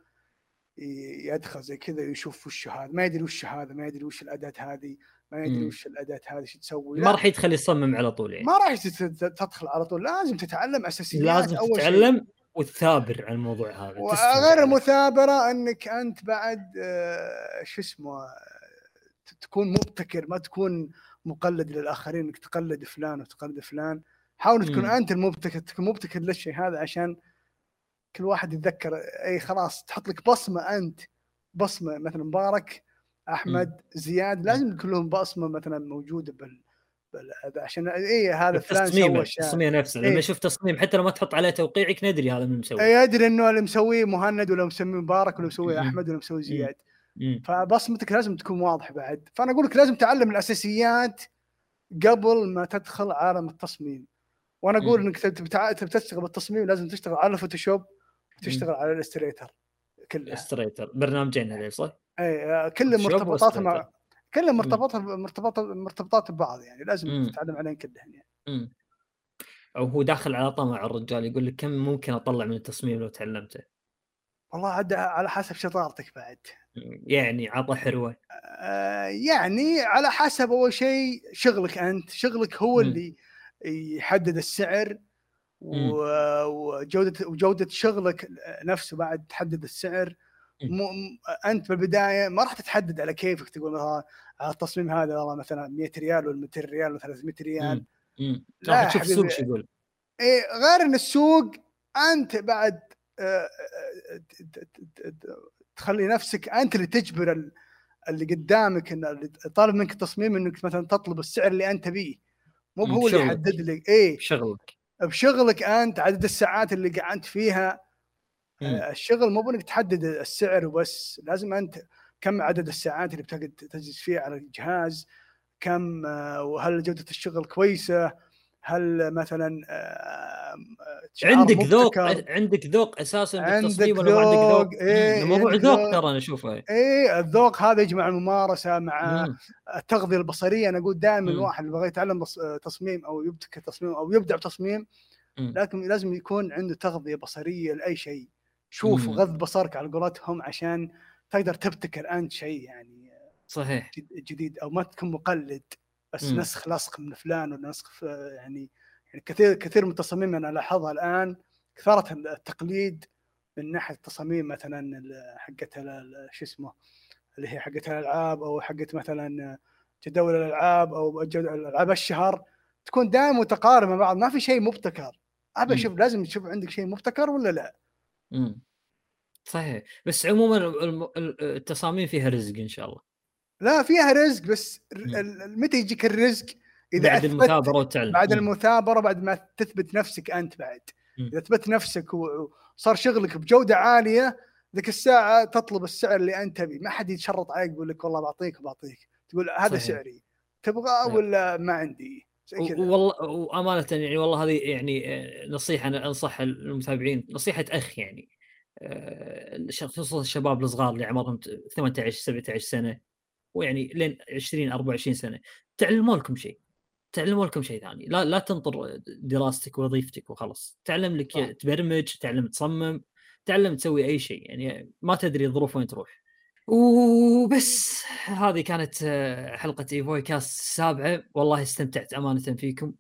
يدخل زي كذا يشوف وش هذا، ما يدري وش هذا، ما يدري وش الاداه هذه، ما يدري وش الاداه هذه شو تسوي. ما راح يدخل يصمم على طول يعني، ما راح تدخل على طول، لازم تتعلم اساسيات، لازم أول تتعلم شيء. وتثابر على الموضوع هذا، وغير مثابره انك انت بعد آه شو اسمه تكون مبتكر، ما تكون مقلد للاخرين، انك تقلد فلان وتقلد فلان. حاول تكون مم. انت المبتكر، تكون مبتكر للشيء هذا عشان كل واحد يتذكر. اي خلاص تحط لك بصمه، انت بصمه مثلا مبارك، احمد، مم. زياد، لازم كلهم بصمه مثلا موجوده بال, بال... عشان اي هذا فلان سوى الشيء. التصميم نفسه لما اشوف تصميم حتى لو ما تحط عليه توقيعك ندري هذا من مسوي، اي ادري انه اللي مسويه مهند ولا مسميه مبارك ولا مسويه احمد ولا مسوي زياد. مم. فبصمتك لازم تكون واضحه بعد. فانا اقول لك لازم تعلم الاساسيات قبل ما تدخل عالم التصميم. وانا اقول مم. انك تبتشتغل بالتصميم لازم تشتغل على الفوتوشوب، تشتغل على الاستريتر، كل الاستريتر برنامجين هذول صح؟ اي كل مرتبطاتها مع... كل مرتبطات مرتبطات مرتبطات ببعض يعني، لازم مم. تتعلم عليهم كلهم يعني. امم او هو داخل على طمع الرجال، يقول لك كم ممكن اطلع من التصميم لو تعلمته؟ والله عاد على حسب شطارتك بعد يعني، عطى حروه آه يعني على حسب اول شيء شغلك انت، شغلك هو مم. اللي يحدد السعر، وجودة وجودة شغلك نفسه بعد تحدد السعر. مو أنت بالبداية ما راح تتحدد على كيفك، تقول ها التصميم هذا والله مثلا مئة ريال ولا مئتين ريال ولا ثلاثمئة ريال. امم راح تشوف السوق شو يقول. اي غير ان السوق انت بعد تخلي نفسك انت اللي تجبر اللي قدامك، اللي طالب منك التصميم انك مثلا تطلب السعر اللي انت بيه، مو هو اللي يحدد لك. اي شغلك بشغلك انت، عدد الساعات اللي قعدت فيها مم. الشغل، مو بانك تحدد السعر وبس. لازم انت كم عدد الساعات اللي بتقعد تجلس فيها على الجهاز، كم، وهل جودة الشغل كويسة، هل مثلا عندك ذوق، عندك ذوق اساسا بالتصميم ولا عندك ذوق؟ إيه موضوع ذوق ترى انا اشوفه. اي الذوق هذا يجمع الممارسه مع مم. التغذيه البصريه. انا اقول دائما الواحد اللي بغى يتعلم تصميم او يبتكر تصميم او يبدع تصميم لكن لازم يكون عنده تغذيه بصريه لاي شيء. شوف مم. غض بصرك على قولتهم عشان تقدر تبتكر انت شيء يعني صحيح جديد، او ما تكون مقلد بس مم. نسخ لصق من فلان ولا نسخ يعني. كثير كثير من التصاميم انا لاحظها الان كثرت التقليد من ناحيه التصاميم مثلا حقت شو اسمه اللي هي حقت الالعاب، او حقت مثلا جدول الالعاب او العاب الشهر، تكون دائما متقاربه بعض، ما في شيء مبتكر. ابى اشوف لازم تشوف عندك شيء مبتكر ولا لا. امم صحيح. بس عموما التصاميم فيها رزق ان شاء الله. لا فيها رزق بس متى يجيك الرزق؟ إذا بعد المثابرة وتعلم. بعد المثابرة، بعد ما تثبت نفسك أنت بعد. م. إذا ثبت نفسك وصار شغلك بجودة عالية، ذيك الساعة تطلب السعر اللي أنت تبي، ما حد يتشرط عليك يقول لك والله بعطيك بعطيك، تقول هذا صحيح. سعري تبغاه ولا ما عندي. والله وأمانة يعني، والله هذه يعني نصيحة أنا أنصح المتابعين، نصيحة أخ يعني، خصوصا الشباب الصغار اللي عمرهم ثمانية عشر سبعة عشر سنة ويعني لين عشرين أربعة وعشرين سنة، تعلموا لكم شيء، تعلموا لكم شيء ثاني. لا لا تنطر دراستك ووظيفتك وخلص، تعلم لك طبعا. تبرمج، تعلم تصمم، تعلم تسوي أي شيء يعني، ما تدري الظروف وين تروح. وبس هذه كانت حلقة إيفوي كاست السابعة. والله استمتعت أمانة فيكم.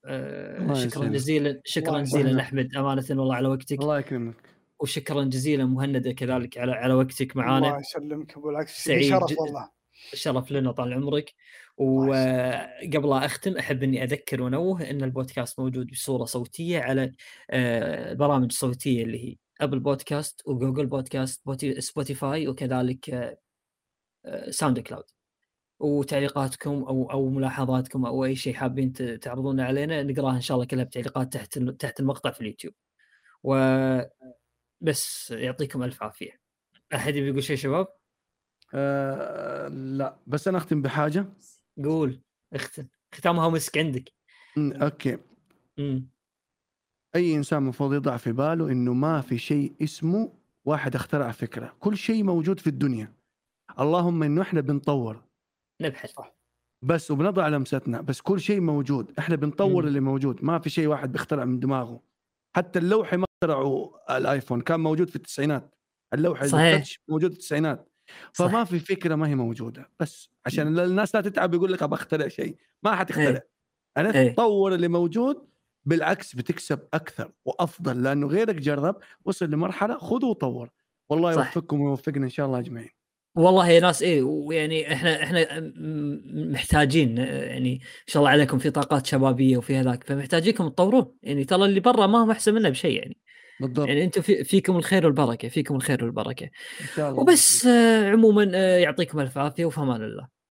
شكرا جزيلا، شكرا جزيلا أحمد أمانة والله على وقتك. الله يكرمك. وشكرا جزيلا مهند كذلك على على وقتك معانا. الله يسلمك، بالعكس شرف والله، شرف لنا طال عمرك. وقبل أختم أحب أني أذكر ونوه أن البودكاست موجود بصورة صوتية على برامج صوتية اللي هي أبل بودكاست وجوجل بودكاست سبوتيفاي وكذلك ساوند كلاود. وتعليقاتكم أو أو ملاحظاتكم أو أي شيء حابين تعرضون علينا نقرأها إن شاء الله كلها بتعليقات تحت تحت المقطع في اليوتيوب. وبس يعطيكم ألف عافية. أحد يقول شيء شباب؟ أه لا بس أنا أختم بحاجة. قول. اختم ختامها مسك عندك. م- أوكي. م- أي إنسان مفروض يضع في باله إنه ما في شيء اسمه واحد اخترع فكرة، كل شيء موجود في الدنيا، اللهم إنه إحنا بنطور، نبحث، بس وبنضع لمستنا، بس كل شيء موجود، احنا بنطور م. اللي موجود، ما في شيء واحد بيخترع من دماغه. حتى اللوحه ما اخترعوا، الايفون كان موجود في التسعينات، اللوحه التاتش موجود في التسعينات، فما في فكره ما هي موجوده. بس عشان الناس لا تتعب يقول لك ابغى اخترع شيء، ما حتخترع. انا تطور اللي موجود، بالعكس بتكسب اكثر وافضل، لانه غيرك جرب وصل لمرحله، خذ وطور. والله يوفقكم ويوفقنا ان شاء الله جميعا. والله يا ناس ايه، ويعني احنا احنا محتاجين، يعني ان شاء الله عليكم في طاقات شبابيه وفي هذاك، فمحتاجينكم تطورون. يعني ترى اللي برا ما هم احسن منا بشيء، يعني بالضبط. يعني انتم في فيكم الخير والبركه، فيكم الخير والبركه ان شاء الله. وبس عموما يعطيكم الف عافيه وفي امان الله.